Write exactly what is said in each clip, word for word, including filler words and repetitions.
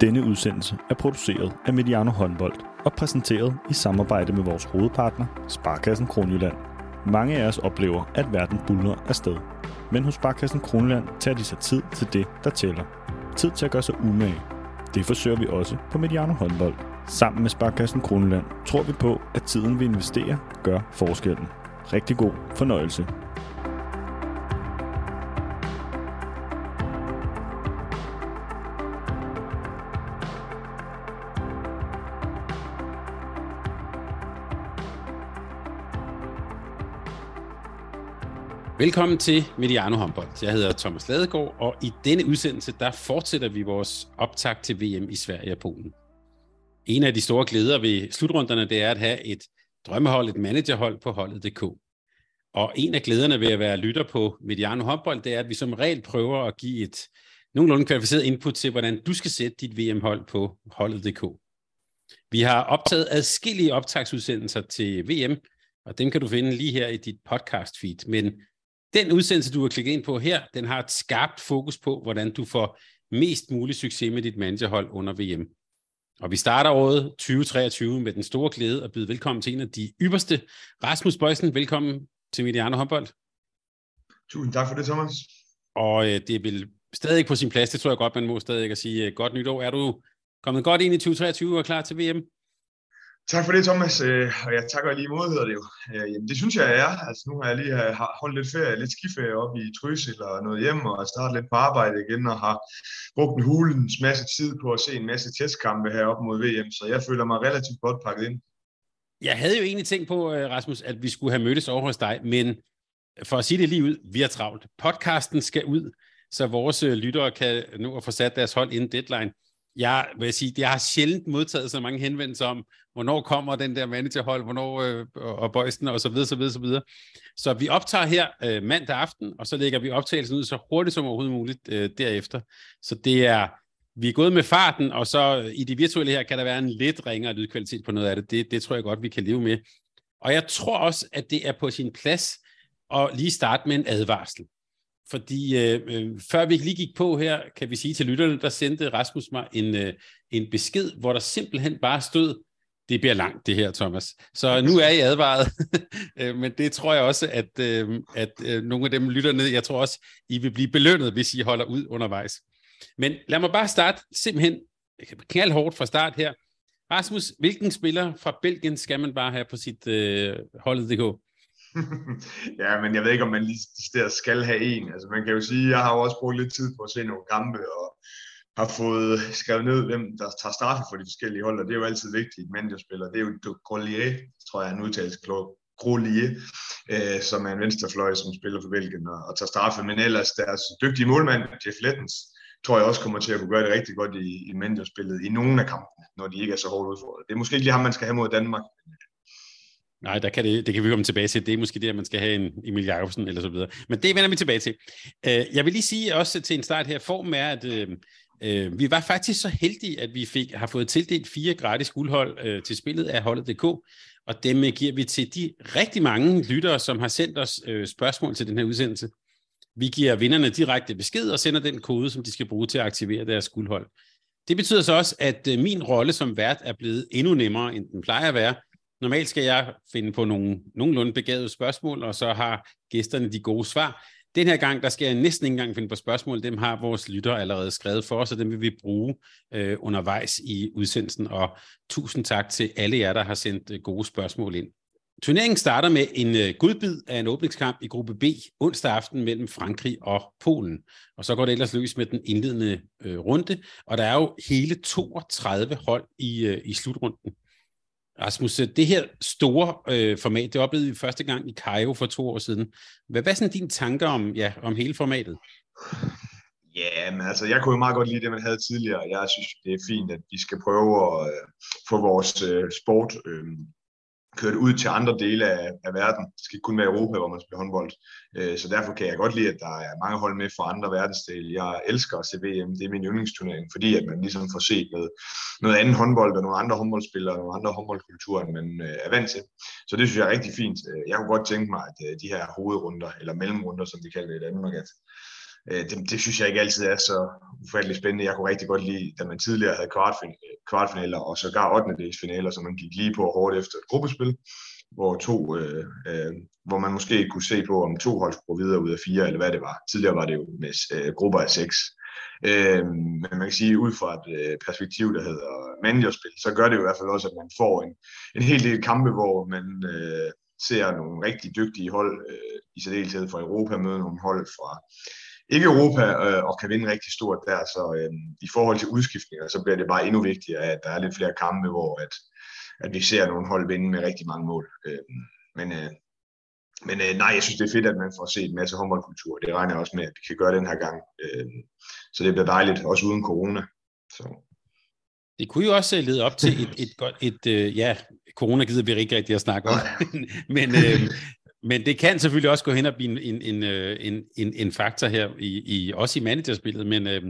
Denne udsendelse er produceret af Mediano Håndbold og præsenteret i samarbejde med vores hovedpartner, Sparkassen Kronjylland. Mange af os oplever, at verden buldrer afsted. Men hos Sparkassen Kronjylland tager de sig tid til det, der tæller. Tid til at gøre sig umage. Det forsøger vi også på Mediano Håndbold. Sammen med Sparkassen Kronjylland tror vi på, at tiden vi investerer gør forskellen. Rigtig god fornøjelse. Velkommen til Mediano Håndbold. Jeg hedder Thomas Ladegaard, og i denne udsendelse der fortsætter vi vores optakt til V M i Sverige og Polen. En af de store glæder ved slutrunderne, det er at have et drømmehold, et managerhold på holdet punktum d k. Og en af glæderne ved at være lytter på Mediano Håndbold, det er, at vi som regel prøver at give et nogenlunde kvalificeret input til, hvordan du skal sætte dit V M-hold på holdet punktum d k. Vi har optaget adskillige optagsudsendelser til V M, og dem kan du finde lige her i dit podcast feed, men den udsendelse, du har klikket ind på her, den har et skarpt fokus på, hvordan du får mest mulig succes med dit managerhold under V M. Og vi starter året tyve treogtyve med den store glæde at byde velkommen til en af de ypperste. Rasmus Bøjsen, velkommen til Mediano Håndbold. Tusind tak for det, Thomas. Og øh, det er vel stadig på sin plads, det tror jeg godt, man må stadig at sige øh, godt nytår. Er du kommet godt ind i tyve treogtyve og klar til V M? Tak for det, Thomas, og jeg takker lige imod, hedder det jo. Jamen, det synes jeg, jeg er. Altså, nu har jeg lige holdt lidt ferie, lidt skiferie op i Tryssel og noget hjem, og startet lidt på arbejde igen, og har brugt en hulens masse tid på at se en masse testkampe heroppe mod V M, så jeg føler mig relativt godt pakket ind. Jeg havde jo egentlig tænkt på, Rasmus, at vi skulle have mødtes over hos dig, men for at sige det lige ud, vi er travlt. Podcasten skal ud, så vores lyttere kan nå at få sat deres hold inden deadline. Jeg vil sige, jeg har sjældent modtaget så mange henvendelser om, hvornår kommer den der managerhold, hvornår øh, og Bøjsen og så videre, så videre, så videre. Så vi optager her øh, mandag aften, og så lægger vi optagelsen ud så hurtigt som overhovedet muligt øh, derefter. Så det er, vi er gået med farten, og så øh, i det virtuelle her kan der være en lidt ringere lydkvalitet på noget af det. det. Det tror jeg godt, vi kan leve med. Og jeg tror også, at det er på sin plads at lige starte med en advarsel. Fordi øh, øh, før vi lige gik på her, kan vi sige til lytterne, der sendte Rasmus mig en, øh, en besked, hvor der simpelthen bare stod, det bliver langt det her, Thomas. Så nu er I advaret, men det tror jeg også, at, øh, at øh, nogle af dem lytter ned. Jeg tror også, I vil blive belønnet, hvis I holder ud undervejs. Men lad mig bare starte simpelthen knaldhårdt fra start her. Rasmus, hvilken spiller fra Belgien skal man bare have på sit øh, holdet punktum d k? Ja, men jeg ved ikke, om man lige der skal have en. Altså, man kan jo sige, at jeg har jo også brugt lidt tid på at se nogle kampe, og har fået skrevet ned, hvem der tager straffe for de forskellige hold, og det er jo altid vigtigt, men jeg spiller. Det er jo Grolier, tror jeg, han udtales Grolier, øh, som er en venstrefløj, som spiller for Belgien og, og tager straffe, men ellers deres dygtige målmand, Jeff Lettens, tror jeg også kommer til at kunne gøre det rigtig godt i, i managerspillet i nogle af kampene, når de ikke er så hårdt udfordret. Det er måske ikke lige ham, man skal have mod Danmark. Nej, der kan det, det kan vi komme tilbage til. Det er måske det, at man skal have en Emil Jakobsen eller så videre. Men det vender vi tilbage til. Jeg vil lige sige også til en start her, formen er, at øh, vi var faktisk så heldige, at vi fik, har fået tildelt fire gratis guldhold øh, til spillet af holdet punktum d k, og dem giver vi til de rigtig mange lyttere, som har sendt os øh, spørgsmål til den her udsendelse. Vi giver vinderne direkte besked og sender den kode, som de skal bruge til at aktivere deres guldhold. Det betyder så også, at øh, min rolle som vært er blevet endnu nemmere, end den plejer at være. Normalt skal jeg finde på nogle nogenlunde begavede spørgsmål, og så har gæsterne de gode svar. Den her gang, der skal jeg næsten ikke engang finde på spørgsmål. Dem har vores lyttere allerede skrevet for os, og dem vil vi bruge øh, undervejs i udsendelsen. Og tusind tak til alle jer, der har sendt øh, gode spørgsmål ind. Turneringen starter med en øh, godbid af en åbningskamp i gruppe B onsdag aften mellem Frankrig og Polen. Og så går det ellers løs med den indledende øh, runde, og der er jo hele toogtredive hold i, øh, i slutrunden. Rasmus, det her store øh, format, det oplevede vi første gang i Kaio for to år siden. Hvad var sådan dine tanker om, ja, om hele formatet? Ja, men altså, jeg kunne jo meget godt lide det, man havde tidligere. Jeg synes, det er fint, at vi skal prøve at øh, få vores øh, sport øh, kørt ud til andre dele af, af verden. Det skal ikke kun være Europa, hvor man spiller håndbold. Øh, så derfor kan jeg godt lide, at der er mange hold med fra andre verdensdele. Jeg elsker at se V M. Det er min yndlingsturnering, fordi at man ligesom får set noget, noget andet håndbold og nogle andre håndboldspillere og nogle andre håndboldkulturer, end man øh, er vant til. Så det synes jeg er rigtig fint. Jeg kunne godt tænke mig, at de her hovedrunder, eller mellemrunder, som de kalder det i Danmark, at Det, det synes jeg ikke altid er så ufatteligt spændende. Jeg kunne rigtig godt lide, da man tidligere havde kvartfinaler, kvartfinaler og sågar ottendedelsfinaler, som man gik lige på hårdt efter et gruppespil, hvor, to, øh, øh, hvor man måske kunne se på, om to hold skulle gå videre ud af fire, eller hvad det var. Tidligere var det jo med øh, grupper af seks. Øh, men man kan sige, ud fra et øh, perspektiv, der hedder mandjerspil, så gør det jo i hvert fald også, at man får en, en hel del kampe, hvor man øh, ser nogle rigtig dygtige hold, øh, i særdeleshed fra Europa, møde nogle hold fra ikke Europa, øh, og kan vinde rigtig stort der, så øh, i forhold til udskiftninger, så bliver det bare endnu vigtigere, at der er lidt flere kampe, hvor at, at vi ser nogle hold vinde med rigtig mange mål. Øh, men øh, men øh, nej, jeg synes, det er fedt, at man får set en masse håndboldkultur. Det regner jeg også med, at vi kan gøre den her gang. Øh, så det bliver dejligt, også uden corona. Så. Det kunne jo også lede op til et, et godt... Et, øh, ja, corona gider vi ikke rigtig at snakke om. men... Øh, Men det kan selvfølgelig også gå hen og blive en, en, en, en, en faktor her, i, i, også i managerspillet, men, øh,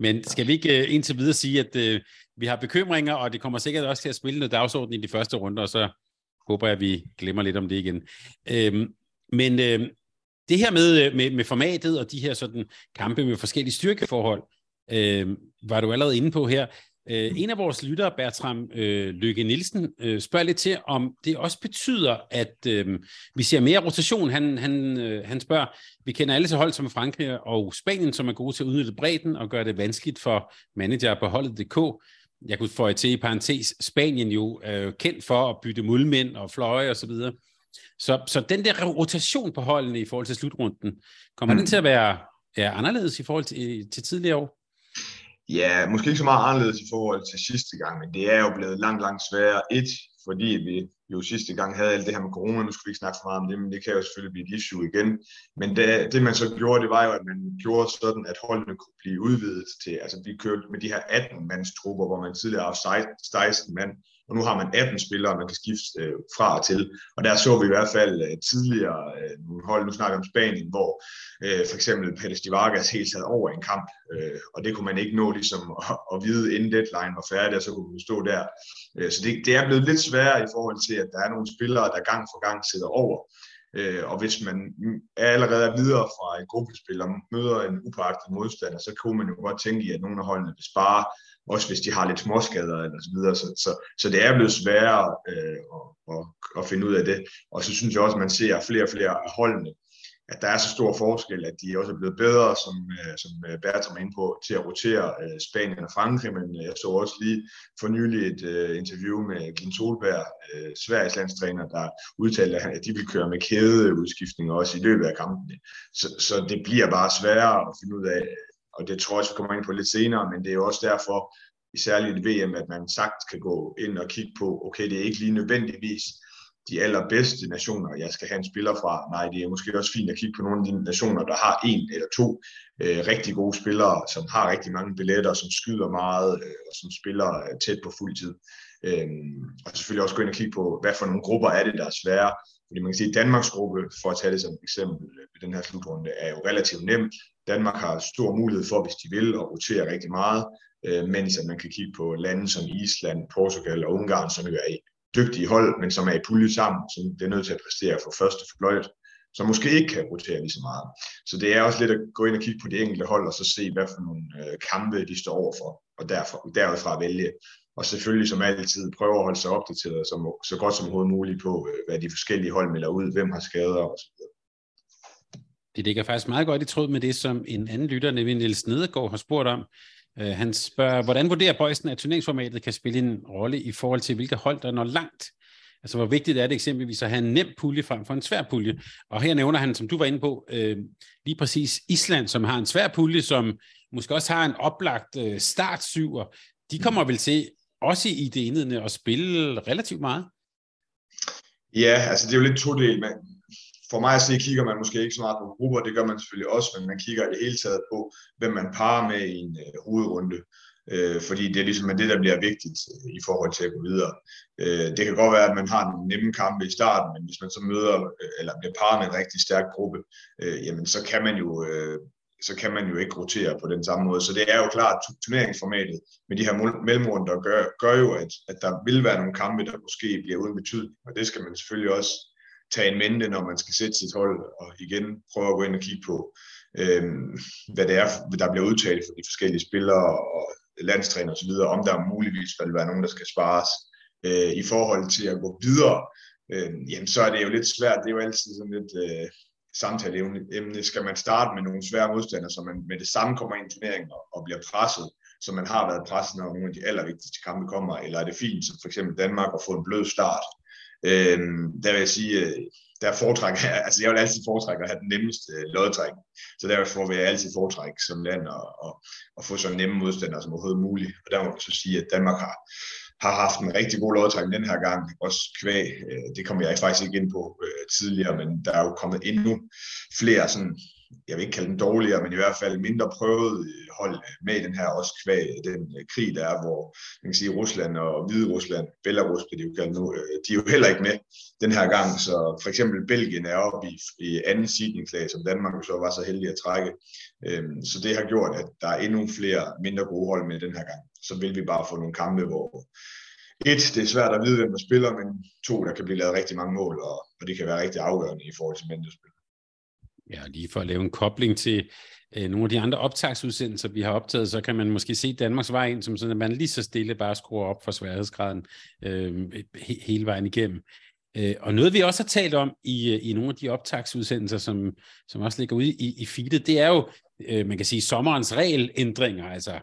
men skal vi ikke øh, indtil videre sige, at øh, vi har bekymringer, og det kommer sikkert også til at spille noget dagsorden i de første runder, og så håber jeg, at vi glemmer lidt om det igen. Øh, men øh, det her med, med, med formatet og de her sådan, kampe med forskellige styrkeforhold, øh, var du allerede inde på her. Øh, en af vores lyttere, Bertram øh, Løkke Nielsen, øh, spørger lidt til, om det også betyder, at øh, vi ser mere rotation. Han, han, øh, han spørger, vi kender alle til hold som Frankrig og Spanien, som er gode til at udnytte bredden og gøre det vanskeligt for manager på holdet punktum d k. Jeg kunne få til i parentes, Spanien jo øh, kendt for at bytte muldmænd og fløje osv. Så, så, så den der rotation på holdene i forhold til slutrunden, kommer mm. den til at være ja, anderledes i forhold til, til tidligere år? Ja, måske ikke så meget anderledes i forhold til sidste gang, men det er jo blevet langt, langt sværere. Et, fordi vi jo sidste gang havde alt det her med corona, nu skal vi ikke snakke så meget om det, men det kan jo selvfølgelig blive et issue igen. Men da, det man så gjorde, det var jo, at man gjorde sådan, at holdene kunne blive udvidet til, altså vi kørte med de her atten-mandstrupper, hvor man tidligere havde seksten mand, og nu har man atten spillere, man kan skifte øh, fra og til. Og der så vi i hvert fald øh, tidligere øh, nogle hold, nu snakker om Spanien, hvor øh, for eksempel Pelle Stivargas helt sad over en kamp, øh, og det kunne man ikke nå ligesom at, at vide, inden deadline var færdig, og så kunne man stå der. Øh, så det, det er blevet lidt sværere i forhold til, at der er nogle spillere, der gang for gang sidder over. Øh, og hvis man allerede er videre fra en gruppespil og møder en upagtet modstander, så kunne man jo godt tænke i, at nogle af holdene vil spare, også hvis de har lidt småskader eller så videre. Så, så, så det er blevet sværere øh, at, at, at finde ud af det. Og så synes jeg også, at man ser flere og flere af holdene, at der er så stor forskel, at de også er blevet bedre, som, øh, som Bertram er inde på, til at rotere øh, Spanien og Frankrig. Men jeg så også lige for nylig et øh, interview med Gilles Solberg, øh, Sveriges landstræner, der udtalte, at de vil køre med kædeudskiftninger også i løbet af kampene. Så, så det bliver bare sværere at finde ud af, og det tror jeg også, vi kommer ind på lidt senere, men det er jo også derfor, særligt i V M, at man sagtens kan gå ind og kigge på, okay, det er ikke lige nødvendigvis de allerbedste nationer, jeg skal have en spiller fra. Nej, det er måske også fint at kigge på nogle af de nationer, der har en eller to øh, rigtig gode spillere, som har rigtig mange billetter, som skyder meget, øh, og som spiller øh, tæt på fuld tid. Øhm, og selvfølgelig også gå ind og kigge på, hvad for nogle grupper er det, der er svære. Fordi man kan sige, at Danmarks gruppe, for at tage det som eksempel ved den her slutrunde, er jo relativt nem. Danmark har stor mulighed for, hvis de vil, at rotere rigtig meget, øh, mens at man kan kigge på lande som Island, Portugal og Ungarn, som jo er i dygtige hold, men som er i pulje sammen, som det er nødt til at præstere for første fløjt, som måske ikke kan rotere lige så meget. Så det er også lidt at gå ind og kigge på de enkelte hold, og så se, hvad for nogle øh, kampe de står overfor, og derfra, derfra vælge. Og selvfølgelig som altid prøve at holde sig opdateret som, så godt som overhovedet muligt på, øh, hvad de forskellige hold melder ud, hvem har skader og så videre. Det ligger faktisk meget godt i tråd med det, som en anden lytter, nemlig Niels Nedergaard, har spurgt om. Uh, han spørger, hvordan vurderer Bøjsen, at turneringsformatet kan spille en rolle i forhold til, hvilke hold der når langt? Altså, hvor vigtigt er det eksempelvis at have en nem pulje frem for en svær pulje? Og her nævner han, som du var inde på, uh, lige præcis Island, som har en svær pulje, som måske også har en oplagt uh, startsyver. De kommer vel til, også i det indledende, at spille relativt meget? Ja, altså det er jo lidt todelt, men for mig at se, kigger man måske ikke så meget på grupper, det gør man selvfølgelig også, men man kigger i det hele taget på, hvem man parer med i en øh, hovedrunde, øh, fordi det er ligesom det, der bliver vigtigt øh, i forhold til at gå videre. Øh, det kan godt være, at man har nogle nemme kampe i starten, men hvis man så møder, øh, eller bliver paret med en rigtig stærk gruppe, øh, jamen så kan man jo... Øh, så kan man jo ikke rotere på den samme måde. Så det er jo klart, at turneringsformatet med de her mellemrunder gør, gør jo, at, at der vil være nogle kampe, der måske bliver uden betydning. Og det skal man selvfølgelig også tage en mente, når man skal sætte sit hold, og igen prøve at gå ind og kigge på, øh, hvad det er, der bliver udtalt for de forskellige spillere og landstræner osv., om der muligvis vil være nogen, der skal spares øh, i forhold til at gå videre, øh, jamen så er det jo lidt svært. Det er jo altid sådan lidt øh, samtaleemne. Skal man starte med nogle svære modstandere, så man med det samme kommer ind i turneringen og, og bliver presset, så man har været presset, når nogle af de allervigtigste kampe kommer, eller er det fint, som for eksempel Danmark, at få en blød start? Øhm, der vil jeg sige, der foretrækker jeg, altså jeg vil altid foretrække at have den nemmeste lodtræk, så derfor vil jeg altid foretrække som land at, at, at få så nemme modstandere som overhovedet muligt, og der må jeg så sige, at Danmark har, har haft en rigtig god lodtrækning den her gang, også kvæg, det kom jeg faktisk ikke ind på tidligere, men der er jo kommet endnu flere sådan, jeg vil ikke kalde dem dårligere, men i hvert fald mindre prøvet hold med i den her, også kvæg den krig, der er, hvor man kan sige, Rusland og Hviderusland, Belarus, det er jo kaldt nu, de er jo heller ikke med den her gang, så for eksempel Belgien er oppe i, i anden seedingklag, som Danmark så var så heldig at trække, så det har gjort, at der er endnu flere mindre gode hold med den her gang, så vil vi bare få nogle kampe, hvor et, det er svært at vide, hvem der spiller, men to, der kan blive lavet rigtig mange mål, og, og det kan være rigtig afgørende i forhold til mandespil. Ja, lige for at lave en kobling til øh, nogle af de andre optagsudsendelser, vi har optaget, så kan man måske se Danmarks vej ind som sådan, at man lige så stille bare skruer op for sværhedsgraden øh, he- hele vejen igennem. Øh, og noget, vi også har talt om i, i nogle af de optagsudsendelser, som, som også ligger ude i, i feedet, det er jo, øh, man kan sige, sommerens regelændringer. Altså,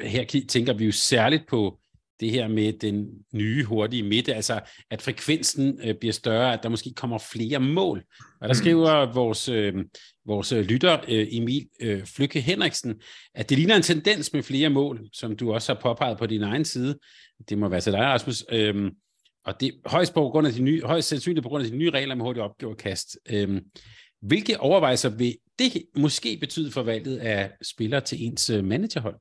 her tænker vi jo særligt på det her med den nye, hurtige midte, altså at frekvensen øh, bliver større, at der måske kommer flere mål. Og der skriver vores, øh, vores lytter, øh, Emil øh, Flykke Henriksen, at det ligner en tendens med flere mål, som du også har påpeget på din egen side. Det må være til dig, Rasmus. Øh, og det højst, på grund af de nye, højst sandsynligt på grund af de nye regler med hurtigt opgjorkast. Øh, hvilke overvejelser vil det måske betyde for valget af spillere til ens managerhold?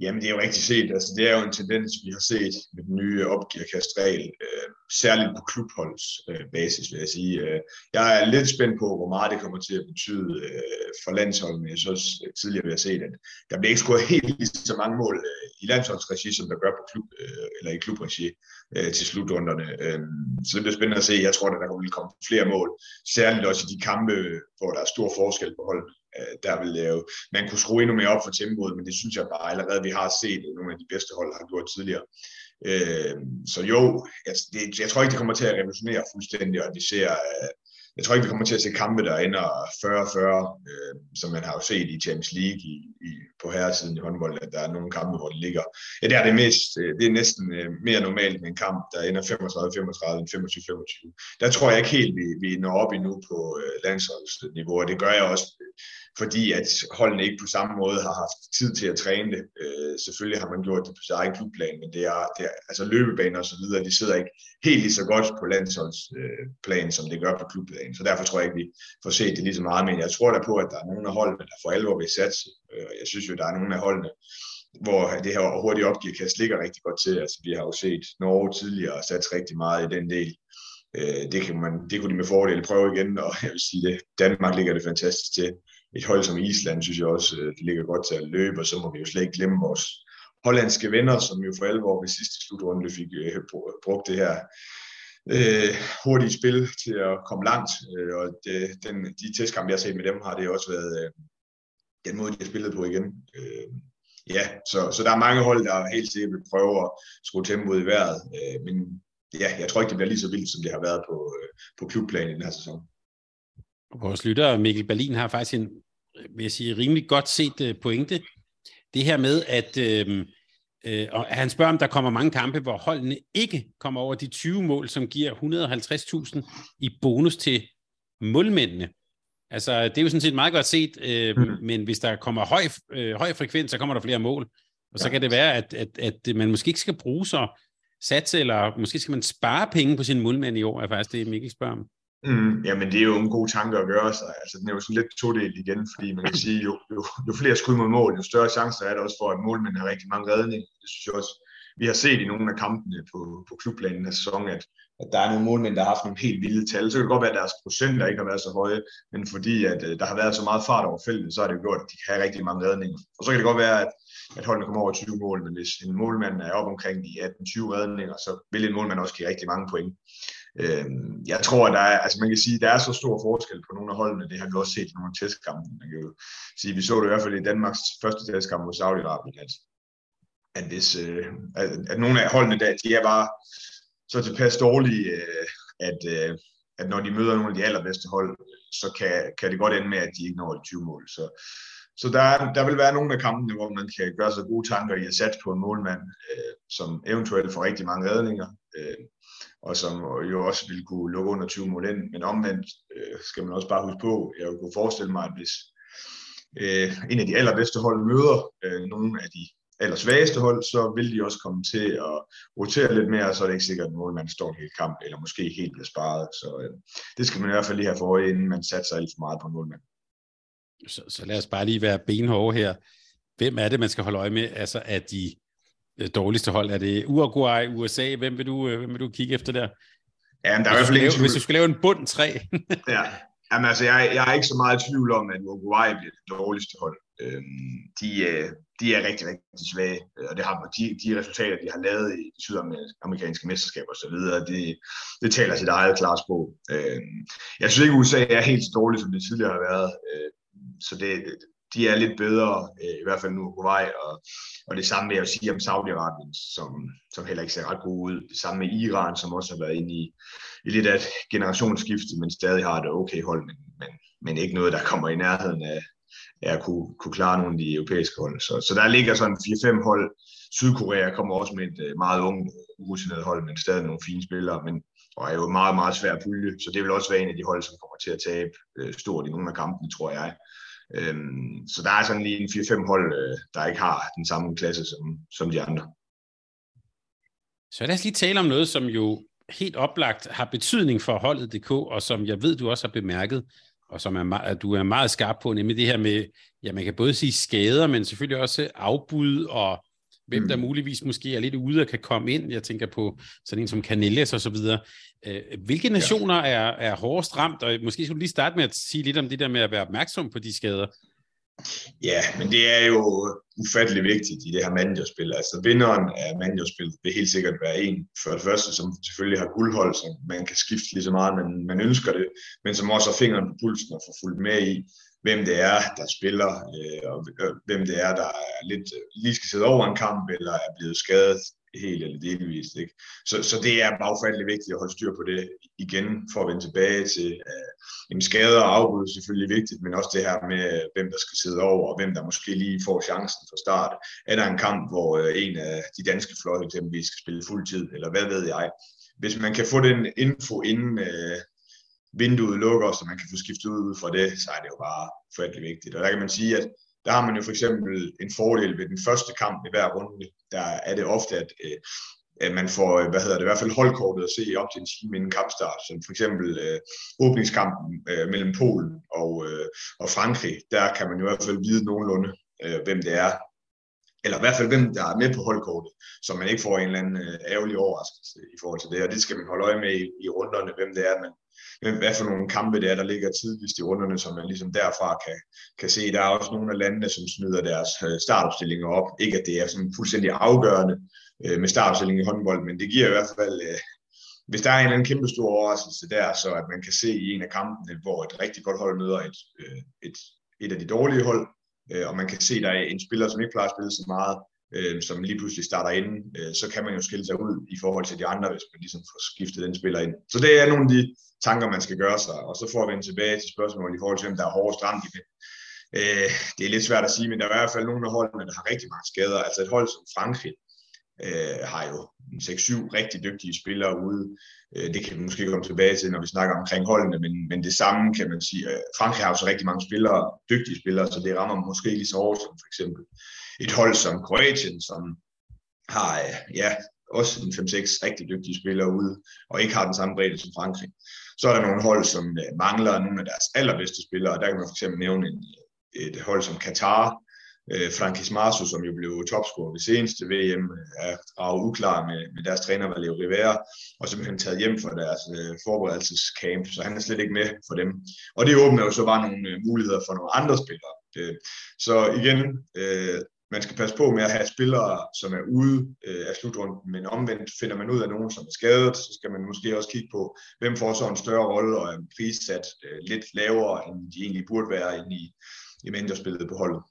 Jamen, det er jo rigtig set. Altså, det er jo en tendens, vi har set med den nye opgiverkastregel, øh, særligt på klubholdsbasis, øh, vil jeg sige. Øh, jeg er lidt spændt på, hvor meget det kommer til at betyde øh, for landsholdet, men jeg synes tidligere, vi har set, at der bliver ikke scoret helt lige så mange mål øh, i landsholdsregi, som der gør på klub, øh, eller i klubregi øh, til slutrunderne. Øh, så det bliver spændende at se. Jeg tror, at der vil komme flere mål, særligt også i de kampe, hvor der er stor forskel på holdene. Der vil lave. Man kunne skrue endnu mere op for tempoet, men det synes jeg bare allerede, vi har set, at nogle af de bedste hold har gjort tidligere. Øh, så jo, jeg, det, jeg tror ikke, det kommer til at revolutionere fuldstændig, og vi ser, jeg tror ikke, vi kommer til at se kampe, der ender fyrre fyrre, øh, som man har jo set i Champions League i, i, på herresiden i håndbold, at der er nogle kampe, hvor det ligger. Ja, der er det mest, det er næsten mere normalt med en kamp, der ender femogtredive femogtredive end femogtyve femogtyve. Der tror jeg ikke helt, vi, vi når op endnu på landsholdsniveau, og det gør jeg også, fordi at holdene ikke på samme måde har haft tid til at træne det. Øh, selvfølgelig har man gjort det på sin egen klubplan, men det er, det er altså løbebaner og så videre, de sidder ikke helt lige så godt på landsholdsplan, øh, som det gør på klubplanen. Så derfor tror jeg ikke, vi får set det lige så meget, men jeg tror da på, at der er nogle af holdene, der for alvor vil satse. Øh, jeg synes jo, der er nogle af holdene, hvor det her hurtige opgiverkast ligger rigtig godt til. Altså, vi har jo set Norge tidligere satse rigtig meget i den del. Øh, det, kan man, det kunne de med fordel prøve igen, og jeg vil sige det. Danmark ligger det fantastisk til. Et hold som Island, synes jeg også, det ligger godt til at løbe, og så må vi jo slet ikke glemme vores hollandske venner, som jo for alvor ved sidste slutrunde fik øh, brugt det her øh, hurtige spil til at komme langt, øh, og det, den, de testkampe, jeg har set med dem, har det også været øh, den måde, de har spillet på igen. Øh, ja, så, så der er mange hold, der helt sikkert vil prøve at skrue tempoet i vejret, øh, men ja, jeg tror ikke, det bliver lige så vildt, som det har været på, øh, på klubplanen i den her sæson. Vores lytter, Mikkel Berlin, har faktisk en, vil jeg sige, rimelig godt set pointe. Det her med, at øh, øh, og han spørger, om der kommer mange kampe, hvor holdene ikke kommer over de tyve mål, som giver et hundrede og halvtreds tusind i bonus til målmændene. Altså, det er jo sådan set meget godt set, øh, mm. men hvis der kommer høj, øh, høj frekvens, så kommer der flere mål. Og så ja. Kan det være, at, at, at man måske ikke skal bruge sig satse, eller måske skal man spare penge på sin målmænd i år, er faktisk det, Mikkel spørger om. Mm, jamen det er jo en god tanke at gøre sig, altså den er jo sådan lidt todelt igen, fordi man kan sige, jo, jo, jo flere skud mod mål, jo større chancer er der også for, at målmændene har rigtig mange redninger. Det synes jeg også, vi har set i nogle af kampene på, på klubplanen af sæsonen, at, at der er nogle målmænd, der har haft nogle helt vilde tal. Så kan det godt være, at deres procenter ikke har været så høje, men fordi at, at der har været så meget fart over feltet, så har det jo gjort, at de kan have rigtig mange redninger. Og så kan det godt være, at, at holdene kommer over tyve mål, men hvis en målmand er op omkring de atten tyve redninger, så vil en målmand også give rigtig mange point. Jeg tror, at der er, altså man kan sige, der er så stor forskel på nogle af holdene, det har vi også set i nogle testkampe. Man kan jo sige, vi så det i hvert fald i Danmarks første testkamp mod Saudi-Arabien, at, at, hvis, at, at nogle af holdene der, de er bare så tilpas dårlige, at, at når de møder nogle af de allerbedste hold, så kan, kan det godt ende med, at de ikke når de tyve mål. Så, så der, der vil være nogle af kampene, hvor man kan gøre sig gode tanker i at satse på en målmand, som eventuelt får rigtig mange redninger, og som jo også ville kunne lukke under tyve mål ind. Men omvendt øh, skal man også bare huske på, jeg kunne forestille mig, at hvis øh, en af de allerbedste hold møder øh, nogle af de allersvageste hold, så vil de også komme til at rotere lidt mere, og så er det ikke sikkert, at målmanden står en hel kamp, eller måske helt bliver sparet. Så øh, det skal man i hvert fald lige have for øje, inden man satser alt for meget på en målmand. Så, så lad os bare lige være benhårde her. Hvem er det, man skal holde øje med? Altså, er de dårligste hold? Er det Uruguay, U S A? Hvem vil du, hvem vil du kigge efter der? Ja, men der er i hvert fald ingen tvivl. Hvis du skulle lave en bund tre. Ja, jamen, altså, jeg, jeg er ikke så meget i tvivl om, at Uruguay bliver det dårligste hold. Øhm, de, de er rigtig, rigtig svage, og det har, de, de resultater, de har lavet i sydamerikanske mesterskaber osv., det, det taler sit eget klare sprog. Øhm, jeg synes ikke, U S A er helt så dårligt, som det tidligere har været. Øhm, så det... De er lidt bedre, i hvert fald nu på vej, og, og det samme vil jeg sige om Saudi-Arabien, som, som heller ikke ser ret gode ud. Det samme med Iran, som også har været inde i, i lidt af et generationsskifte, men stadig har det okay hold, men, men, men ikke noget, der kommer i nærheden af, af at kunne, kunne klare nogle af de europæiske hold. Så, så der ligger sådan fire fem hold. Sydkorea kommer også med et meget ungt, urutineret hold, men stadig nogle fine spillere, men, og er jo meget, meget svær at pulje, så det vil også være en af de hold, som kommer til at tabe stort i nogle af kampene, tror jeg. Øhm, så der er sådan lige en fire fem hold, øh, der ikke har den samme klasse som, som de andre. Så lad os lige tale om noget, som jo helt oplagt har betydning for holdet punktum d k, og som jeg ved, du også har bemærket, og som er, at du er meget skarp på, nemlig det her med, ja, man kan både sige skader, men selvfølgelig også afbud, og hvem mm. der muligvis måske er lidt ude og kan komme ind. Jeg tænker på sådan en som Canellas og så videre. Hvilke nationer ja. er, er hårdest ramt? Og måske skulle du lige starte med at sige lidt om det der med at være opmærksom på de skader. Ja, men det er jo ufattelig vigtigt i det her mandjordspil. Altså vinderen af mandjordspil vil helt sikkert være en for det første, som selvfølgelig har guldhold, som man kan skifte lige så meget, man, man ønsker det, men som også har fingeren på pulsen og får fulgt med i, hvem det er, der spiller, øh, og hvem det er, der er lidt, lige skal sidde over en kamp, eller er blevet skadet helt eller delvist. Ikke? Så, så det er bare ufattelig vigtigt at holde styr på det igen, for at vende tilbage til øh, skader og afbud er selvfølgelig vigtigt, men også det her med, hvem der skal sidde over, og hvem der måske lige får chancen fra start. Er der en kamp, hvor øh, en af de danske fløje eksempelvis skal spille fuldtid, eller hvad ved jeg. Hvis man kan få den info inden... Øh, vinduet lukker, så man kan få skiftet ud fra det, så er det jo bare ufattelig vigtigt. Og der kan man sige, at der har man jo for eksempel en fordel ved den første kamp i hver runde. Der er det ofte, at, at man får, hvad hedder det, i hvert fald holdkortet at se op til en time inden kampstart. Som for eksempel øh, åbningskampen øh, mellem Polen og, øh, og Frankrig. Der kan man jo i hvert fald vide nogenlunde, øh, hvem det er. Eller i hvert fald hvem, der er med på holdkortet, så man ikke får en eller anden øh, ærgerlig overraskelse i forhold til det. Og det skal man holde øje med i, i runderne, hvem det er, man hvad for nogle kampe det er, der ligger tidligst i runderne, som man ligesom derfra kan, kan se. Der er også nogle af landene, som snyder deres startopstillinger op. Ikke at det er sådan fuldstændig afgørende øh, med startopstilling i håndbold, men det giver i hvert fald, øh, hvis der er en eller anden kæmpe stor overraskelse der, så at man kan se i en af kampene, hvor et rigtig godt hold møder et, øh, et, et af de dårlige hold, øh, og man kan se, der er en spiller, som ikke plejer at spille så meget, øh, som lige pludselig starter inden, øh, så kan man jo skille sig ud i forhold til de andre, hvis man ligesom får skiftet den spiller ind. Så det er nogle af de tanker, man skal gøre sig, og så får vi en tilbage til spørgsmålet i forhold til, hvem der er hårdest ramt i det. Øh, det er lidt svært at sige, men der er i hvert fald nogle af holdene, der har rigtig mange skader. Altså et hold som Frankrig øh, har jo seks syv rigtig dygtige spillere ude. Øh, det kan vi måske komme tilbage til, når vi snakker omkring holdene, men, men det samme kan man sige. Øh, Frankrig har jo så rigtig mange spillere, dygtige spillere, så det rammer måske lige så hårdt som for eksempel et hold som Kroatien, som har, øh, ja, også en fem seks rigtig dygtige spillere ude, og ikke har den samme bredde som Frankrig. Så er der nogle hold, som mangler nogle af deres allerbedste spillere, og der kan man fx nævne et hold som Katar. Frankis Marso, som jo blev topscorer ved seneste V M, er raget uklar med, med deres træner Valero Rivera, og simpelthen taget hjem fra deres øh, forberedelsescamp, så han er slet ikke med for dem. Og det åbner jo så bare nogle øh, muligheder for nogle andre spillere. Øh, så igen, øh, man skal passe på med at have spillere, som er ude øh, af slutrunden, men omvendt finder man ud af nogen, som er skadet, så skal man måske også kigge på, hvem får så en større rolle og er prissat øh, lidt lavere, end de egentlig burde være inde i, i mentorspillet på holdet.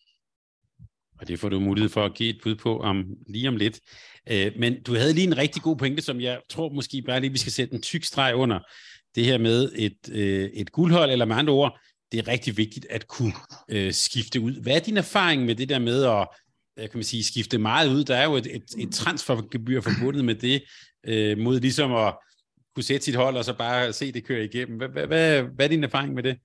Og det får du mulighed for at give et bud på om, lige om lidt. Øh, men du havde lige en rigtig god pointe, som jeg tror måske bare lige, vi skal sætte en tyk streg under. Det her med et, øh, et guldhold, eller med andre ord, det er rigtig vigtigt at kunne øh, skifte ud. Hvad er din erfaring med det der med at kan man sige, skifte meget ud? Der er jo et, et, et transfergebyr forbundet med det, øh, mod ligesom at kunne sætte sit hold og så bare se det køre igennem. Hvad, hvad, hvad, hvad er din erfaring med det?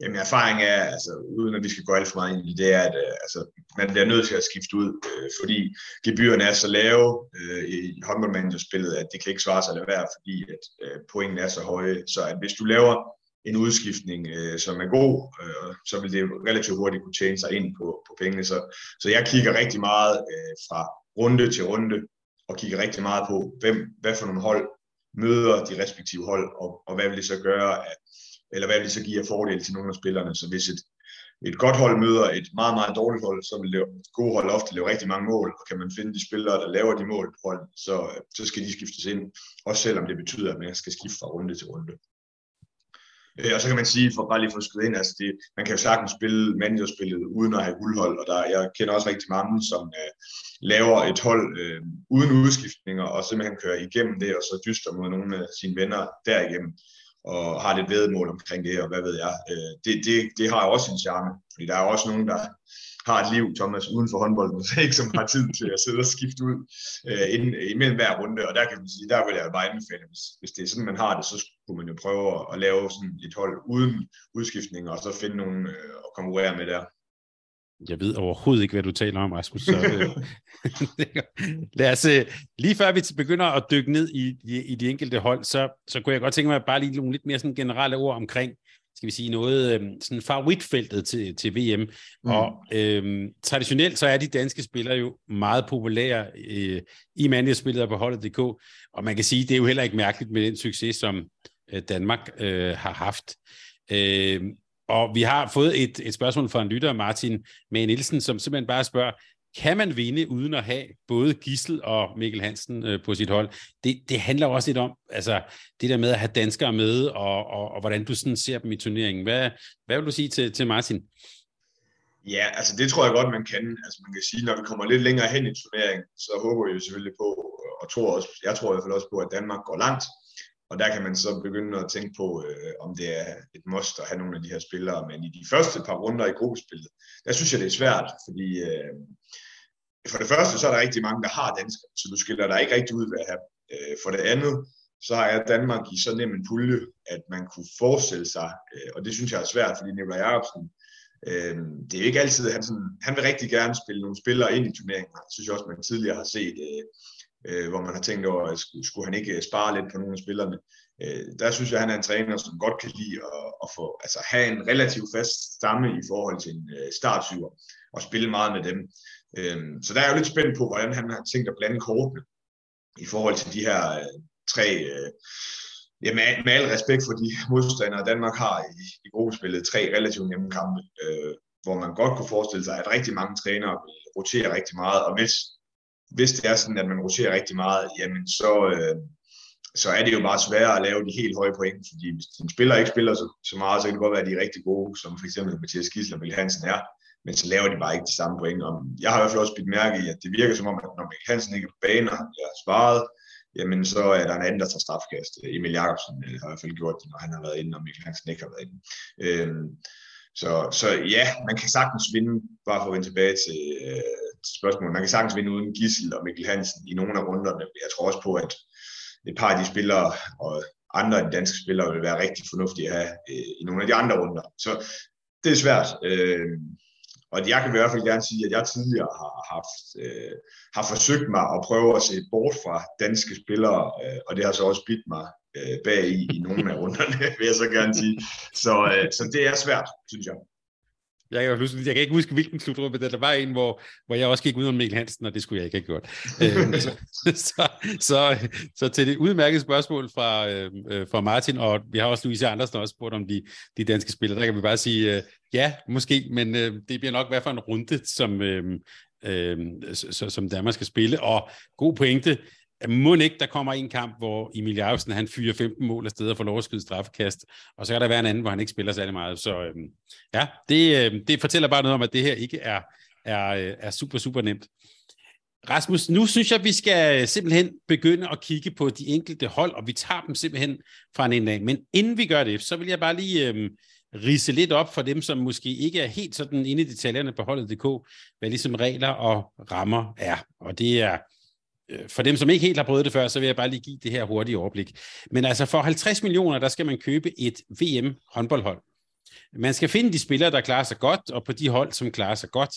Jamen erfaring er, altså uden at vi skal gå alt for meget ind i det, er, at øh, altså, man bliver nødt til at skifte ud, øh, fordi gebyrerne er så lave øh, i håndboldmanagerspillet, at det kan ikke svare sig at lade være, fordi at øh, pointen er så høje. Så at hvis du laver en udskiftning, øh, som er god, øh, så vil det relativt hurtigt kunne tjene sig ind på, på pengene. Så, så jeg kigger rigtig meget øh, fra runde til runde, og kigger rigtig meget på, hvem, hvad for nogle hold møder de respektive hold, og, og hvad vil det så gøre, at eller hvad vil det så give af fordel til nogle af spillerne. Så hvis et, et godt hold møder et meget, meget dårligt hold, så vil det gode hold ofte lave rigtig mange mål, og kan man finde de spillere, der laver de mål på holdet, så, så skal de skiftes ind, også selvom det betyder, at man skal skifte fra runde til runde. Og så kan man sige, for bare lige for at skyde ind, altså det, man kan jo sagtens spille managerspillet uden at have guldhold, og der, jeg kender også rigtig mange, som øh, laver et hold øh, uden udskiftninger, og simpelthen kører igennem det, og så dyster mod nogle af sine venner derigennem, og har lidt væddemål omkring det, og hvad ved jeg. Det, det, det har jo også en charme, fordi der er også nogen, der har et liv, Thomas, uden for håndbolden, så ikke som har tid til at sidde og skifte ud uh, inden, imellem hver runde, og der kan man sige, der vil jeg jo bare anbefale, hvis, hvis det er sådan, man har det, så skulle man jo prøve at lave sådan et hold uden udskiftninger, og så finde nogen uh, at konkurrere med der. Jeg ved overhovedet ikke, hvad du taler om, Rasmus. Så, lad os, lige før vi begynder at dykke ned i, i, i de enkelte hold, så, så kunne jeg godt tænke mig at bare lige nogle lidt mere sådan generelle ord omkring, skal vi sige, noget sådan favoritfeltet til, til V M. Mm. Og øhm, traditionelt så er de danske spillere jo meget populære øh, i mandagsspillet på holdet punktum d k, og man kan sige, det er jo heller ikke mærkeligt med den succes, som øh, Danmark øh, har haft. Øh, Og vi har fået et, et spørgsmål fra en lytter, Martin Mæh Nielsen, som simpelthen bare spørger, kan man vinde uden at have både Gissel og Mikkel Hansen øh, på sit hold? Det, det handler også lidt om, altså det der med at have danskere med, og, og, og hvordan du sådan ser dem i turneringen. Hvad, hvad vil du sige til, til Martin? Ja, altså det tror jeg godt, man kan. Altså man kan sige, når vi kommer lidt længere hen i turneringen, så håber jeg selvfølgelig på, og tror også, jeg tror i hvert fald også på, at Danmark går langt. Og der kan man så begynde at tænke på, øh, om det er et must at have nogle af de her spillere. Men i de første par runder i gruppespillet, der synes jeg, det er svært. Fordi øh, for det første, så er der rigtig mange, der har danskere, så du skiller dig ikke rigtig ud ved at have. Øh, for det andet, så er Danmark i så nem en pulje, at man kunne forestille sig, øh, og det synes jeg er svært, fordi Emil Jakobsen, øh, det er ikke altid, han, sådan, han vil rigtig gerne spille nogle spillere ind i turneringen. Det synes jeg også, man tidligere har set. Øh, hvor man har tænkt over, at skulle han ikke spare lidt på nogle af spillerne. Der synes jeg, at han er en træner, som godt kan lide at, at få, altså have en relativt fast stamme i forhold til en startsyver, og spille meget med dem. Så der er jeg jo lidt spændt på, hvordan han har tænkt at blande kortene i forhold til de her tre, ja, med al respekt for de modstandere, Danmark har i, i gruppespillet, tre relativt nemme kampe, hvor man godt kunne forestille sig, at rigtig mange trænere roterer rigtig meget, og hvis Hvis det er sådan, at man roterer rigtig meget, jamen så, øh, så er det jo bare sværere at lave de helt høje point, fordi hvis dine spillere ikke spiller så, så meget, så kan det godt være, at de er rigtig gode, som for eksempel Mathias Gidsel og Mikkel Hansen er, men så laver de bare ikke de samme point. Og jeg har i hvert fald også bidt mærke i, at det virker som om, at når Mikkel Hansen ikke er på banen, og han bliver sparet, jamen så er der en anden, der tager strafkast. Emil Jakobsen har i hvert fald gjort det, når han har været inde, og Mikkel Hansen ikke har været inde. Øh, så, så ja, man kan sagtens vinde, bare for at vende tilbage til... Øh, spørgsmål. Man kan sagtens vinde uden Gissel og Mikkel Hansen i nogle af runderne. Jeg tror også på, at et par af de spillere og andre af de danske spillere vil være rigtig fornuftige at have i nogle af de andre runder. Så det er svært. Og jeg kan i hvert fald gerne sige, at jeg tidligere har, haft, har forsøgt mig at prøve at se bort fra danske spillere, og det har så også bidt mig bag i, i nogle af runderne, vil jeg så gerne sige. Så, så det er svært, synes jeg. Jeg kan, huske, jeg kan ikke huske, hvilken slutrunde, men der var en, hvor, hvor jeg også gik ud om Mikkel Hansen, og det skulle jeg ikke have gjort. Æm, så, så, så, så til det udmærkede spørgsmål fra, øh, fra Martin, og vi har også Louise Andersen også spurgt om de, de danske spillere, der kan vi bare sige, øh, ja, måske, men øh, det bliver nok i hvert fald en runde, som, øh, øh, som Danmark skal spille. Og god pointe, må ikke, der kommer en kamp, hvor Emil Jakobsen, han fyrer femten mål af sted og får lov at skyde straffekast, og så kan der være en anden, hvor han ikke spiller særlig meget. Så øh, ja, det, øh, det fortæller bare noget om, at det her ikke er, er, er super, super nemt. Rasmus, nu synes jeg, vi skal simpelthen begynde at kigge på de enkelte hold, og vi tager dem simpelthen fra en ende af. Men inden vi gør det, så vil jeg bare lige øh, ridse lidt op for dem, som måske ikke er helt sådan inde i detaljerne på holdet punktum d k, hvad ligesom regler og rammer er. Og det er, øh, for dem, som ikke helt har prøvet det før, så vil jeg bare lige give det her hurtige overblik. Men altså for halvtreds millioner, der skal man købe et V M-håndboldhold. Man skal finde de spillere, der klarer sig godt, og på de hold, som klarer sig godt.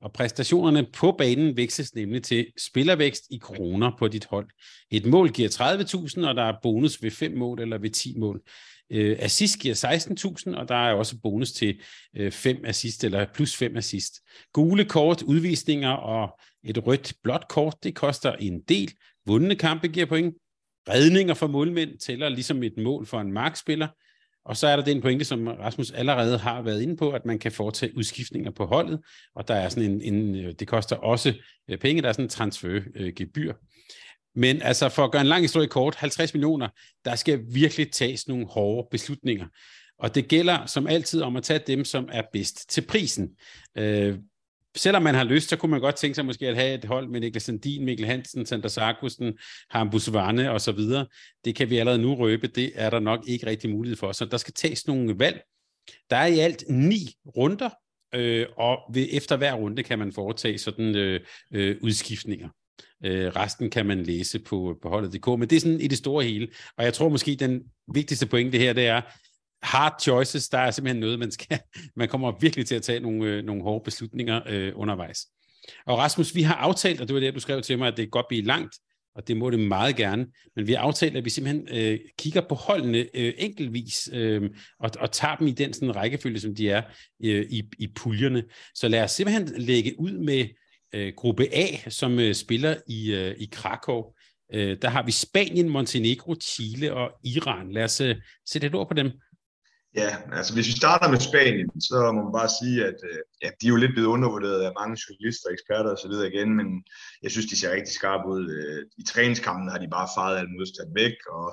Og præstationerne på banen vækstes nemlig til spillervækst i kroner på dit hold. Et mål giver tredive tusind, og der er bonus ved fem mål eller ved ti mål. Øh, assist giver seksten tusind, og der er også bonus til øh, fem assist eller plus fem assist. Gule kort, udvisninger og et rødt blåt kort, det koster en del. Vundne kampe giver point. Redninger for målmænd tæller ligesom et mål for en markspiller. Og så er der den pointe, som Rasmus allerede har været inde på, at man kan foretage udskiftninger på holdet, og der er sådan en, en det koster også penge, der er sådan en transfergebyr. Men altså for at gøre en lang historie kort, halvtreds millioner, der skal virkelig tages nogle hårde beslutninger. Og det gælder som altid om at tage dem, som er bedst til prisen. Øh, Selvom man har lyst, så kunne man godt tænke sig måske at have et hold med Niklas Sandin, Mikkel Hansen, Sander Sarkusten, Hambusvane og så videre. Det kan vi allerede nu røbe, det er der nok ikke rigtig mulighed for. Så der skal tages nogle valg. Der er i alt ni runder, øh, og ved, efter hver runde kan man foretage sådan øh, øh, udskiftninger. Øh, resten kan man læse på, på holdet punktum d k, men det er sådan i det store hele. Og jeg tror måske, den vigtigste pointe her, det er, hard choices, der er simpelthen noget, man skal. Man kommer virkelig til at tage nogle, øh, nogle hårde beslutninger øh, undervejs. Og Rasmus, vi har aftalt, og det var det, du skrev til mig, at det kan godt blive langt, og det må det meget gerne, men vi har aftalt, at vi simpelthen øh, kigger på holdene øh, enkeltvis, øh, og, og tager dem i den sådan, rækkefølge, som de er øh, i, i puljerne. Så lad os simpelthen lægge ud med øh, gruppe A, som øh, spiller i, øh, i Krakow. Øh, der har vi Spanien, Montenegro, Chile og Iran. Lad os øh, sætte et ord på dem. Ja, altså hvis vi starter med Spanien, så må man bare sige, at ja, de er jo lidt blevet undervurderet af mange journalister, eksperter og så videre igen, men jeg synes, de ser rigtig skarpe ud. I træningskampen har de bare fejet alt modstand væk, og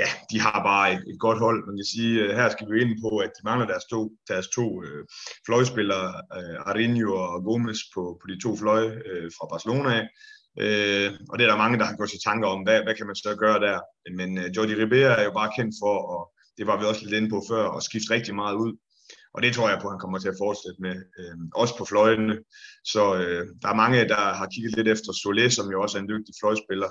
ja, de har bare et, et godt hold. Man kan sige, her skal vi ind på, at de mangler deres to, deres to øh, fløjspillere, øh, Arinho og Gomes på, på de to fløje øh, fra Barcelona af. Øh, og det er der mange, der har gået sig tanker om, hvad, hvad kan man så gøre der? Men øh, Jordi Ribera er jo bare kendt for at det var vi også lidt inde på før, og skifte rigtig meget ud. Og det tror jeg på, han kommer til at fortsætte med, øh, også på fløjtene. Så øh, der er mange, der har kigget lidt efter Solé, som jo også er en dygtig fløjspiller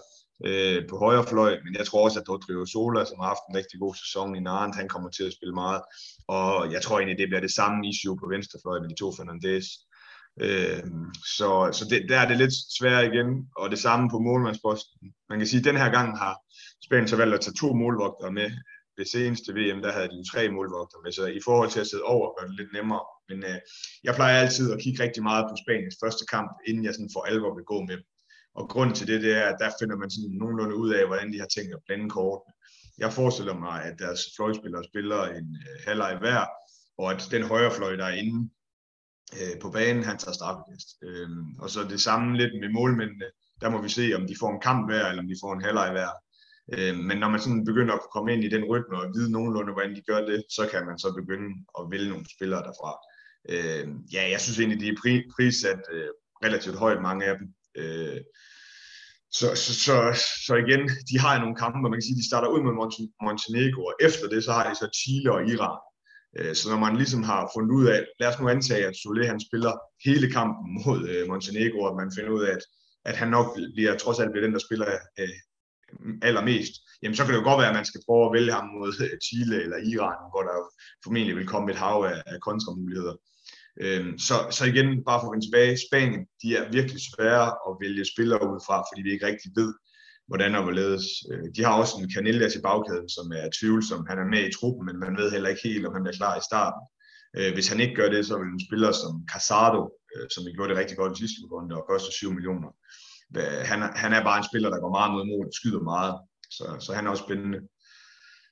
øh, på højre fløj. Men jeg tror også, at Rodrigo Sola, som har haft en rigtig god sæson i Narent, han kommer til at spille meget. Og jeg tror egentlig, det bliver det samme issue på venstre fløj med de to Fernandes. Øh, så så det, der er det lidt sværere igen. Og det samme på målmandsposten. Man kan sige, at den her gang har Spanien så valgt at tage to målvogtere med. Ved seneste V M, der havde de tre målvogter med, så i forhold til at sidde over, var det lidt nemmere. Men øh, jeg plejer altid at kigge rigtig meget på Spaniens første kamp, inden jeg sådan for alvor vil gå med dem. Og grunden til det, det er, at der finder man sådan nogenlunde ud af, hvordan de har tænkt at blande kortene. Jeg forestiller mig, at deres fløjspillere spiller en øh, halvleg hver, og at den højre fløj, der er inde øh, på banen, han tager straffekast. Øh, og så det samme lidt med målmændene. Der må vi se, om de får en kamp hver, eller om de får en halvleg hver. Men når man sådan begynder at komme ind i den rytme og vide nogenlunde, hvordan de gør det, så kan man så begynde at vælge nogle spillere derfra. Øh, ja, jeg synes egentlig, de er prissat øh, relativt højt, mange af dem. Øh, så, så, så, så igen, de har nogle kampe, og man kan sige, de starter ud med Montenegro, og efter det, så har de så Chile og Iran. Øh, så når man ligesom har fundet ud af, lad os nu antage, at Solé han spiller hele kampen mod øh, Montenegro, og man finder ud af, at, at han nok bliver, trods alt bliver den, der spiller øh, allermest, jamen så kan det jo godt være, at man skal prøve at vælge ham mod Chile eller Iran, hvor der formentlig vil komme et hav af, af kontramuligheder. Øhm, så, så igen, bare for at vende tilbage, Spanien, de er virkelig svære at vælge spillere ud fra, fordi vi ikke rigtig ved, hvordan og hvorledes. Øh, de har også en Canella til bagkæden, som er tvivlsom. Han er med i truppen, men man ved heller ikke helt, om han bliver klar i starten. Øh, hvis han ikke gør det, så vil en spiller som Casado, øh, som gjorde det rigtig godt i sidste runde og koster syv millioner, Han, han er bare en spiller, der går meget mod mål og skyder meget, så, så han er også spændende.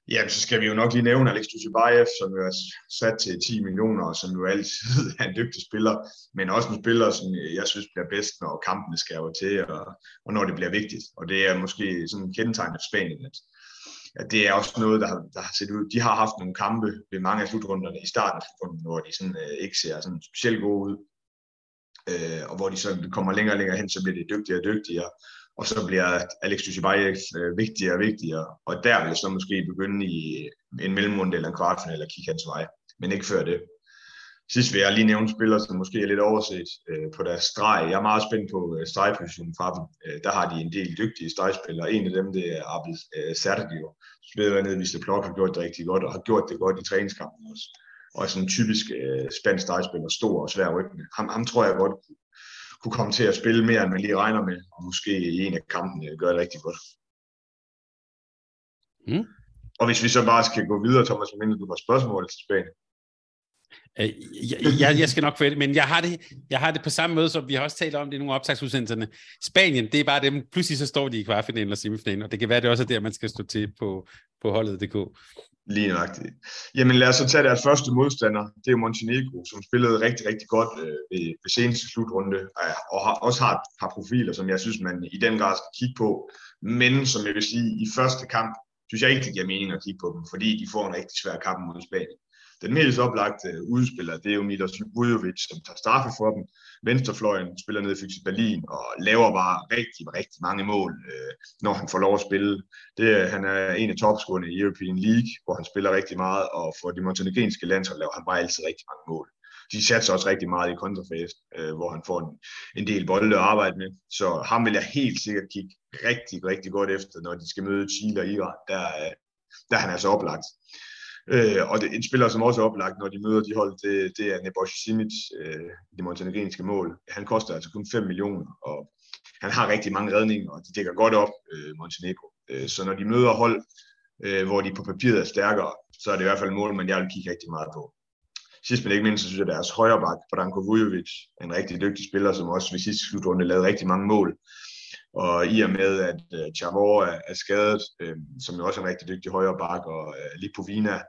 Jamen, så skal vi jo nok lige nævne Alex Dusebaev, som jo er sat til ti millioner, og som jo altid er en dygtig spiller, men også en spiller, som jeg synes bliver bedst, når kampene skal over til, og, og når det bliver vigtigt. Og det er måske sådan en kendetegn af Spanien, at, at det er også noget, der har, der har set ud. De har haft nogle kampe ved mange af slutrunderne i starten af slutrunden, hvor de sådan, øh, ikke ser sådan specielt gode ud, øh, og hvor de sådan kommer længere og længere hen, så bliver de dygtigere og dygtigere. Og så bliver Alex Dusebaev øh, vigtigere og vigtigere, og der vil jeg så måske begynde i en mellemrunde eller en kvartfinale og kigge hans vej, men ikke før det. Sidst vil jeg lige nævne spillere, som måske er lidt overset øh, på deres streg. Jeg er meget spændt på øh, stregpositionen fra dem. Øh, der har de en del dygtige stregspillere. En af dem, det er Abel øh, Sergio, som ved at Viste Plok har gjort det rigtig godt, og har gjort det godt i træningskampen også. Og sådan en typisk øh, spansk stregspiller, stor og svær ryggende. Ham, ham tror jeg godt kunne komme til at spille mere, end man lige regner med, og måske i en af kampene gør det rigtig godt. Mm. Og hvis vi så bare skal gå videre, Thomas, mindre du har spørgsmål til Spanien. Øh, jeg, jeg, jeg skal nok få det, men jeg har det, jeg har det på samme måde, som vi har også talt om det i nogle optagsudsendelserne. Spanien, det er bare dem, pludselig så står de i kvartfinalen og semifinalen, og det kan være, det også er der, man skal stå til på, på holdet punktum d k. Lige nøjagtigt. Jamen lad os så tage deres første modstander, det er Montenegro, som spillede rigtig, rigtig godt øh, ved, ved seneste slutrunde, øh, og har, også har et par profiler, som jeg synes, man i den grad skal kigge på, men som jeg vil sige, i første kamp, synes jeg ikke, det giver mening at kigge på dem, fordi de får en rigtig svær kamp mod Spanien. Den mest oplagte udspiller, det er jo Milos Vujovic, som tager straffe for dem. Venstrefløjen spiller ned i F C Berlin og laver bare rigtig, rigtig mange mål, øh, når han får lov at spille. Det, han er en af topscorerne i European League, hvor han spiller rigtig meget, og for de montenegrinske landshold laver han bare altid rigtig mange mål. De satser også rigtig meget i kontrafasen, øh, hvor han får en, en del bolde at arbejde med. Så ham vil jeg helt sikkert kigge rigtig, rigtig godt efter, når de skal møde Chile og Iran. Der, der er han altså oplagt. Øh, og det, en spiller, som også er oplagt, når de møder de hold, det, det er Nebojša Simić, øh, det montenegrinske mål. Han koster altså kun fem millioner, og han har rigtig mange redninger, og de dækker godt op, øh, Montenegro. Øh, så når de møder hold, øh, hvor de på papiret er stærkere, så er det i hvert fald mål, men jeg vil kigge rigtig meget på. Sidst men ikke mindst, så synes jeg, at deres højreback, Branko Vujovic, er en rigtig dygtig spiller, som også ved sidste slutrunde lavede rigtig mange mål. Og i og med, at øh, Chavor er, er skadet, øh, som jo også er en rigtig dygtig højreback, og øh, Lipovina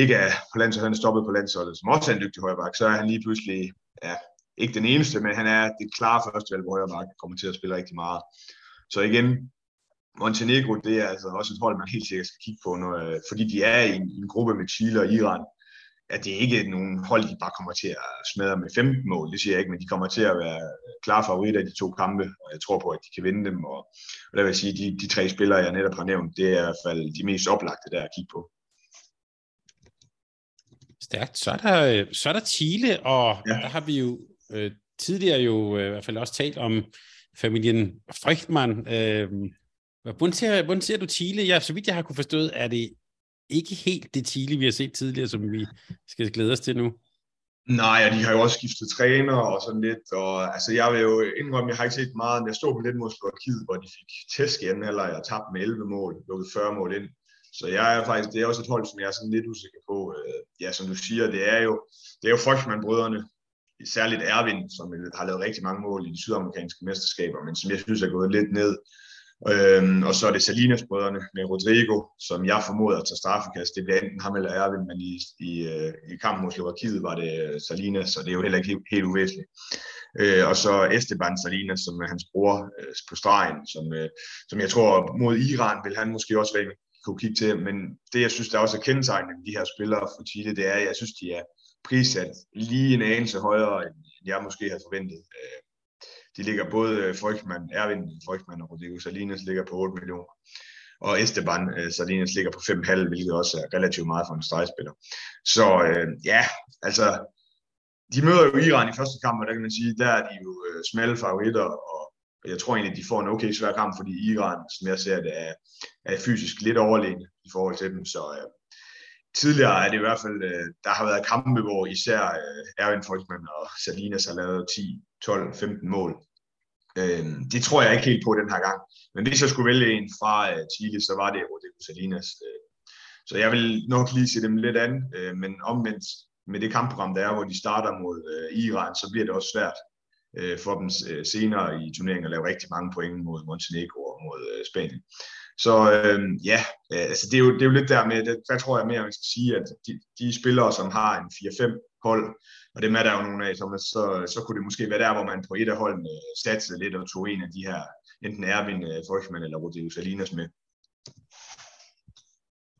ikke er på landsholdet, han er stoppet på landsholdet, som også er en dygtig højreback, så er han lige pludselig, ja, ikke den eneste, men han er det klare førstevalg på højreback, kommer til at spille rigtig meget. Så igen, Montenegro, det er altså også et hold, man helt sikkert skal kigge på, når, øh, fordi de er i en, i en gruppe med Chile og Iran, at det ikke er nogen hold, de bare kommer til at smadre med femten mål, det siger jeg ikke, men de kommer til at være klare favoritter i de to kampe, og jeg tror på, at de kan vinde dem, og, og der vil jeg sige, at de, de tre spillere, jeg netop har nævnt, det er i hvert fald de mest oplagte, der at kigge på. Stærkt. Så er der, så er der Chile, og ja, der har vi jo øh, tidligere jo øh, i hvert fald også talt om familien Frygtmann. Øh, hvordan, ser, hvordan ser du Chile? Ja, så vidt jeg har kunne forstået, er det ikke helt det Chile, vi har set tidligere, som vi skal glæde os til nu. Nej, og de har jo også skiftet træner og sådan lidt, og altså jeg vil jo indrømme, jeg har ikke set meget, men jeg stod på lidt mod Slovakiet, hvor de fik tæsk i anden halvleg og tabte med elleve mål, lukket fyrre mål ind. Så jeg er faktisk, det er også et hold, som jeg er sådan lidt usikker på. Ja, som du siger, det er jo, det er jo Frøchmann-brødrene, særligt Erwin, som har lavet rigtig mange mål i de sydamerikanske mesterskaber, men som jeg synes er gået lidt ned. Øhm, og så er det Salinas-brødrene med Rodrigo, som jeg formoder tager straffekast. Det bliver enten ham eller Erwin, men i, i, i kampen mod Slovakiet var det Salinas, så det er jo heller ikke helt, helt uvæsentligt. Øh, og så Esteban Salinas, som er hans bror øh, på stregen, som, øh, som jeg tror mod Iran vil han måske også være, kunne kigge til. Men det, jeg synes, der også er kendetegnende med de her spillere fra Chile, det er, at jeg synes, de er prissat lige en anelse højere, end jeg måske havde forventet. Øh, De ligger både Frøchmann, Erwin Frøchmann og Rodrigo Salinas ligger på otte millioner. Og Esteban eh, Salinas ligger på fem komma fem, hvilket også er relativt meget for en stregspiller. Så øh, ja, altså, de møder jo Iran i første kamp, og der kan man sige, der er de jo øh, smalle favoritter, og jeg tror egentlig, de får en okay svær kamp, fordi Iran, som jeg ser det, er, er fysisk lidt overlegne i forhold til dem, så øh, tidligere er det i hvert fald, der har været kampe, hvor især Erwin Frøchmann og Salinas har lavet ti, tolv, femten mål. Det tror jeg ikke helt på den her gang. Men hvis jeg skulle vælge en fra Chile, så var det Rodrigo Salinas. Så jeg vil nok lige se dem lidt an, men omvendt med det kampprogram, der er, hvor de starter mod Iran, så bliver det også svært. øh, for dem senere i turneringen og lave rigtig mange point mod Montenegro og mod øh, Spanien. Så øh, ja, øh, altså det er, jo, det er jo lidt der med, det, hvad tror jeg mere, man skal sige, at de, de spillere, som har en fire fem hold, og dem er der jo nogle af, så, så, så kunne det måske være der, hvor man på et af holdene satsede lidt og tog en af de her, enten Erwin, Folkmann eller Rodrigo Salinas med.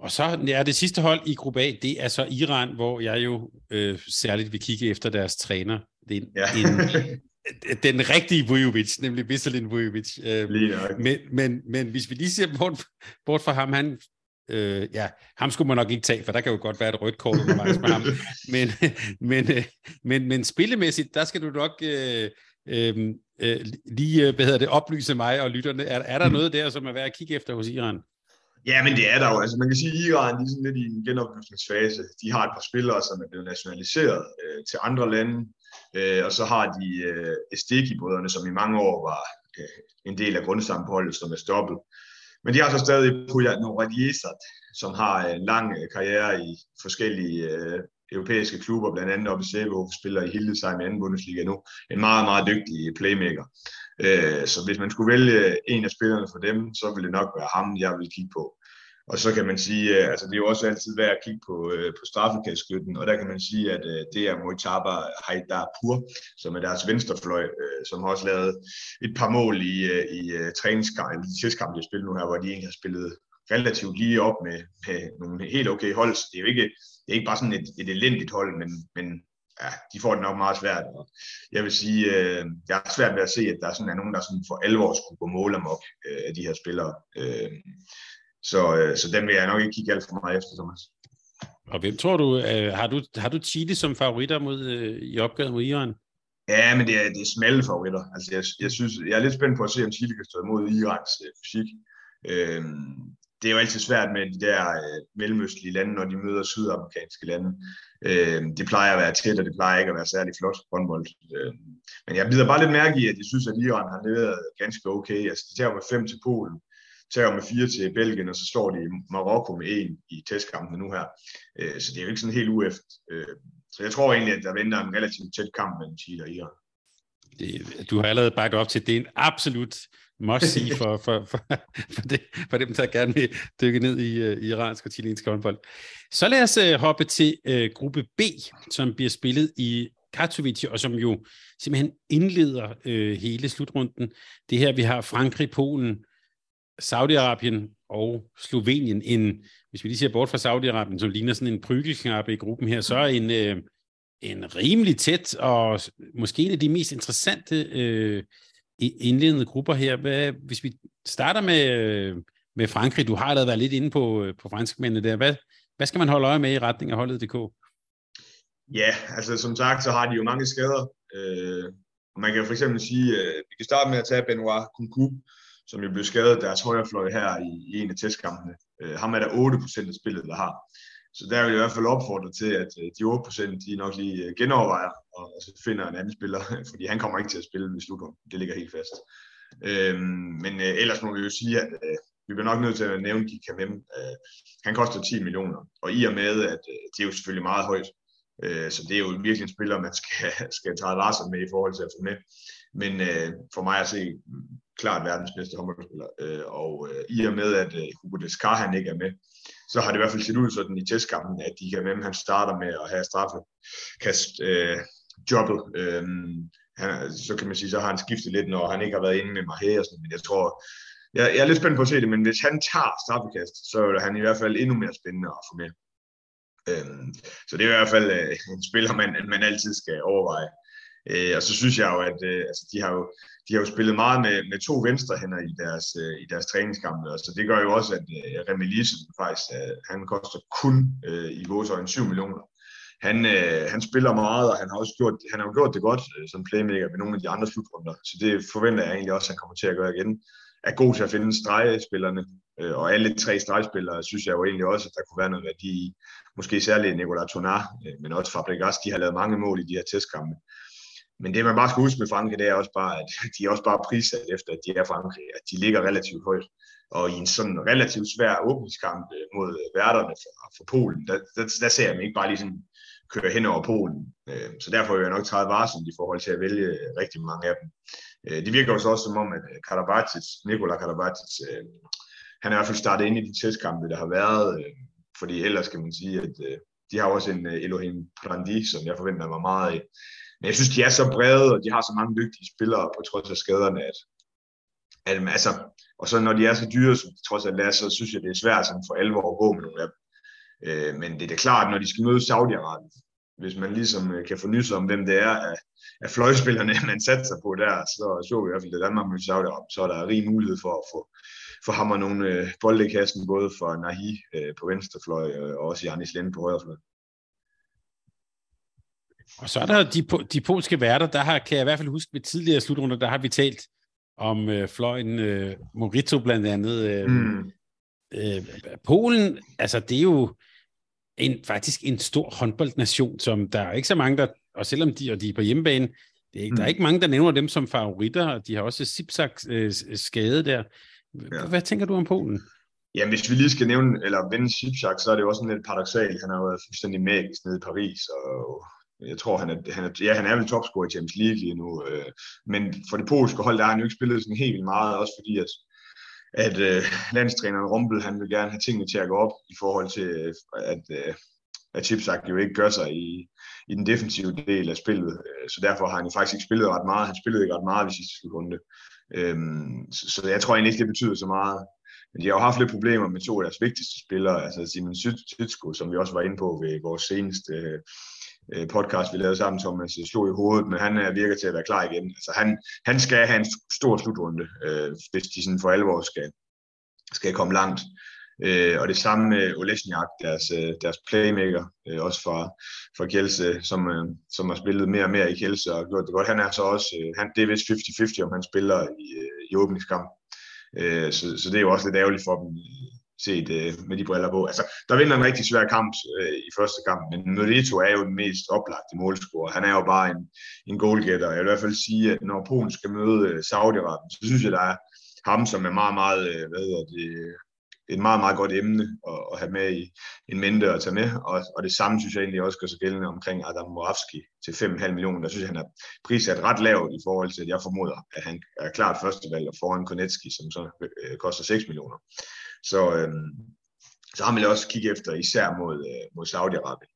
Og så er ja, det sidste hold i gruppe A, det er så Iran, hvor jeg jo øh, særligt vil kigge efter deres træner. Det er en, ja. en, den rigtige Vujovic, nemlig Veselin Vujovic. Øh, men, men, men hvis vi lige ser bort, bort fra ham, han, øh, ja, ham skulle man nok ikke tage, for der kan jo godt være et rødt kort undervejs med ham. Men, men, øh, men, men spillemæssigt, der skal du nok... Øh, øh, øh, lige hvad hedder det, oplyse mig og lytterne. Er, er der noget der, som er værd at kigge efter hos Iran? Ja, men det er der jo. Altså, man kan sige, at Iran de er sådan lidt i en genopbygningsfase. De har et par spillere, som er blevet nationaliseret øh, til andre lande, øh, og så har de øh, Esteki-brødrene, som i mange år var øh, en del af grundstammen på holdet, som er stoppet. Men de har så stadig Poyad Nouradiesat, som har en lang karriere i forskellige øh, europæiske klubber, blandt andet oppe i Sæbehof, spiller i Hildesheim i anden Bundesliga nu. En meget, meget dygtig playmaker. Så hvis man skulle vælge en af spillerne for dem, så ville det nok være ham, jeg ville kigge på. Og så kan man sige, altså det er jo også altid værd at kigge på, på straffekastskytten, og der kan man sige, at det er Mojtaba Haydarpour, som er deres venstrefløj, som har også lavet et par mål i, i træningskampen, i tidskampen, de har spillet nu her, hvor de egentlig har spillet relativt lige op med, med nogle helt okay hold, så det er jo ikke, det er ikke bare sådan et, et elendigt hold, men, men ja, de får det nok meget svært. Og jeg vil sige, øh, jeg har svært ved at se, at der sådan er nogen, der sådan for alvor skulle gå målamok øh, af de her spillere. Øh, så, øh, så dem vil jeg nok ikke kigge alt for meget efter, Thomas. Og hvem tror du, øh, har du, har du Chile som favoritter mod, øh, i opgøret mod Iran? Ja, men det er, det er smalle favoritter. Altså, jeg, jeg, synes, jeg er lidt spændt på at se, om Chile kan stå imod Irans øh, fysik. Øh, Det er jo altid svært med de der øh, mellemøstlige lande, når de møder sydamerikanske lande. Øh, det plejer at være tæt, og det plejer ikke at være særlig flot håndbold. Øh, men jeg bider bare lidt mærke i, at jeg synes, at Iran har leveret ganske okay. Altså, de tager med fem til Polen, tager med fire til Belgien, og så står de i Marokko med en i testkampene nu her. Øh, så det er jo ikke sådan helt uæft. Øh, så jeg tror egentlig, at der venter en relativt tæt kamp mellem Chile og Iran. Det, du har allerede bakket op til, det er en absolut must see for, for, for, for, det, for dem, der gerne vil dykke ned i, i iransk og chilensk håndbold. Så lad os uh, hoppe til uh, gruppe B, som bliver spillet i Katowice, og som jo simpelthen indleder uh, hele slutrunden. Det her, vi har Frankrig, Polen, Saudi-Arabien og Slovenien. En, hvis vi lige ser bort fra Saudi-Arabien, som ligner sådan en prygelknappe i gruppen her, så er en... Uh, En rimelig tæt og måske en af de mest interessante øh, indledende grupper her. Hvad, hvis vi starter med, øh, med Frankrig, du har allerede været lidt inde på, øh, på franskmændene der. Hvad, hvad skal man holde øje med i retning af holdet punktum d k? Ja, altså som sagt, så har de jo mange skader. Øh, man kan for eksempel sige, at øh, vi kan starte med at tage Benoit Koumkoub, som jo blev skadet deres højrefløj her i, i en af testkampene. Øh, ham er der otte procent af spillet, der har. Så der vil jeg i hvert fald opfordre til, at de otte procent, de nok lige genovervejer, og så finder en anden spiller, fordi han kommer ikke til at spille ved slutrunden. Det ligger helt fast. Øhm, men øh, ellers må vi jo sige, at øh, vi bliver nok nødt til at nævne Dicamem. Øh, han koster ti millioner, og i og med, at øh, det er jo selvfølgelig meget højt, øh, så det er jo virkelig en spiller, man skal, skal tage varsomt med i forhold til at få med. Men øh, for mig at se, klart verdens bedste håndboldspiller, øh, og øh, i og med, at øh, Hugo Descar han ikke er med, så har det i hvert fald set ud sådan i testkampen, at Dicamem, han starter med at have straffekast-jobbet. Øh, øh, så kan man sige, så har han skiftet lidt, når han ikke har været inde med mig her. Men jeg tror, jeg, jeg er lidt spændt på at se det, men hvis han tager straffekast, så er han i hvert fald endnu mere spændende at få med. Øh, så det er i hvert fald øh, en spiller, man, man altid skal overveje. Øh, og så synes jeg jo, at øh, altså, de har jo... De har jo spillet meget med, med to venstrehænder i deres, øh, i deres træningskampe, og så det gør jo også, at øh, Rémi Lisse faktisk, øh, han koster kun øh, i vores øjne syv millioner. Han, øh, han spiller meget, og han har også gjort, han har jo gjort det godt øh, som playmaker ved nogle af de andre slutrunder, så det forventer jeg egentlig også, at han kommer til at gøre igen. Er god til at finde stregspillerne, øh, og alle tre stregspillere synes jeg jo egentlig også, at der kunne være noget værdi i. Måske særligt Nicola Tonar, øh, men også Fabregas, de har lavet mange mål i de her testkampe. Men det, man bare skal huske med Frankrig, det er også bare, at de er også bare prissat efter, at de er Frankrig, at de ligger relativt højt. Og i en sådan relativt svær åbningskamp mod værterne fra, fra Polen, der, der, der ser jeg dem ikke bare lige sådan kører hen over Polen. Øh, så derfor er jeg nok træde varsomt i forhold til at vælge rigtig mange af dem. Øh, det virker jo så også som om, at Karabacic, Nikola Karabacic, øh, han er i hvert fald startet ind i de testkampe, der har været, øh, fordi ellers kan man sige, at øh, de har også en øh, Elohim Brandi, som jeg forventer mig meget af. Men jeg synes, de er så brede, og de har så mange dygtige spillere på trods af skaderne, at At, altså, og så når de er så dyre, som de trods alt er, så synes jeg, det er svært sådan for alvor at gå med nogle af dem. Øh, men det er da klart, når de skal møde Saudi-Arabien, hvis man ligesom kan fornyse om, hvem det er af, af fløjspillerne, man satser på der, så så vi i hvert fald, at Danmark møder Saudi-Arabien, så er der rig mulighed for at få, få hammer nogle øh, bolde i kassen, både for Nahi øh, på venstrefløj øh, og også Janis Linde på højrefløj. Og så er der de, de polske værter, der har, kan jeg i hvert fald huske ved tidligere slutrunder, der har vi talt om øh, fløjen øh, Morito blandt andet. Øh, mm. øh, Polen, altså det er jo en, faktisk en stor håndboldnation, som der er ikke så mange, der, og selvom de, og de er på hjemmebane, det er ikke, mm. der er ikke mange, der nævner dem som favoritter, og de har også Sipsak øh, skade der. Ja. Hvad tænker du om Polen? Ja, hvis vi lige skal nævne, eller vende Sipsak, så er det jo også sådan lidt paradoksalt. Han har jo været fuldstændig magisk nede i Paris, og jeg tror, han er, han er, ja, han er vel topscorer i Champions League lige nu, øh, men for det polske hold, der har han jo ikke spillet sådan helt vildt meget, også fordi, at, at øh, landstræneren Rumpel, han vil gerne have tingene til at gå op, i forhold til, at, øh, at Sipsak jo ikke gør sig i, i den defensive del af spillet, så derfor har han jo faktisk ikke spillet ret meget, han spillede ikke ret meget de sidste sekunde, øh, så, så jeg tror egentlig ikke, det betyder så meget. Men de har jo haft lidt problemer med to af deres vigtigste spillere, altså Simon Sitsko, som vi også var inde på ved vores seneste øh, podcast, vi lavede sammen, Thomas slog i hovedet, men han virker til at være klar igen. Altså han, han skal have en stor slutrunde, øh, hvis de sådan for alvor skal, skal komme langt. Øh, og det samme med Oleksniak, deres, deres playmaker, øh, også fra, fra Kielce, som, øh, som har spillet mere og mere i Kielce og gjort det godt. Han er så også, øh, han, det er vist halvtreds halvtreds, om han spiller i, i åbningskamp. Øh, så, så det er jo også lidt ærgerligt for dem, set øh, med de briller på. Altså, der vinder en rigtig svær kamp øh, i første kamp, men Morito er jo den mest oplagte målscorer. Han er jo bare en, en goalgetter. Jeg vil i hvert fald sige, at når Polen skal møde øh, Saudi-Arabien, så synes jeg, der er ham, som er meget, meget, øh, hvad hedder det, et meget, meget godt emne at, at have med i en mente og tage med. Og, og det samme synes jeg egentlig også gør sig gældende omkring Adam Morawski til fem komma fem millioner. Der synes jeg, han er prissat ret lavt i forhold til, at jeg formoder, at han er klart førstevalg og foran Konecki, som så øh, koster seks millioner. Så, øh, så har man også kigge efter, især mod, øh, mod Saudi-Arabien.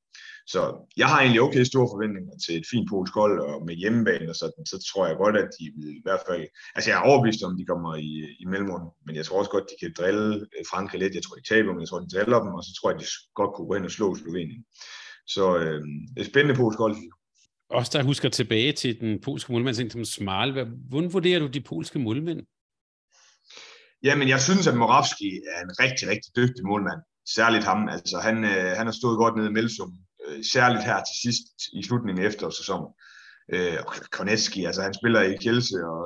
Så jeg har egentlig okay store forventninger til et fint polsk hold, og med hjemmebane og sådan, så tror jeg godt, at de vil i hvert fald... Altså jeg er overbevist om, de kommer i, i mellemrunden, men jeg tror også godt, de kan drille Frankrig lidt. Jeg tror, de taber, men jeg tror, de driller dem, og så tror jeg, de godt kunne gå hen og slå Slovenien. Så øh, et spændende polsk hold. Også der husker tilbage til den polske målmand, som Smal. Hvordan vurderer du de polske målmænd? Jamen, jeg synes, at Morawski er en rigtig, rigtig dygtig målmand. Særligt ham. Altså, han, øh, han har stået godt nede i Melsum. Øh, særligt her til sidst i slutningen af efterårssæsonen. Øh, Konecki, altså han spiller i Kielce og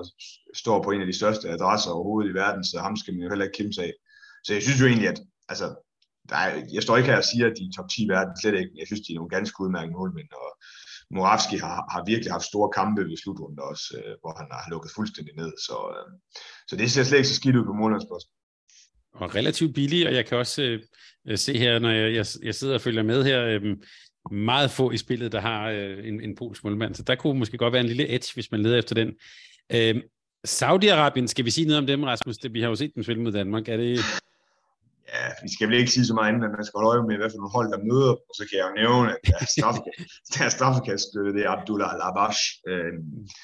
står på en af de største adresser overhovedet i verden, så ham skal man jo heller ikke kæmpe sig af. Så jeg synes jo egentlig, at altså, der er, jeg står ikke her og siger, at de er top ti i verden. Slet ikke. Jeg synes, de er nogle ganske udmærkede målmænd. Og Morawski har, har virkelig haft store kampe ved slutrunden også, øh, hvor han har lukket fuldstændig ned. Så, øh, så det ser slet ikke så skidt ud på målmandsposten. Og relativt billig, og jeg kan også øh, se her, når jeg, jeg, jeg sidder og følger med her, øh, meget få i spillet, der har øh, en, en polsk målmand. Så der kunne måske godt være en lille edge, hvis man leder efter den. Øh, Saudi-Arabien, skal vi sige noget om dem, Rasmus? Det, vi har jo set dem spille mod Danmark. Er det... Ja, vi skal vel ikke sige så meget andet, at man skal holde øje med, hvad for nogle hold, der møder. Og så kan jeg jo nævne, at deres straffekaststøtte, det er Abdullah Al-Abash.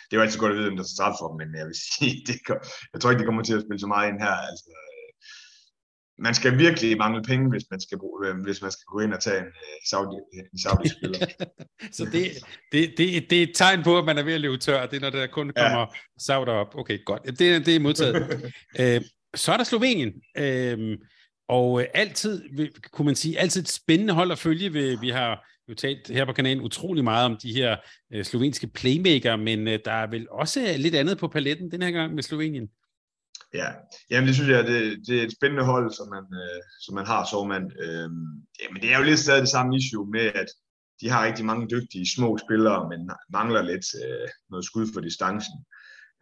Det er jo altid godt at vide, hvem der skal straffe for dem, men jeg vil sige, det går... jeg tror ikke, det kommer til at spille så meget ind her. Altså, man skal virkelig mangle penge, hvis man skal, bruge, hvis man skal gå ind og tage en saudi, en saudi spiller. Så det, det, det, det er et tegn på, at man er ved at løbe tør. Det er, når der kun kommer ja. Sauder op. Okay, godt. Det, det er modtaget. øh, så er der Slovenien. Øh, og altid, kunne man sige, altid et spændende hold at følge. Vi har jo talt her på kanalen utrolig meget om de her øh, slovenske playmaker, men øh, der er vel også lidt andet på paletten den her gang med Slovenien. Ja, jamen det synes jeg, det, det er et spændende hold, som man, øh, som man har, Sormand. Øhm, jamen det er jo lidt stadig det samme issue med, at de har rigtig mange dygtige små spillere, men mangler lidt øh, noget skud for distancen.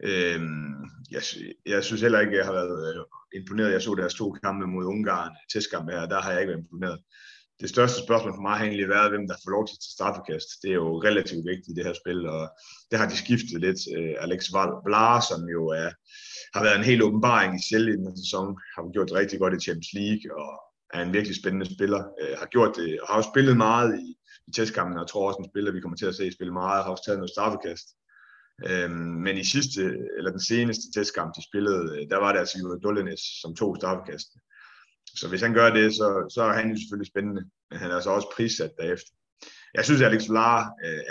Øhm, jeg, jeg synes heller ikke, jeg har været øh, imponeret. Jeg så deres to kampe mod Ungarn, testkampe her, der har jeg ikke været imponeret. det største spørgsmål for mig har egentlig været, hvem der får lov til at straffekast. Det er jo relativt vigtigt i det her spil, og det har de skiftet lidt. Alex Vlar, som jo er, har været en helt åbenbaring i selv i den sæson, har gjort det rigtig godt i Champions League, og er en virkelig spændende spiller. Har gjort det, og har jo spillet meget i, i testkampen, og jeg tror også en spiller, vi kommer til at se spille meget, og har også taget noget straffekast. Men i sidste, eller den seneste testkamp, de spillede, der var det altså Jure Dullenes, som tog straffekastene. Så hvis han gør det, så, så er han jo selvfølgelig spændende, men han er altså også prissat derefter. Jeg synes, at Alex Solar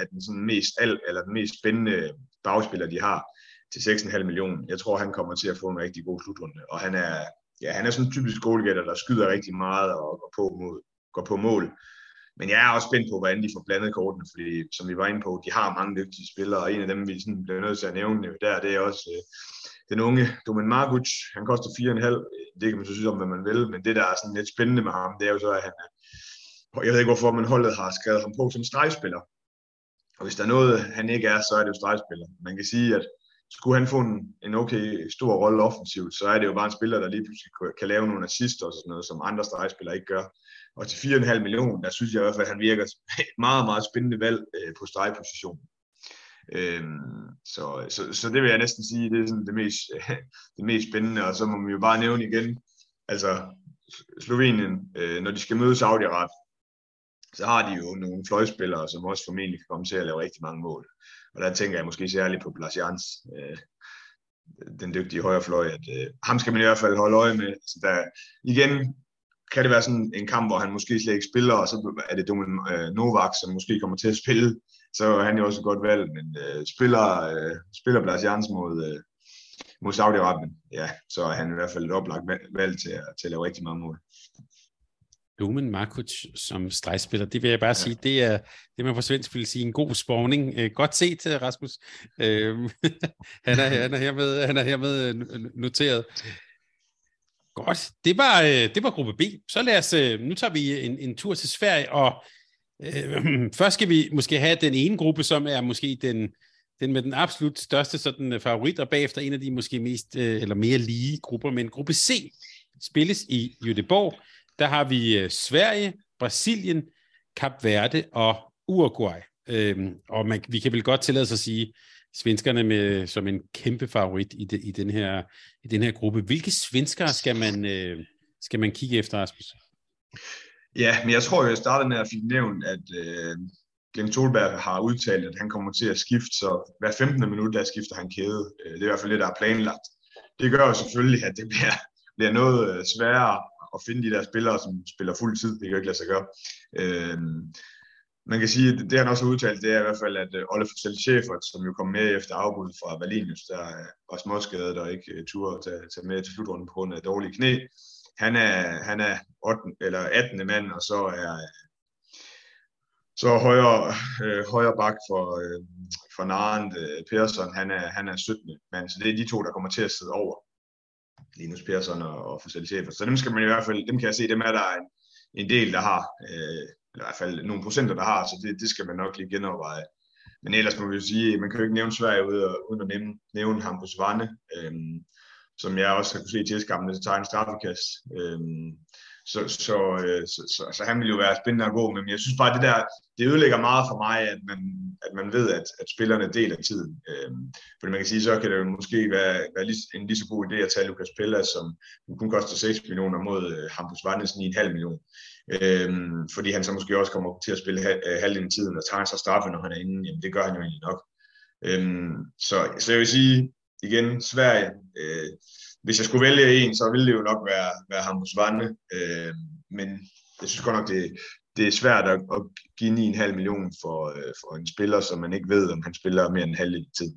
er den sådan mest al, eller den mest spændende bagspiller, de har, til seks komma fem millioner. Jeg tror, han kommer til at få en rigtig god slutrunde, og han er, ja, han er sådan en typisk goalgetter, der skyder rigtig meget og går på, mod, går på mål. Men jeg er også spændt på, hvordan de får blandet kortene, fordi som vi var inde på, de har mange dygtige spillere, og en af dem, vi sådan bliver nødt til at nævne der, det er også øh, den unge Domen Marguc. Han koster fire komma fem. Det kan man så synes om, hvad man vil, men det, der er sådan lidt spændende med ham, det er jo så, at han er, jeg ved ikke, hvorfor man holdet har skrevet ham på som stregspiller. Og hvis der er noget, han ikke er, så er det jo stregspiller. Man kan sige, at skulle han få en, en okay stor rolle offensivt, så er det jo bare en spiller, der lige pludselig kan, kan lave nogle assister og sådan noget, som andre stregspillere ikke gør. Og til fire komma fem millioner, der synes jeg i hvert fald, at han virker et meget, meget spændende valg øh, på stregpositionen. Øhm, så, så, så det vil jeg næsten sige, det er sådan det mest, øh, det mest spændende. Og så må man jo bare nævne igen, altså Slovenien, øh, når de skal møde Saudi-Arabien, så har de jo nogle fløjspillere, som også formentlig kan komme til at lave rigtig mange mål. Og der tænker jeg måske særligt på Blasians, øh, den dygtige højrefløj, at øh, ham skal man i hvert fald holde øje med. Så der, igen kan det være sådan en kamp, hvor han måske slet ikke spiller, og så er det Domen øh, Novak, som måske kommer til at spille. Så er han jo også et godt valg, men øh, spiller, øh, spiller Blasians mod, øh, mod Saudi-Arabien, ja, så er han i hvert fald et oplagt valg til at, til at lave rigtig mange mål. Domen Markuc som stregspiller, det vil jeg bare ja. sige, det er det, man på svensk vil sige, en god spawning. Øh, godt set, Rasmus. Øh, han, er, han, er hermed, han er hermed noteret. Godt, det var, det var gruppe B. Så lad os, nu tager vi en, en tur til Sverige, og øh, først skal vi måske have den ene gruppe, som er måske den, den med den absolut største sådan, favorit, og bagefter en af de måske mest, eller mere lige grupper, men gruppe C spilles i Göteborg. Der har vi Sverige, Brasilien, Kap Verde og Uruguay. Øhm, og man, vi kan vel godt tillade sig at sige svenskerne med, som en kæmpe favorit i, de, i, den her, i den her gruppe. Hvilke svenskere skal man, øh, skal man kigge efter, Rasmus? Ja, men jeg tror, jeg startede med at fik nævnt, at øh, Glenn Solberg har udtalt, at han kommer til at skifte, så hver femtende minut, der skifter han kæde. Det er i hvert fald det, der er planlagt. Det gør jo selvfølgelig, at det bliver, bliver noget sværere at finde de der spillere, som spiller fuld tid. Det kan jo ikke lade sig gøre. Øhm, man kan sige, at det han også har udtalt, det er i hvert fald, at Olle Forsell-Schæfert, som jo kom med efter afbuddet fra Valenius, der var småskadet og ikke turde at tage, tage med til slutrunden på grund af dårlige knæ, han er, han er ottende, eller attende mand, og så er så højre, øh, højre bak for, øh, for Narent øh, Persson, han er, han er syttende mand, så det er de to, der kommer til at sidde over. Linus Persson og, og Forsell-Schæfer. Så dem skal man i hvert fald, dem kan jeg se, dem er der en, en del, der har, øh, eller i hvert fald nogle procenter, der har, så det, det skal man nok lige genoverveje. Men ellers må vi jo sige, man kan jo ikke nævne Sverige uden at nævne, nævne ham på Svane, øh, som jeg også har kunne se i tilskammende, så tager en straffekast. Øh, så, så, øh, så, så, så han vil jo være spændende at gå med, men jeg synes bare, det der, det ødelægger meget for mig, at man, at man ved, at, at spillerne deler tiden. Øhm, fordi man kan sige, så kan det jo måske være, være lige, en lige så god idé at tage Lucas Pella, som kun koster seks millioner mod øh, Hampus Vandels ni komma fem millioner. Øhm, fordi han så måske også kommer til at spille ha- halvdelen af tiden, og tager sig straffe, når han er inde. Jamen, det gør han jo egentlig nok. Øhm, så, så jeg vil sige, igen, Sverige. Øh, hvis jeg skulle vælge en, så ville det jo nok være, være Hampus Vandel. Øh, men jeg synes godt nok, det Det er svært at, at give ni komma fem millioner for, øh, for en spiller, som man ikke ved, om han spiller mere end halvdelen af tiden.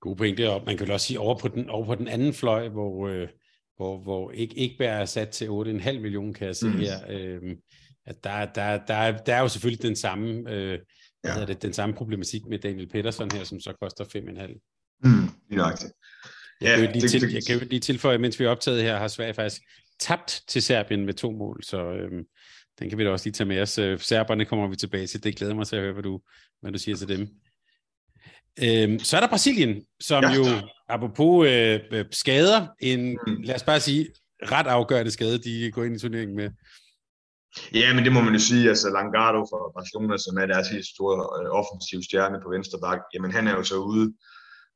God point deroppe. Man kan også sige, over på den, over på den anden fløj, hvor, øh, hvor, hvor ikke, ikke bare er sat til otte komma fem millioner, kan jeg se mm. her. Øh, at der, der, der, der er jo selvfølgelig den samme, øh, ja. det, den samme problematik med Daniel Pettersson her, som så koster fem komma fem. Mm, lige nøjagtigt. Jeg kan jo lige, til, jeg kan jo lige tilføje, mens vi er optaget her, har Sverige faktisk tabt til Serbien med to mål, så øhm, den kan vi da også lige tage med os. Øh, serberne kommer vi tilbage til, det glæder mig til at høre, hvad du, hvad du siger til dem. Øhm, så er der Brasilien, som ja. jo, apropos øh, skader, en, lad os bare sige, ret afgørende skade, de går ind i turneringen med. Ja, men det må man jo sige, altså Langardo fra Barcelona, som er deres helt store offensiv stjerne på venstre bak, jamen han er jo så ude,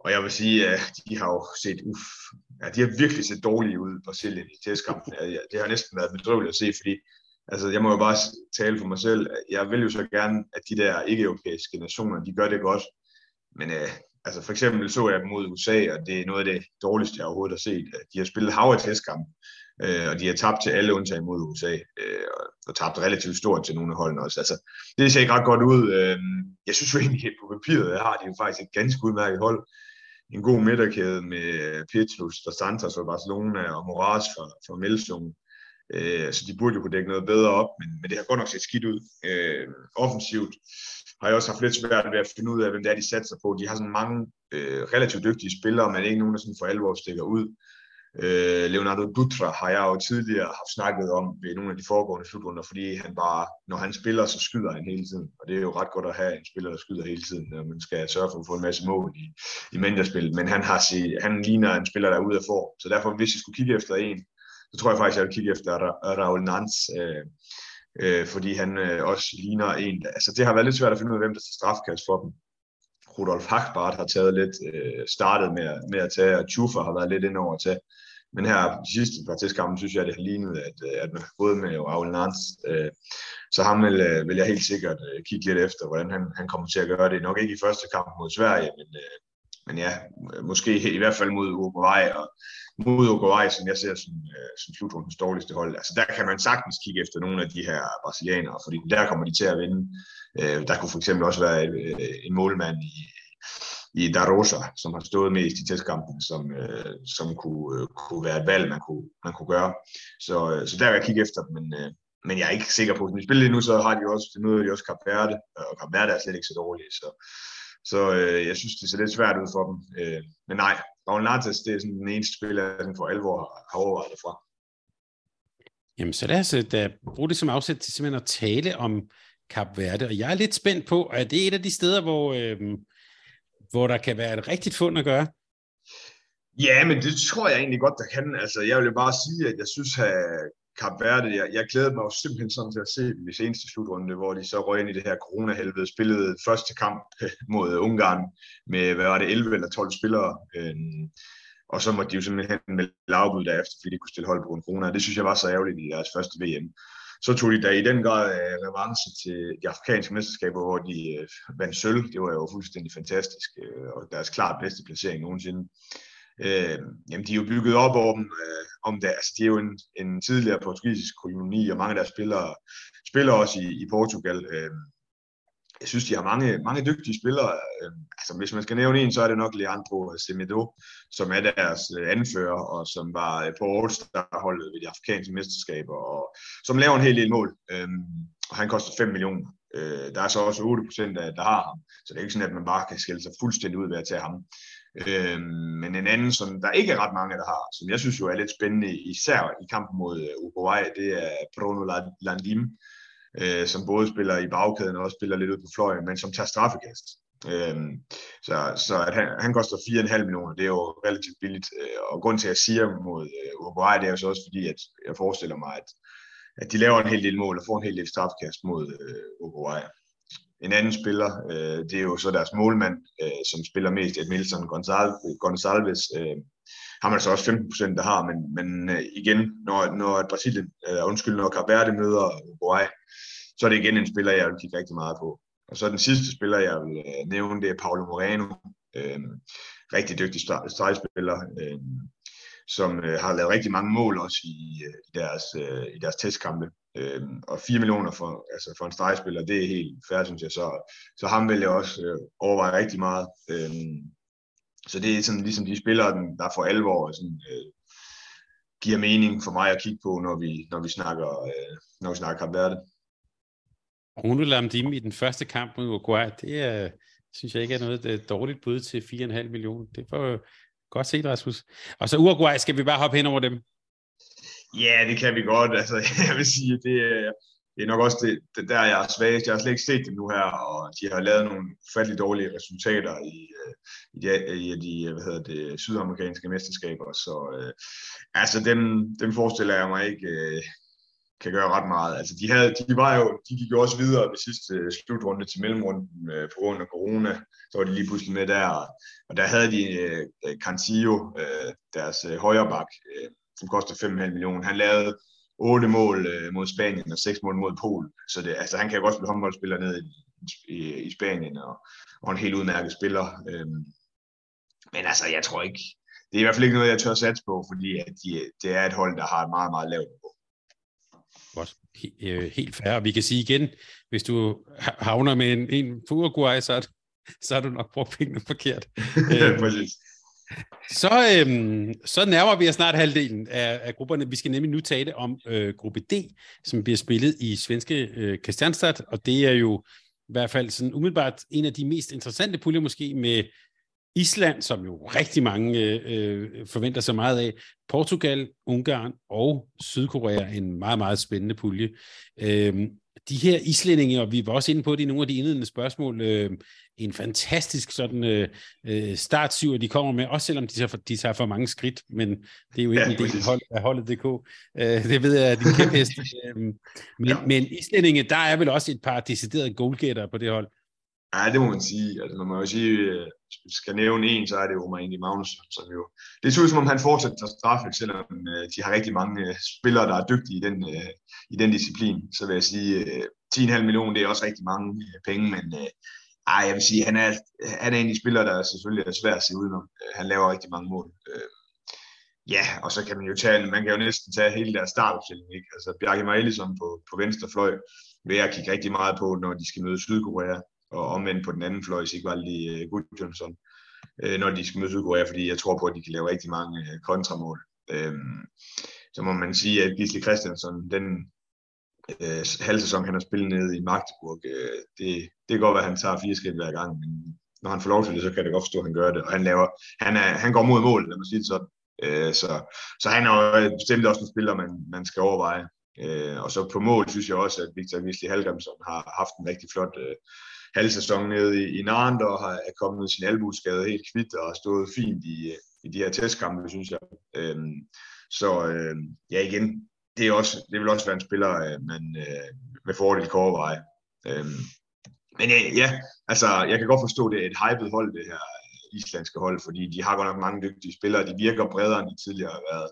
og jeg vil sige, at de har jo set, uff, ja, de har virkelig set dårlige ud i Brasilien i testkampen. Det har næsten været bedrøveligt at se, fordi altså, jeg må jo bare tale for mig selv, jeg vil jo så gerne, at de der ikke-europæiske nationer, de gør det godt, men øh, altså for eksempel så jeg dem mod U S A, og det er noget af det dårligste, jeg overhovedet har set. De har spillet hav af testkampen, øh, og de har tabt til alle undtagen mod U S A, øh, og tabt relativt stort til nogle af holdene også. Altså, det ser ikke ret godt ud. Øh, jeg synes jo egentlig, at på papiret har de jo faktisk et ganske udmærket hold. En god midterkæde med Pietrus og Santos fra Barcelona, og Moraz fra, fra Melsung. Øh, så de burde jo kunne dække noget bedre op, men, men det har godt nok set skidt ud. Øh, offensivt har jeg også haft lidt svært ved at finde ud af, hvem det er, de satser på. De har sådan mange øh, relativt dygtige spillere, men ikke nogen, der sådan for alvor stikker ud. Øh, Leonardo Dutra har jeg jo tidligere haft snakket om ved nogle af de foregående slutrunder, fordi han bare, når han spiller, så skyder han hele tiden. Og det er jo ret godt at have en spiller, der skyder hele tiden, når man skal sørge for at få en masse mål i, i mindrespil. Men han, har set, han ligner en spiller, der er ude af form. Så derfor, hvis jeg skulle kigge efter en, så tror jeg faktisk, jeg vil kigge efter Raul Nantz, øh, øh, fordi han øh, også ligner en. Altså, det har været lidt svært at finde ud af, hvem der tager strafkast for dem. Rudolf Hackbart har taget lidt, øh, startet med, med at tage, og Tjuffer har været lidt ind over at tage. Men her de sidste par testkampen, synes jeg, det har lignet, at, at man både med Raul Nantz, øh, så ham vil, vil jeg helt sikkert øh, kigge lidt efter, hvordan han, han kommer til at gøre det. Nok ikke i første kamp mod Sverige, men, øh, men ja, måske i hvert fald mod Uruguay og mod Uruguay, som jeg ser som, øh, som slutrundens dårligste hold. Altså der kan man sagtens kigge efter nogle af de her brasilianere, fordi der kommer de til at vinde. Øh, der kunne for eksempel også være øh, en målmand i, i Darosa, som har stået mest i testkampen, som, øh, som kunne, øh, kunne være et valg, man kunne, man kunne gøre. Så, øh, så der kan jeg kigge efter dem, men, øh, men jeg er ikke sikker på, at de spiller lige nu, så har de også, nu er de også Kap Verde, og Kap Verde er slet ikke så dårlige, så, så øh, jeg synes, det ser lidt svært ud for dem. Øh, men nej, Raul Nartes, det er sådan den eneste spiller, jeg for alvor har overvejet det fra. Jamen, så lad os da bruge det som afsæt til simpelthen at tale om Kap Verde, og jeg er lidt spændt på, at det er et af de steder, hvor, øh, hvor der kan være et rigtigt fund at gøre. Ja, men det tror jeg egentlig godt, der kan. Altså, jeg vil jo bare sige, at jeg synes, at Kap Verde, jeg, jeg glæder mig jo simpelthen sådan til at se den seneste slutrunde, hvor de så røg ind i det her corona-helvede, spillede første kamp mod Ungarn med, hvad var det, elleve eller tolv spillere, øh, og så måtte de jo simpelthen melde afbud derefter, fordi de kunne stille hold på grund af corona, det synes jeg var så ærgerligt i deres første V M. Så tog de da i den grad øh, revanche til de afrikanske mesterskaber, hvor de øh, vandt sølv, det var jo fuldstændig fantastisk, øh, og deres klart bedste placering nogensinde. Øh, jamen, de er jo bygget op om, øh, om det. Altså, de er jo en, en tidligere portugisisk koloni, og mange af deres spillere spiller også i, i Portugal. Øh, jeg synes, de har mange, mange dygtige spillere. Øh, altså, hvis man skal nævne en, så er det nok Leandro Semedo, som er deres øh, anfører, og som var øh, på All-Star-holdet ved de afrikanske mesterskaber, og som laver en hel del mål. Øh, og han koster fem millioner. Øh, der er så også otte procent af, der har ham. Så det er ikke sådan, at man bare kan skille sig fuldstændig ud ved at tage ham. Øh, men en anden, som der ikke er ret mange, der har, som jeg synes jo er lidt spændende, især i kampen mod Uruguay, det er Bruno Landim, øh, som både spiller i bagkæden og også spiller lidt ud på fløjen, men som tager straffekast. Øh, så så at han, han koster fire komma fem millioner, det er jo relativt billigt. Og grund til, at jeg siger mod Uruguay, det er jo så også fordi, at jeg forestiller mig, at, at de laver en hel del mål og får en hel del straffekast mod øh, Uruguay. En anden spiller, øh, det er jo så deres målmand, øh, som spiller mest, Edmilson Gonçalves. Øh, har man så også femten procent, der har, men, men øh, igen, når, når Brasilien, øh, undskyld, når Kap Verde møder Uruguay, så er det igen en spiller, jeg vil kigge rigtig meget på. Og så den sidste spiller, jeg vil øh, nævne, det er Paulo Moreno. Øh, rigtig dygtig stregspiller, øh, som øh, har lavet rigtig mange mål også i, i, deres, øh, i deres testkampe. Øhm, og fire millioner for, altså for en stregspiller, det er helt fair, synes jeg. Så, så ham vil jeg også øh, overveje rigtig meget. Øhm, så det er sådan, ligesom de spillere, der for alvor sådan, øh, giver mening for mig at kigge på, når vi, når vi snakker øh, når vi snakker Kap Verde. Bruno Landim i den første kamp mod Uruguay, det øh, synes jeg ikke er noget er dårligt bud til fire komma fem millioner. Det får jo godt set, Rasmus. Og så Uruguay, skal vi bare hoppe hen over dem? Ja, yeah, det kan vi godt. Altså, jeg vil sige, det, det er nok også det, det der, jeg er svagest. Jeg har slet ikke set dem nu her, og de har lavet nogle ufattelig dårlige resultater i, i, de, i de, hvad hedder det, sydamerikanske mesterskaber. Så øh, altså dem, dem forestiller jeg mig ikke øh, kan gøre ret meget. Altså de, havde, de, var jo, de gik jo også videre ved sidste slutrunde til mellemrunden øh, på grund af corona. Så var de lige pludselig med der, og der havde de øh, Cantillo, øh, deres øh, højrebak, øh, som koster fem komma fem millioner. Han lavede otte mål øh, mod Spanien og seks mål mod Polen. Så det, altså, han kan jo godt spille håndboldspiller ned i, i, i Spanien, og, og en helt udmærket spiller. Øhm, men altså, jeg tror ikke... Det er i hvert fald ikke noget, jeg tør satse på, fordi at de, det er et hold, der har et meget, meget lavt niveau. Godt. He, helt fair. Vi kan sige igen, hvis du havner med en, en på Uruguay, så, så har du nok brugt pengene forkert. Præcis. Så, øhm, så nærmer vi os snart halvdelen af, af grupperne. Vi skal nemlig nu tale om øh, gruppe D, som bliver spillet i svenske øh, Kristianstad, og det er jo i hvert fald sådan umiddelbart en af de mest interessante puljer måske, med Island, som jo rigtig mange øh, forventer så meget af, Portugal, Ungarn og Sydkorea, en meget, meget spændende pulje. Øhm, de her islændinge, og vi var også inde på det i nogle af de indledende spørgsmål, øh, en fantastisk sådan øh, startsyver, de kommer med, også selvom de tager, for, de tager for mange skridt, men det er jo ikke ja, en del hold, af holdet punktum d k. Øh, det ved jeg, at din kæphest. Øh, men, ja. men islændinge, der er vel også et par deciderede goalgetter på det hold. Ja, det må man sige. Altså, man må jo sige, hvis man skal nævne en, så er det jo egentlig Magnus, som jo... Det ser ud, som om han fortsætter at straffe, selvom de har rigtig mange spillere, der er dygtige i den, i den disciplin. Så vil jeg sige, ti komma fem millioner, det er også rigtig mange penge, men ej, jeg vil sige, han er, han er en af de spillere, der selvfølgelig er svært at se udenom. Han laver rigtig mange mål. Ja, og så kan man jo tage, man kan jo næsten tage hele deres startopstilling, ikke? Altså, Bjarke Maelison på, på venstre fløj, vil jeg kigge rigtig meget på, når de skal møde Sydkorea. Og omvendt på den anden fløj, Sigvaldi uh, Gudjonsson, uh, når de skal møde Sydkorea, fordi jeg tror på, at de kan lave rigtig mange uh, kontramål. Uh, så må man sige, at Gisle Christiansen, den uh, halvsæson, han har spillet nede i Magdeburg, uh, det, det kan godt være, at han tager fire skridt hver gang, men når han får lov til det, så kan det godt forstå, at han gør det. Og han, laver, han, er, han går mod mål, lad mig sige det sådan. Uh, så, så han er bestemt også en spiller, man, man skal overveje. Uh, og så på mål, synes jeg også, at Victor Gisle Halgrimsson har haft en rigtig flot... Uh, halv sæson nede i, i Narend, og har er kommet sin albueskade helt kvidt og har stået fint i, i de her testkampe, synes jeg. Øhm, så øhm, ja, igen, det, er også, det vil også være en spiller, øh, man øh, med fordel kan overveje. Øhm, men ja, ja, altså, jeg kan godt forstå, at det er et hypet hold, det her islandske hold, fordi de har godt nok mange dygtige spillere, de virker bredere, end de tidligere har været.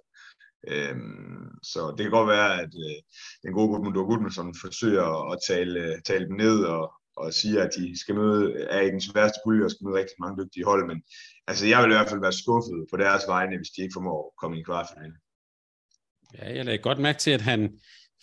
Øhm, så det kan godt være, at øh, den gode Gudmundur Gudmundsson forsøger at tale, tale dem ned, og og siger, at de skal møde, er i den sværeste pulje og skal møde rigtig mange dygtige hold, men altså, jeg vil i hvert fald være skuffet på deres vegne, hvis de ikke formår at komme i en kvartfinale. Ja, jeg lagde godt mærke til, at han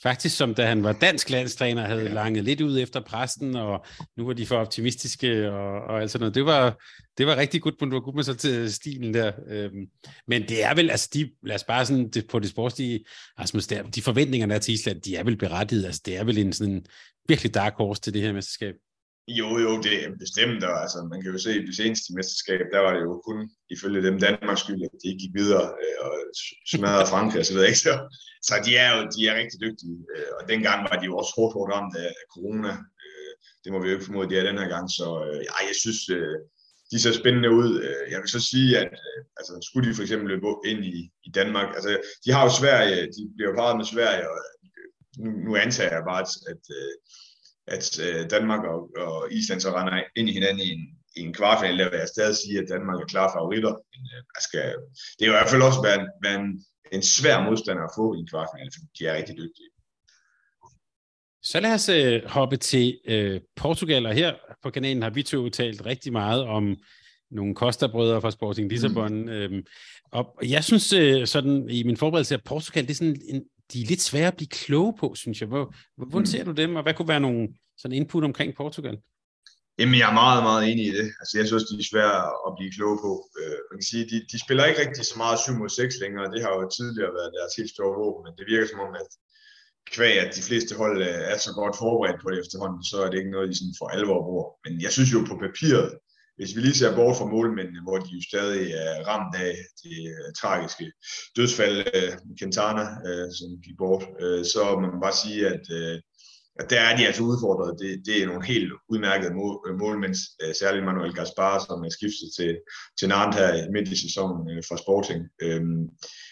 faktisk, som da han var dansk landstræner, havde ja. langet lidt ud efter præsten, og nu var de for optimistiske, og, og alt sådan noget. Det var, det var rigtig godt, Bundur Gudmundsson til stilen der. Øhm, men det er vel, altså de, lad os bare sådan, det, på det sportslige, altså, de forventninger, der er til Island, de er vel berettiget, altså det er vel en sådan virkelig dark horse til det her mesterskab. Jo, jo, det er bestemt, og altså, man kan jo se, at i det seneste mesterskab, der var det jo kun ifølge dem Danmarks skyld, at de ikke gik videre øh, og smadrede Frankrig og så videre, ikke? Så, så de er jo de er rigtig dygtige, øh, og dengang var de jo også hårdt, hårdt ramt af corona. Øh, det må vi jo ikke formode, de er den her gang, så øh, ej, jeg synes, øh, de ser spændende ud. Øh, jeg vil så sige, at øh, altså, skulle de for eksempel løbe ind i, i Danmark, altså de har jo Sverige, de bliver jo parret med Sverige, og øh, nu, nu antager jeg bare, at, at øh, at øh, Danmark og, og Island så render ind i hinanden i en, i en kvartfinale, der vil jeg stadig sige, at Danmark er klare favoritter. Men, øh, skal, det er jo i hvert fald også være en, være en, en svær modstander at få i en kvartfinale, fordi de er rigtig dygtige. Så lad os øh, hoppe til øh, Portugal, og her på kanalen har vi to talt rigtig meget om nogle Costa-brødre fra Sporting Lissabon. Mm. Øhm, og jeg synes øh, sådan, i min forberedelse af Portugal, det er sådan en de er lidt svære at blive kloge på, synes jeg. Hvor, hvordan mm. ser du dem, og hvad kunne være nogle sådan input omkring Portugal? Jamen, jeg er meget, meget enig i det. Altså, jeg synes, de er svære at blive kloge på. Øh, man kan sige, de, de spiller ikke rigtig så meget syv mod seks længere. Det har jo tidligere været deres helt store våben, men det virker som om, at kvæg, at de fleste hold er så godt forberedt på det efterhånden, så er det ikke noget, de sådan for alvor bruger. Men jeg synes jo på papiret, hvis vi lige ser bort fra målmændene, hvor de jo stadig er ramt af det tragiske dødsfald, Quintana, som gik bort, så må man bare sige, at Og der er de altså udfordret. Det, det er nogle helt udmærkede mål, målmænd, særligt Manuel Gaspar, som er skiftet til, til Nantes her midt i sæsonen fra Sporting.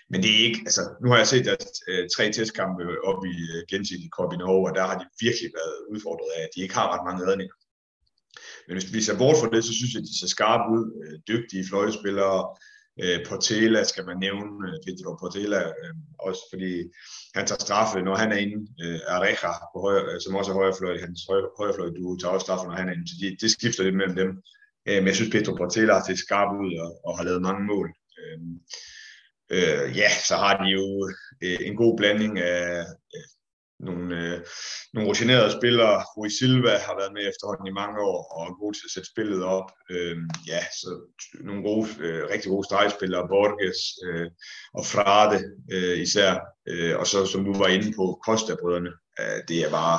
Men det er ikke, altså, nu har jeg set deres tre testkampe op i Gentil Cup i Norge, og der har de virkelig været udfordret af, at de ikke har ret mange redninger. Men hvis vi ser bort fra det, så synes jeg, at de ser skarpe ud, dygtige fløjespillere. Portela skal man nævne, Pedro Portela, også fordi han tager straffe, når han er inde. Areja, på højre, som også er højrefløj, hans højrefløj, du tager også straffe, når han er inde. Så de, det skifter lidt mellem dem. Men jeg synes, Pedro Portela har set skarp ud og, og har lavet mange mål. Øh, ja, så har de jo en god blanding af nogle, øh, nogle rutinerede spillere. Rui Silva har været med efterhånden i mange år og er god til at sætte spillet op. Øh, ja, så nogle gode, øh, rigtig gode stregspillere, Borges øh, og Frade øh, især. Øh, og så, som du var inde på, Costa-brødrene. Øh, det er bare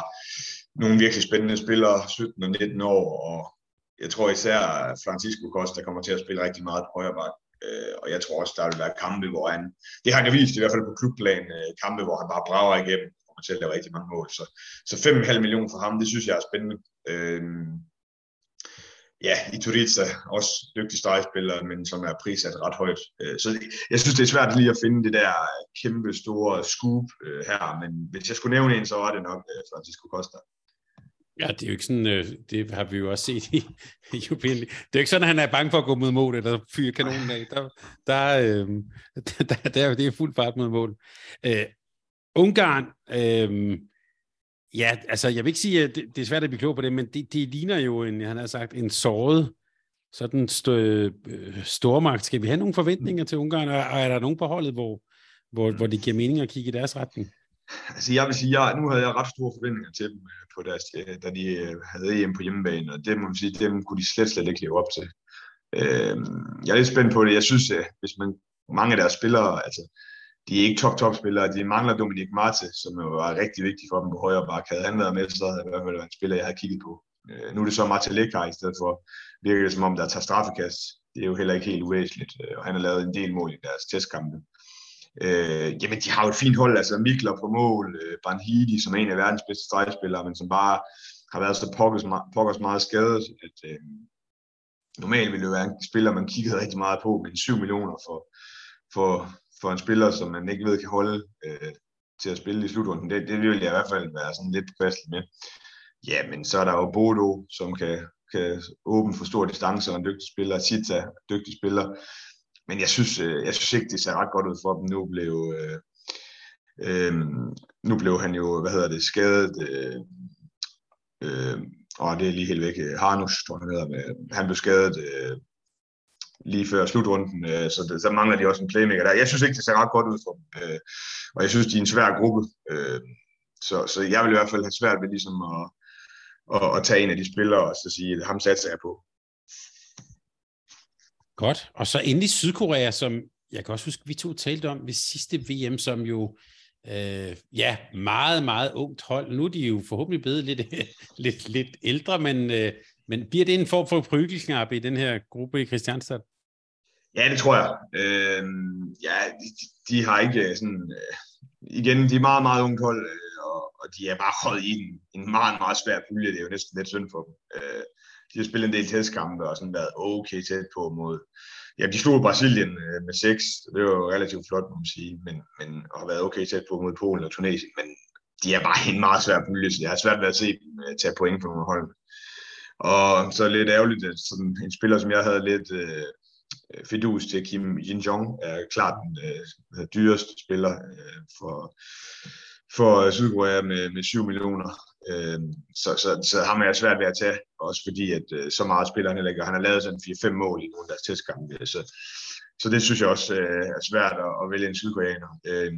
nogle virkelig spændende spillere, sytten og nitten år. Og jeg tror især, at Francisco Costa kommer til at spille rigtig meget på højre bakke. Og jeg tror også, der vil være kampe, hvor han... Det har han vist i hvert fald på klubplan, kampe, hvor han bare brager igennem og til at lave rigtig mange mål. Så, så fem komma fem millioner for ham, det synes jeg er spændende. Øhm, ja, Iturriza, også dygtig stregspiller, men som er prissat ret højt. Øh, så jeg synes, det er svært lige at finde det der kæmpe store scoop øh, her, men hvis jeg skulle nævne en, så var det nok øh, Francisco Costa. Ja, det er jo ikke sådan, øh, det har vi jo også set i, i Jubilæen. Det er jo ikke sådan, at han er bange for at gå mod mål, eller fyre kanonen af. Der, der, øh, der, der, det er fuld fart mod mål. Øh, Ungarn, øh, ja, altså jeg vil ikke sige, at det, det er svært at blive klog på det, men det, det ligner jo, en, han har sagt, en såret sådan stø- stormagt. Skal vi have nogle forventninger til Ungarn, og er der nogen på holdet, hvor, hvor, hvor det giver mening at kigge i deres retning? Altså jeg vil sige, jeg, nu havde jeg ret store forventninger til dem, på deres, da de havde E M på hjemmebane, og det må man sige, dem kunne de slet, slet ikke leve op til. Øh, jeg er lidt spændt på det. Jeg synes, at hvis man, mange af deres spillere, altså de er ikke top-top-spillere, de mangler Dominik Marte, som var rigtig vigtig for dem på højre bakke. Havde han været med, så havde det i hvert fald været en spiller, jeg havde kigget på. Øh, nu er det så Martin Lekar i stedet for, virker det som om, der tager straffekast. Det er jo heller ikke helt uvæsentligt, og han har lavet en del mål i deres testkampe. Øh, jamen, de har jo et fint hold, altså Mikler på mål, øh, Banhidi, som er en af verdens bedste stregspillere, men som bare har været så pokkers, pokkers meget skadet, at øh, normalt ville det være en spiller, man kiggede rigtig meget på, men syv millioner for... for for en spiller, som man ikke ved kan holde øh, til at spille i slutrunden, det, det vil jeg i hvert fald være sådan lidt påpasselig med. Ja, men så er der jo Bodo, som kan, kan åbne for store distancer, og en dygtig spiller, Sita, dygtig spiller. Men jeg synes, øh, jeg synes ikke, det ser ret godt ud for dem. Nu blev, øh, øh, nu blev han jo, hvad hedder det, skadet. Øh, øh, og det er lige helt væk. Harnus, tror jeg, han hedder med. Han blev skadet. Øh, lige før slutrunden, øh, så, det, så mangler de også en playmaker der. Jeg synes ikke, det ser ret godt ud for dem, øh, og jeg synes, de er en svær gruppe, øh, så, så jeg vil i hvert fald have svært ved ligesom at, at, at tage en af de spillere og så sige, at ham satser jeg på. Godt, og så endelig Sydkorea, som jeg kan også huske, vi to talte om ved sidste V M, som jo øh, ja, meget, meget ungt hold. Nu er de jo forhåbentlig blevet lidt, lidt, lidt ældre, men, øh, men bliver det en form for prygelknappe i den her gruppe i Kristianstad? Ja, det tror jeg. Øh, ja, de, de har ikke sådan... Øh, igen, de er meget, meget ungt hold, øh, og, og de er bare holdt i en, en meget, meget svær pulje. Det er jo næsten lidt synd for dem. Øh, de har spillet en del testkampe og sådan været okay tæt på mod... Ja, de slog Brasilien øh, med seks. Det var jo relativt flot, må man sige, men, men har været okay tæt på mod Polen og Tunesien. Men de er bare en meget svær pulje, så jeg har svært ved at se dem øh, tage point på nogle hold. Og så lidt ærgerligt, at sådan en spiller, som jeg havde lidt... Øh, fidus til Kim Jin-jong er klart den øh, dyreste spiller øh, for, for Sydkorea med, med syv millioner. Øh, så, så, så ham er jeg svært ved at tage, også fordi at øh, så meget spiller han heller ikke. Han har lavet sådan fire-fem mål i nogle af deres testkampe, så, så det synes jeg også øh, er svært at, at vælge en sydkoreaner. Øh,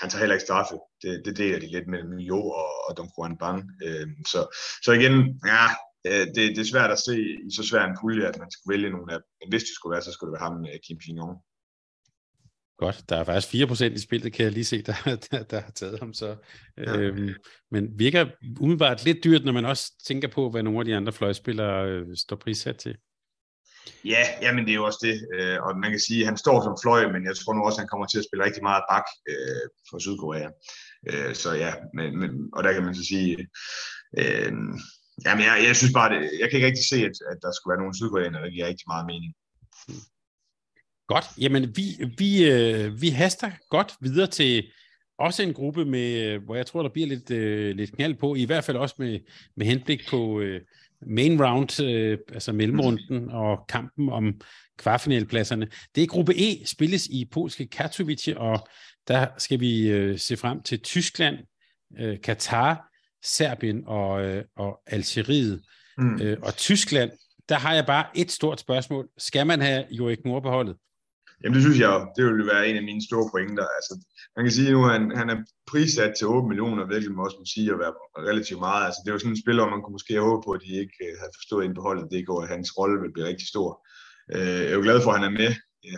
han tager heller ikke straffe. Det, det deler de lidt mellem Jo og, og Dong Kwan Bang. Øh, så, så igen, ja... Det, det er svært at se i så svær en pulje, at man skulle vælge nogle af dem. Men hvis det skulle være, så skulle det være ham, Kim Jong-un. Godt, der er faktisk fire procent i spillet, kan jeg lige se, der, der, der har taget ham så. Ja. Øhm, men virker umiddelbart lidt dyrt, når man også tænker på, hvad nogle af de andre fløjspillere øh, står prissat til. Ja, jamen det er jo også det, og man kan sige, at han står som fløj, men jeg tror nu også, at han kommer til at spille rigtig meget bak øh, for Sydkorea. Øh, så ja, men, men, og der kan man så sige, øh, jamen jeg, jeg synes bare, det, jeg kan ikke rigtig se, at, at der skulle være nogen sydkoreanere, der giver rigtig meget mening. Godt, jamen vi, vi, øh, vi haster godt videre til også en gruppe, med, hvor jeg tror, der bliver lidt, øh, lidt knald på, i hvert fald også med, med henblik på... Øh, main round, øh, altså mellemrunden og kampen om kvartfinalpladserne. Det er gruppe E, spilles i polske Katowice, og der skal vi øh, se frem til Tyskland, øh, Katar, Serbien og, øh, og Algeriet. Mm. Øh, og Tyskland, der har jeg bare et stort spørgsmål. Skal man have Joachim Nord på holdet? Jamen det synes jeg jo. Det ville være en af mine store pointer. Altså, man kan sige nu, at han, han er prissat til otte millioner, hvilket man også må sige at være relativt meget. Altså, det er jo sådan en spiller, man kunne måske håbe på, at de ikke havde forstået ind på holdet. Det går, at hans rolle vil blive rigtig stor. Jeg er jo glad for, at han er med.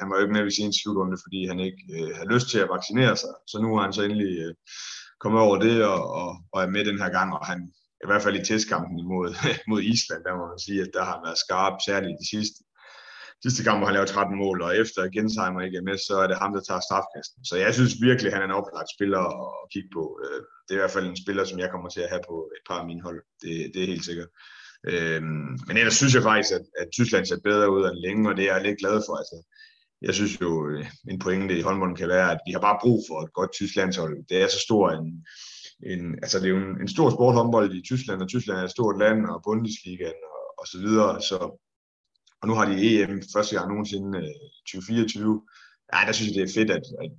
Han var jo ikke med ved sin slutrunde, fordi han ikke havde lyst til at vaccinere sig. Så nu har han så endelig kommet over det og, og, og er med den her gang, og han i hvert fald i testkampen imod, mod Island, der må man sige, at der har været skarp, særligt de sidste. Sidste gang, hvor han laver tretten mål, og efter Gensheimer ikke er med, så er det ham, der tager strafkasten. Så jeg synes virkelig, at han er en oplagt spiller at kigge på. Det er i hvert fald en spiller, som jeg kommer til at have på et par af mine hold. Det, det er helt sikkert. Men ellers synes jeg faktisk, at, at Tyskland ser bedre ud end længe, og det er jeg lidt glad for. Altså, jeg synes jo, en pointe i håndbolden kan være, at vi har bare brug for et godt tysk landshold. Det er så stor en... en altså, det er jo en, en stor sport håndbold i Tyskland, og Tyskland er et stort land, og Bundesligaen og, og så videre, så... Og nu har de E M første gang nogensinde tyve fireogtyve. Ja, der synes jeg, det er fedt, at, at,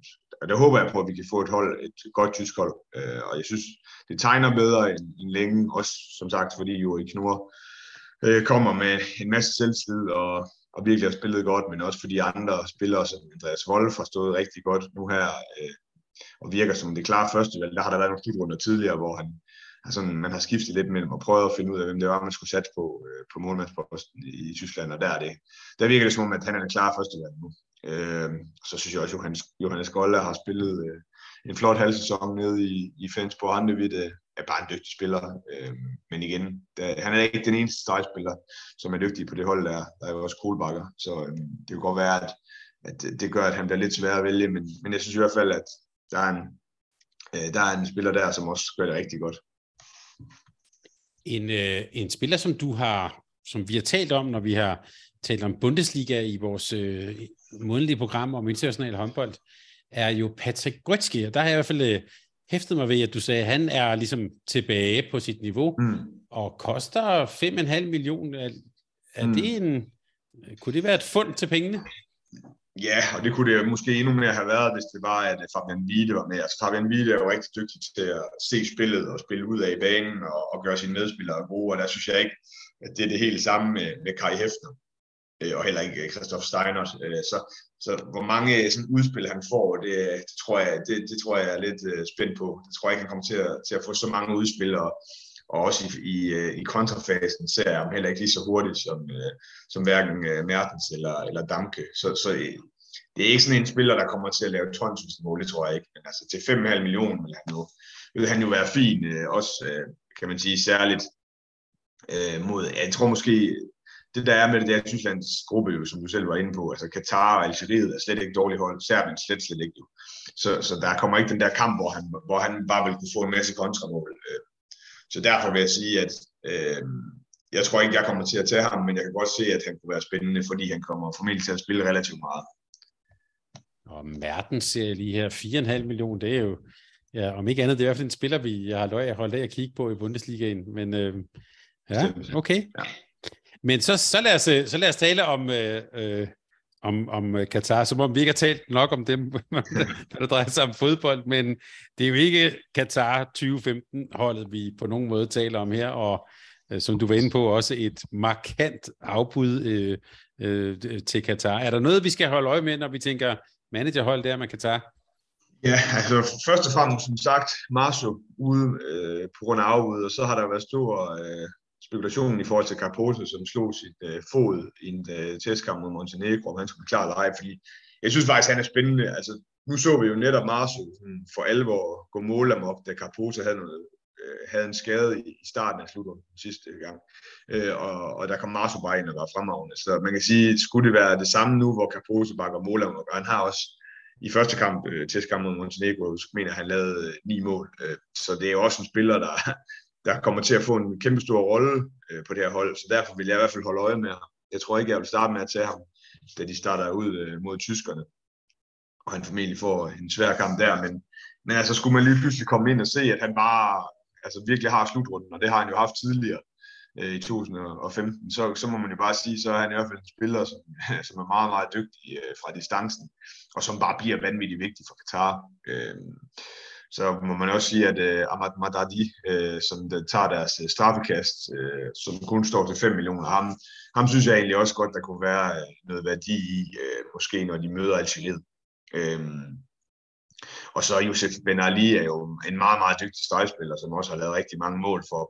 at der håber jeg på, at vi kan få et hold, et godt tysk hold. Øh, og jeg synes, det tegner bedre end, end længe, også som sagt, fordi Joachim Nord øh, kommer med en masse selvtillid og, og virkelig har spillet godt, men også fordi andre spillere, som Andreas Wolf, har stået rigtig godt nu her øh, og virker som det klare førstevalg. Der har der været nogle slutrunder tidligere, hvor han... Altså, man har skiftet lidt mellem og prøvet at finde ud af, hvem det var, man skulle satse på, øh, på målmandsposten i Tyskland, og der er det. Der virker det som om, at han er den klare førstevalg nu. Øh, så synes jeg også, at Johannes, Johannes Golla har spillet øh, en flot halv sæson nede i, i Flensborg. Handevidt øh, er bare en dygtig spiller, øh, men igen, der, han er ikke den eneste stregspiller, som er dygtig på det hold, der, der er jo også Kohlbakker. Så øh, det kan godt være, at, at det gør, at han bliver lidt svær at vælge, men, men jeg synes i hvert fald, at der er en, øh, der er en spiller der, som også gør det rigtig godt. En, øh, en spiller, som du har, som vi har talt om, når vi har talt om Bundesliga i vores øh, månedlige program om international håndbold, er jo Patrick Grøtski. Og der har jeg i hvert fald øh, hæftet mig ved, at du sagde, at han er ligesom tilbage på sit niveau mm. og koster fem komma fem millioner. Er, er mm. det en, kunne det være et fund til pengene? Ja, og det kunne det måske endnu mere have været, hvis det var, at Fabian Wiede var med. Altså Fabian Wiede er jo rigtig dygtig til at se spillet og spille ud af i banen og, og gøre sine medspillere gode, og der synes jeg ikke, at det er det hele samme med, med Kai Hefner og heller ikke Christoph Steinert. Så, så hvor mange sådan udspil han får, det, det, tror jeg, det, det tror jeg er lidt spændt på. Jeg tror ikke, han kommer til at, til at få så mange udspil, og, og også i, i, i kontrafasen ser jeg ham heller ikke lige så hurtigt som, som hverken Mertens eller, eller Damke. Så, så det er ikke sådan en spiller, der kommer til at lave tonsvis-mål, det tror jeg ikke. Men altså til fem komma fem millioner vil han, jo, vil han jo være fin, også kan man sige særligt mod, jeg tror måske, det der er med det der Tysklands gruppe, som du selv var inde på, altså Katar og Algeriet er slet ikke dårligt hold, Serbien slet slet ikke. Så, så der kommer ikke den der kamp, hvor han, hvor han bare vil kunne få en masse kontramål. Så derfor vil jeg sige, at øh, jeg tror ikke, jeg kommer til at tage ham, men jeg kan godt se, at han kunne være spændende, fordi han kommer formentlig til at spille relativt meget. Og Mertens ser jeg lige her, fire komma fem millioner, det er jo, ja, om ikke andet, det er i hvert fald en spiller, vi jeg har løg at holde af at kigge på i Bundesligaen, men øh, ja, okay. Ja. Men så, så, lad os, så lad os tale om, øh, om, om Katar, som om vi ikke har talt nok om dem, når det drejer sig om fodbold, men det er jo ikke Katar tyve femten-holdet, vi på nogen måde taler om her, og øh, som du var inde på, også et markant afbud øh, øh, til Katar. Er der noget, vi skal holde øje med, når vi tænker managerhold der, man kan tage? Ja, altså først og fremmest, som sagt, Marso ude øh, på grund af afbud, og så har der været stor øh, spekulation i forhold til Carposo, som slog sit øh, fod i en øh, testkamp mod Montenegro, og han skulle klare at lege, fordi jeg synes faktisk, han er spændende. Altså, nu så vi jo netop Marso for alvor gå mål om op, da Carposo havde noget havde en skade i starten af slutrunden sidste gang, øh, og, og der kom Marso bare ind og var fremragende. Så man kan sige, skulle det være det samme nu, hvor Capose bakker målerne, og han har også i første kamp, øh, testkamp mod Montenegro, så mener han lavede øh, ni mål. Øh, så det er jo også en spiller, der, der kommer til at få en kæmpe stor rolle øh, på det her hold, så derfor vil jeg i hvert fald holde øje med ham. Jeg tror ikke, jeg vil starte med at tage ham, da de starter ud øh, mod tyskerne, og han formentlig får en svær kamp der, men, men altså skulle man lige pludselig komme ind og se, at han bare altså virkelig har slutrunden, og det har han jo haft tidligere øh, i to tusind og femten, så, så må man jo bare sige, så er han i hvert fald en spiller, som, som er meget, meget dygtig øh, fra distancen, og som bare bliver vanvittigt vigtig for Qatar. Øh, så må man også sige, at øh, Ahmad Madadi, øh, som der tager deres øh, straffekast, øh, som kun står til fem millioner, ham, ham synes jeg egentlig også godt, der kunne være noget værdi i, øh, måske når de møder Algeriet. Øhm, og så Youssef Ben Ali er jo en meget, meget dygtig stregspiller, som også har lavet rigtig mange mål for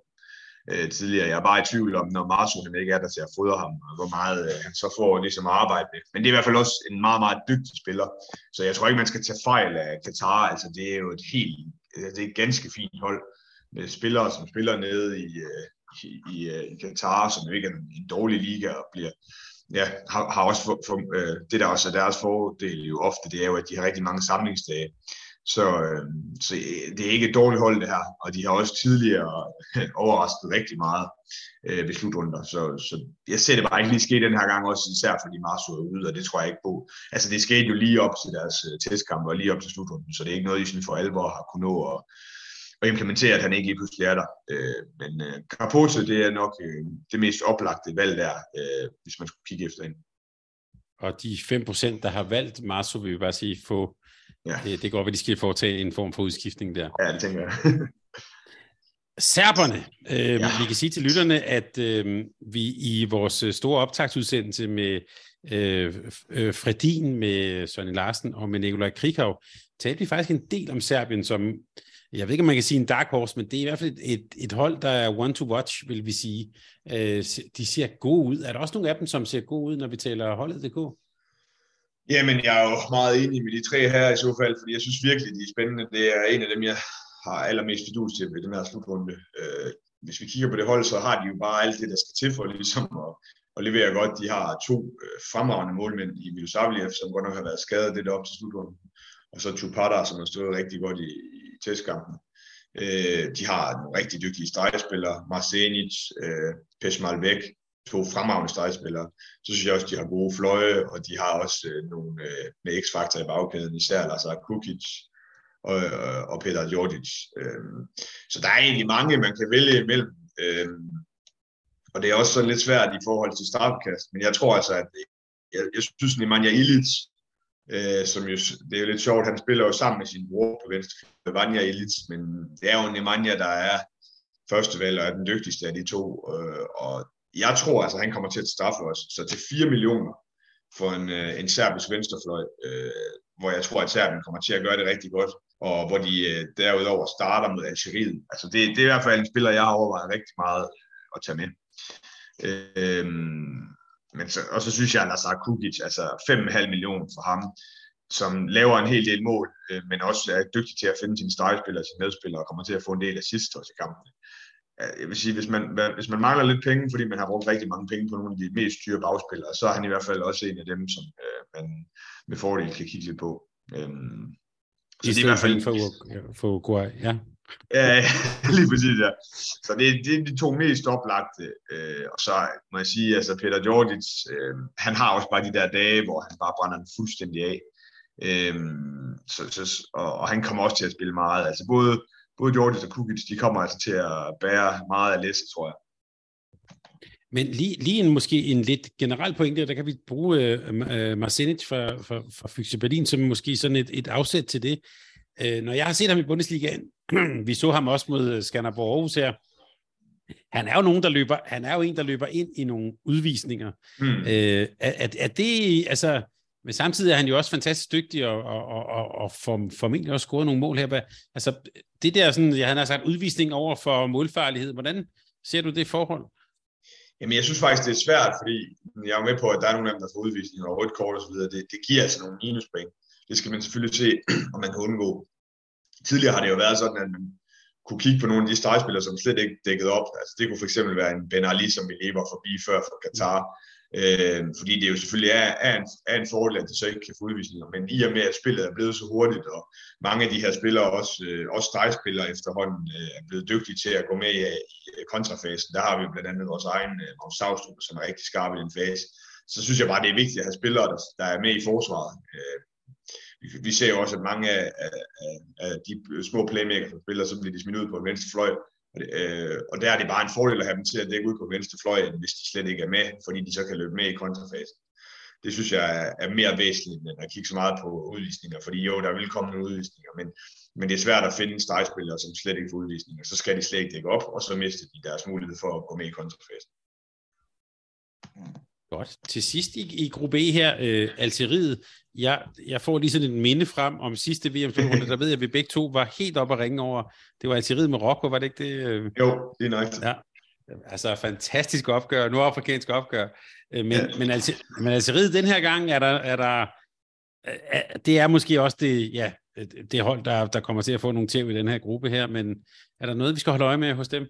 øh, tidligere. Jeg er bare i tvivl om, når Martin ikke er der til at fodre ham, hvor meget øh, han så får ligesom at arbejde med. Men det er i hvert fald også en meget, meget dygtig spiller. Så jeg tror ikke, man skal tage fejl af Qatar. Altså, det er jo et helt, det er et ganske fint hold med spillere, som spiller nede i, øh, i, øh, i Qatar, som jo ikke er en dårlig liga og bliver... Ja, har, har også for, for, øh, det, der også er deres fordel jo ofte, det er jo, at de har rigtig mange samlingsdage. Så, øh, så det er ikke et dårligt hold, det her. Og de har også tidligere øh, overrasket rigtig meget øh, ved slutrunder. Så, så jeg ser det bare ikke lige ske den her gang, også især fordi Marso er ude, og det tror jeg ikke på. Altså, det skete jo lige op til deres øh, testkamp og lige op til slutrunden, så det er ikke noget, de sådan for alvor har kunnet nå at, at implementere, at han ikke lige pludselig er der. Øh, men øh, Capote, det er nok øh, det mest oplagte valg der, øh, hvis man skulle kigge efter en. Og de fem procent, der har valgt Marso, vil vi bare sige, få, ja. øh, det går, at de skal foretage en form for udskiftning der. Ja, det tænker jeg. Serberne. Øh, ja. Vi kan sige til lytterne, at øh, vi i vores store optagsudsendelse med øh, øh, Fredin, med Søren Larsen og med Nikolaj Krikau, talte vi faktisk en del om Serbien, som jeg ved ikke, om man kan sige en dark horse, men det er i hvert fald et, et, et hold, der er one to watch, vil vi sige. Øh, de ser gode ud. Er der også nogle af dem, som ser gode ud, når vi taler holdet punktum d k? Jamen, jeg er jo meget enig med de tre her i så fald, fordi jeg synes virkelig, de er spændende. Det er en af dem, jeg har allermest fidus til ved den her slutrunde. Øh, hvis vi kigger på det hold, så har de jo bare alt det, der skal til for ligesom at, at levere godt. De har to øh, fremragende målmænd i Milosavljev, som godt nok har været skadet lidt op til slutrunden. Og så Chupada, som har stået rigtig godt i, i testkampen. Øh, de har nogle rigtig dygtige stregspillere. Marsenic, øh, Peshmalbek, to fremragende stregspillere. Så synes jeg også, de har gode fløje, og de har også øh, nogle øh, med x-faktor i bagkæden, især Lazar Kukic og, og, og Petar Jordic. Øh, så der er egentlig mange, man kan vælge imellem. Øh, og det er også sådan lidt svært i forhold til straffekast, men jeg tror altså, at jeg, jeg synes, at Nemanja Ilic, Øh, som jo, det er jo lidt sjovt, han spiller jo sammen med sin bror på venstre, Nemanja Ilic, men det er jo Nemanja, der er førstevalg og er den dygtigste af de to, øh, og jeg tror altså, han kommer til at straffe os, så til fire millioner for en, øh, en serbisk venstrefløj, øh, hvor jeg tror, at Serbien kommer til at gøre det rigtig godt, og hvor de øh, derudover starter med Algeriet. Altså det, det er i hvert fald en spiller, jeg har overvejet rigtig meget at tage med. Øh, Men så, og så synes jeg, at Lazar Kukic, altså fem komma fem millioner for ham, som laver en hel del mål, øh, men også er dygtig til at finde sine stregspillere og sine medspillere, og kommer til at få en del assist også i kampene. Jeg vil sige, hvis man, hvis man mangler lidt penge, fordi man har brugt rigtig mange penge på nogle af de mest dyre bagspillere, så er han i hvert fald også en af dem, som øh, man med fordel kan kigge lidt på. Øhm, I stedet i hvert fald for, for Uruguay, ja. Ja, lige præcis, ja. Så det, det er de to mest oplagte, øh, og så må jeg sige, altså Petar Jordic, øh, han har også bare de der dage, hvor han bare brænder den fuldstændig af, øh, så, så, og, og han kommer også til at spille meget, altså både, både Jordic og Kukic, de kommer altså til at bære meget af læsset, tror jeg. Men lige, lige en, måske en lidt generel pointe, der kan vi bruge øh, Marsenic fra, fra, fra Füchse Berlin som måske sådan et, et afsæt til det. Øh, når jeg har set ham i Bundesligaen, vi så ham også mod Skanderborg Aarhus her. Han er jo nogen der løber, han er jo en der løber ind i nogle udvisninger. Mm. Øh, er, er det altså, men samtidig er han jo også fantastisk dygtig og og og, og for, formentlig også scoret nogle mål her. Altså det der sådan, ja, han har sagt udvisning over for målfarlighed. Hvordan ser du det forhold? Jamen jeg synes faktisk det er svært, fordi jeg er med på at der er nogle af dem der får udvisninger og rødt kort og så videre. Det, det giver altså nogle minuspoint. Det skal man selvfølgelig se, om man kan undgå. Tidligere har det jo været sådan, at man kunne kigge på nogle af de stregspillere, som slet ikke dækkede op. Altså, det kunne fx være en Ben Ali, som vi lever forbi før fra Katar. Øh, fordi det jo selvfølgelig er, er, en, er en fordel, at de så ikke kan få udvisninger. Men i og med, at spillet er blevet så hurtigt, og mange af de her spillere, også, øh, også stregspillere efterhånden, øh, er blevet dygtige til at gå med i, i kontrafasen. Der har vi blandt andet vores egen øh, Magnus Savstrup, som er rigtig skarp i den fase. Så synes jeg bare, det er vigtigt at have spillere, der, der er med i forsvaret. Øh, Vi ser jo også, at mange af, af, af de små playmakers, som spiller, så bliver de smidt ud på en venstre fløj. Og, det, øh, og der er det bare en fordel at have dem til at dække ud på venstre fløj, hvis de slet ikke er med, fordi de så kan løbe med i kontrafasen. Det synes jeg er, er mere væsentligt, end at kigge så meget på udvisninger. Fordi jo, der vil komme nogle udvisninger, men, men det er svært at finde stregspillere, som slet ikke får udvisninger. Så skal de slet ikke dække op, og så mister de deres mulighed for at gå med i kontrafasen. Godt. Til sidst i, i gruppe E her, øh, Algeriet, jeg, jeg får lige sådan en minde frem om sidste V M-slutrunde, der ved jeg, at vi begge to var helt oppe at ringe over. Det var Algeriet Marokko, var det ikke det? Jo, det er nøjagtigt. Ja. Altså fantastisk opgør, nordafrikansk opgør. Men, ja. men, Alger, men Algeriet den her gang, er der, er der, er, det er måske også det, ja, det hold, der, der kommer til at få nogle tæv i den her gruppe her, men er der noget, vi skal holde øje med hos dem?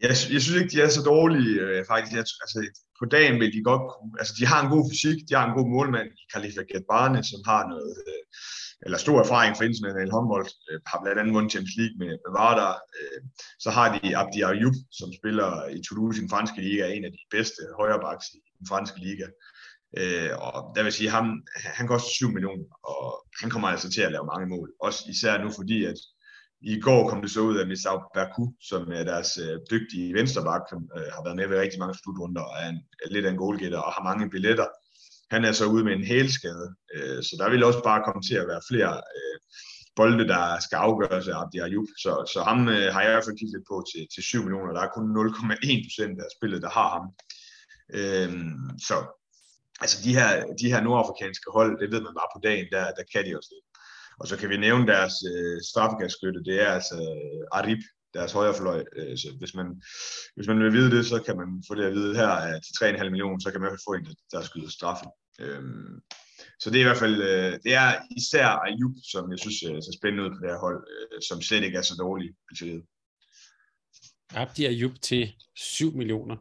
Jeg, jeg synes ikke, de er så dårlige, øh, faktisk. Jeg, altså, på dagen vil de godt kunne... Altså, de har en god fysik, de har en god målmand i Khalifa Ghebbane, som har noget... Øh, eller stor erfaring fra international håndbold, øh, har blandt andet vundet Champions League med, med Vardar. Øh, så har de Abdi Ayoub, som spiller i Toulouse i den franske liga, en af de bedste højrebacks i den franske liga. Øh, og der vil sige, ham, han koster syv millioner, og han kommer altså til at lave mange mål. Også især nu, fordi at i går kom det så ud af Misao Baku, som er deres øh, dygtige venstreback, som øh, har været med ved rigtig mange slutrunder og er, en, er lidt af en goalgetter og har mange billetter. Han er så ude med en hælskade, øh, så der vil også bare komme til at være flere øh, bolde, der skal afgøres af Abdi Ayoub. Så, så ham øh, har jeg i hvert fald kigget på til, til syv millioner. Der er kun nul komma en procent af spillet, der har ham. Øh, så altså de her, de her nordafrikanske hold, det ved man bare på dagen, der, der kan de også lidt. Og så kan vi nævne deres øh, straffegaskytte, det er altså øh, Arip, deres højrefløj. Øh, så hvis man, hvis man vil vide det, så kan man få det at vide her, at til tre komma fem millioner, så kan man få en, der skyder straffen. Øhm, så det er i hvert fald, øh, det er især Ayoub, som jeg synes er så spændende ud på det her hold, øh, som slet ikke er så dårlig. Abdi Ayoub til syv millioner.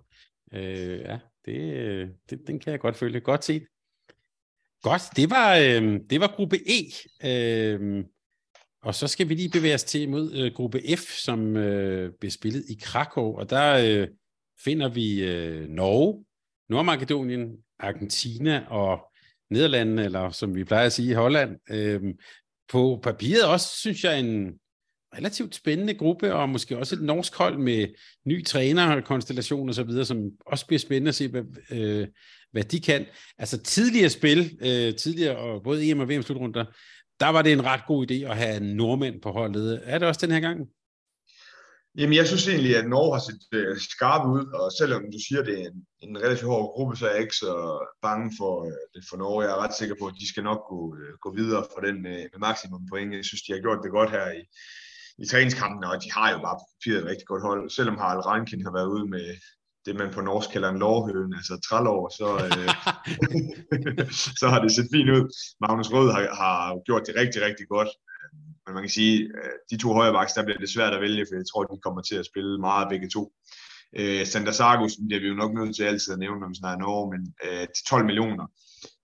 Øh, ja, det, det, den kan jeg godt følge. Godt set. Godt, det var, øh, det var gruppe E, øh, og så skal vi lige bevæge os til mod øh, gruppe F, som øh, bliver spillet i Krakow, og der øh, finder vi øh, Norge, Nordmakedonien, Argentina og Nederlandene, eller som vi plejer at sige, Holland. Øh, på papiret også, synes jeg, en relativt spændende gruppe, og måske også et norsk hold med ny trænerkonstellation og så videre, som også bliver spændende at se, hvad, øh, hvad de kan. Altså tidligere spil, øh, tidligere, og både E M og V M slutrunder, der var det en ret god idé at have en nordmænd på holdet. Er det også den her gang? Jamen, jeg synes egentlig, at Norge har set øh, skarpe ud, og selvom du siger, at det er en, en relativt hård gruppe, så er jeg ikke så bange for, øh, for Norge. Jeg er ret sikker på, at de skal nok gå, øh, gå videre for den øh, med maksimum point. Jeg synes, de har gjort det godt her i i træningskampen, og de har jo bare på papiret et rigtig godt hold. Selvom Harald Rankin har været ude med det, man på norsk kalder en lårhøne, altså trælår, så, øh, så har det set fint ud. Magnus Rød har, har gjort det rigtig, rigtig godt. Men man kan sige, de to højrebacks, der bliver det svært at vælge, for jeg tror, de kommer til at spille meget begge to. Øh, Sander Sargussen bliver vi jo nok nødt til altid at nævne, når vi snakker Norge, men øh, til tolv millioner.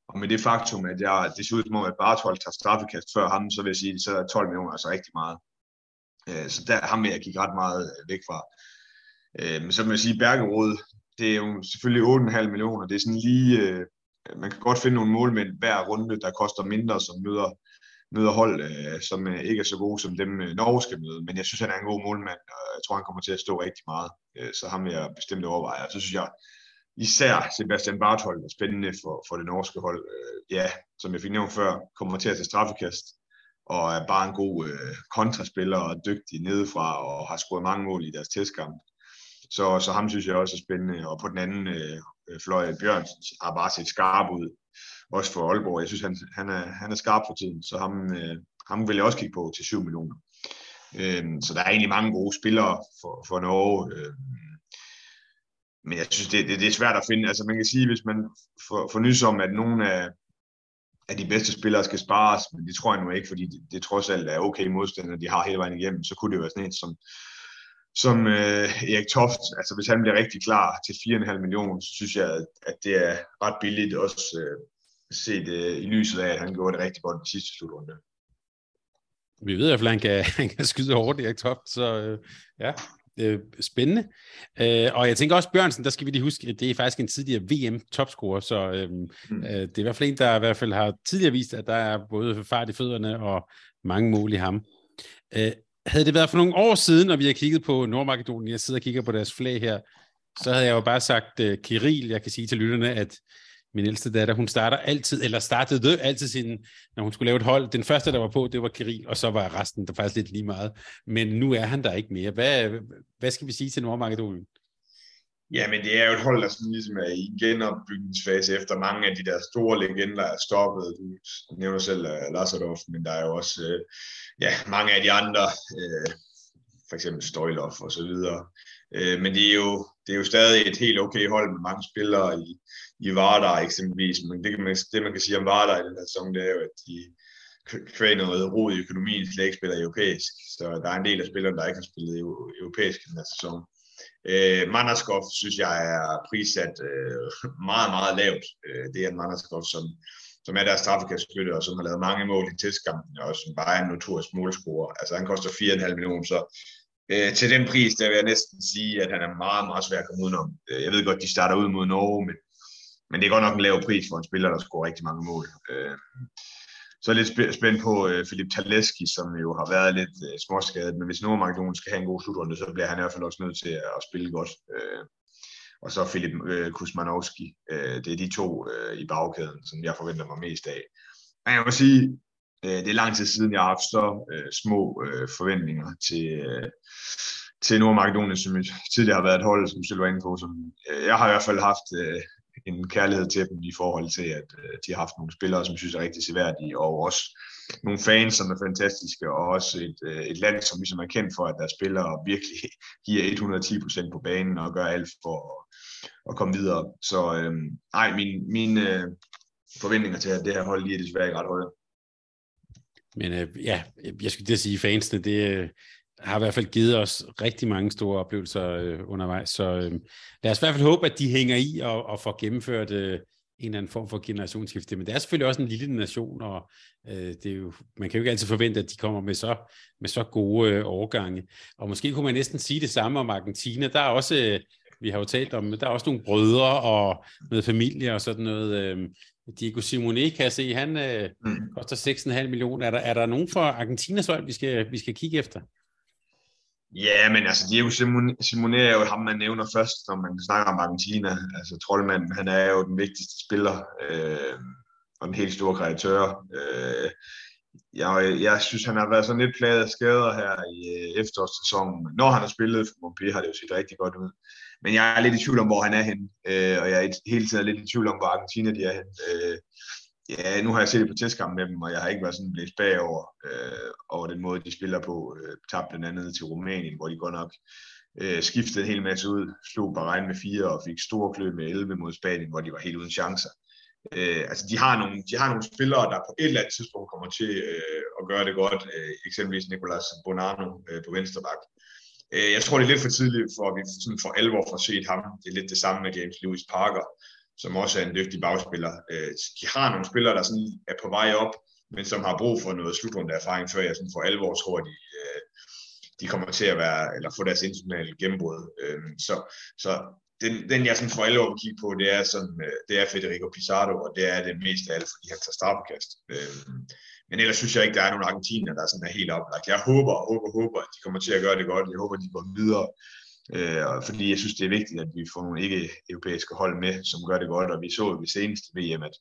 Og med det faktum, at jeg, det ser ud som om, at Barthold tager straffekast før ham, så vil jeg sige, så er tolv millioner altså rigtig meget. Så der ham vil jeg gik ret meget væk fra. Men så må jeg sige, Bergerud, det er jo selvfølgelig otte komma fem millioner. Det er sådan lige, man kan godt finde nogle målmænd hver runde, der koster mindre, som møder, møder hold, som ikke er så gode som dem Norge skal møde. Men jeg synes, han er en god målmand, og jeg tror, han kommer til at stå rigtig meget. Så ham vil jeg bestemt overveje. Og så synes jeg især Sebastian Barthold er spændende for, for det norske hold. Ja, som jeg fik nævnt før, kommer til at tage straffekast. Og er bare en god øh, kontraspiller og dygtig nedefra, og har scoret mange mål i deres testkamp. Så, så ham synes jeg også er spændende. Og på den anden øh, fløj, Bjørnsen har bare set skarp ud, også for Aalborg. Jeg synes, han, han, er, han er skarp for tiden, så ham, øh, ham vil jeg også kigge på til syv millioner. Øh, så der er egentlig mange gode spillere for, for Norge. Øh, men jeg synes, det, det, det er svært at finde. Altså man kan sige, hvis man får, får nys om, at nogen af at de bedste spillere skal spares, men det tror jeg nu ikke, fordi det, det trods alt er okay modstandere, de har hele vejen igennem, så kunne det jo være sådan en som, som øh, Erik Toft, altså hvis han bliver rigtig klar til fire komma fem millioner, så synes jeg, at det er ret billigt, også øh, set øh, i lyset af, at han gjorde det rigtig godt den sidste slutrunde. Vi ved i hvert fald, han kan, han kan skyde hårdt, Erik Toft, så øh, ja, øh, spændende. Øh, og jeg tænker også, Bjørnsen, der skal vi lige huske, det er faktisk en tidligere V M-topscorer, så øh, mm. øh, det er i hvert fald en, der i hvert fald har tidligere vist, at der er både fart i fødderne og mange mål i ham. Øh, Havde det været for nogle år siden, når vi har kigget på Nordmakedonien, jeg sidder og kigger på deres flag her, så havde jeg jo bare sagt uh, Kirill. Jeg kan sige til lytterne, at min ældste datter, hun starter altid, eller startede det altid siden, når hun skulle lave et hold. Den første, der var på, det var Kirill, og så var resten der faktisk lidt lige meget. Men nu er han der ikke mere. Hvad, hvad skal vi sige til Nordmakedonien? Ja, men det er jo et hold, der sådan ligesom er i genopbygningsfase efter mange af de der store legender er stoppet. Du nævner selv Lazarov, men der er jo også øh, ja, mange af de andre, øh, for eksempel Stoilov og så videre. Øh, men det er, jo, det er jo stadig et helt okay hold med mange spillere i, i Vardar eksempelvis. Men det, kan man, det man kan sige om Vardar i den her sæson, det er jo, at de kvæg noget rod i økonomien slet ikke spiller europæisk. Så der er en del af spillerne, der ikke har spillet europæisk i den her sæson. Øh, Manderskov synes jeg er prissat øh, meget, meget lavt. Øh, det er en Manderskov, som, som er deres straffekastskytte, og som har lavet mange mål i tilskampen, og som bare er en notorisk målscorer. Altså han koster fire komma fem millioner, så øh, til den pris, der vil jeg næsten sige, at han er meget, meget svær at komme udenom. Jeg ved godt, de starter ud mod Norge, men, men det er godt nok en lav pris for en spiller, der scorer rigtig mange mål. Øh, så er jeg lidt spændt på øh, Filip Taleski, som jo har været lidt øh, småskadet, men hvis Nordmakedonien skal have en god slutrunde, så bliver han i hvert fald også nødt til at, at spille godt. Øh, og så Filip øh, Kuzmanowski. Øh, det er de to øh, i bagkæden, som jeg forventer mig mest af. Men jeg må sige, øh, det er lang tid siden, jeg har haft så øh, små øh, forventninger til, øh, til Nordmakedonien, som tidligere har været et hold, som selv var inde på. Som, øh, jeg har i hvert fald haft... Øh, en kærlighed til dem i forhold til, at de har haft nogle spillere, som synes er rigtig seværdige, og også nogle fans, som er fantastiske, og også et, et land, som ligesom er kendt for, at deres spillere virkelig giver et hundrede og ti procent på banen og gør alt for at, at komme videre. Så øh, ej, min, mine øh, forventninger til, at det her hold lige er desværre ikke ret høje. Men øh, ja, jeg skulle lige sige, at fansene, det øh... har i hvert fald givet os rigtig mange store oplevelser øh, undervejs, så øh, lad os i hvert fald håbe, at de hænger i og, og får gennemført øh, en eller anden form for generationsskifte, men det er selvfølgelig også en lille nation, og øh, det er jo, man kan jo ikke altid forvente, at de kommer med så, med så gode øh, overgange, og måske kunne man næsten sige det samme om Argentina, der er også, øh, vi har jo talt om, der er også nogle brødre og noget familie og sådan noget, øh, Diego Simeone, kan jeg se, han øh, mm. koster seks komma fem millioner, er der, er der nogen fra Argentinas hold, vi skal, vi skal kigge efter? Ja, men altså Diego Simeone er jo ham, man nævner først, når man snakker om Argentina. Altså troldmanden, han er jo den vigtigste spiller øh, og den helt store kreatør. Øh, jeg, jeg synes, han har været sådan lidt plaget af skader her i øh, efterårssæsonen. Når han har spillet for Montpellier, har det jo set rigtig godt ud. Men jeg er lidt i tvivl om, hvor han er henne, øh, og jeg er hele tiden lidt i tvivl om, hvor Argentina de er henne. Øh, Ja, nu har jeg set det på testkamp med dem, og jeg har ikke været sådan blæst bagover øh, over den måde, de spiller på. Øh, tabte blandt andet til Rumænien, hvor de godt nok øh, skiftede en hel masse ud, slog Bahrain med fire og fik store klø med elleve mod Spanien, hvor de var helt uden chancer. Øh, altså, de har, nogle, de har nogle spillere, der på et eller andet tidspunkt kommer til øh, at gøre det godt. Øh, eksempelvis Nicolas Bonanno øh, på venstre bak. Øh, jeg tror, det er lidt for tidligt, for at vi sådan for alvor får set ham. Det er lidt det samme med James Lewis Parker, som også er en dygtig bagspiller. De har nogle spillere, der sådan er på vej op, men som har brug for noget slutrunde erfaring, før jeg sådan for alvor tror, at de, de kommer til at være, eller få deres internationale gennembrud. Så, så den, den, jeg sådan for alvor vil kigge på, det er, sådan, det er Federico Pizarro, og det er det mest af alt, fordi han tager straffekast. Men ellers synes jeg ikke, der er nogen argentiner, der sådan er helt oplagt. Jeg håber, håber, håber, at de kommer til at gøre det godt. Jeg håber, de går videre. Øh, fordi jeg synes, det er vigtigt, at vi får nogle ikke-europæiske hold med, som gør det godt, og vi så ved seneste V M, at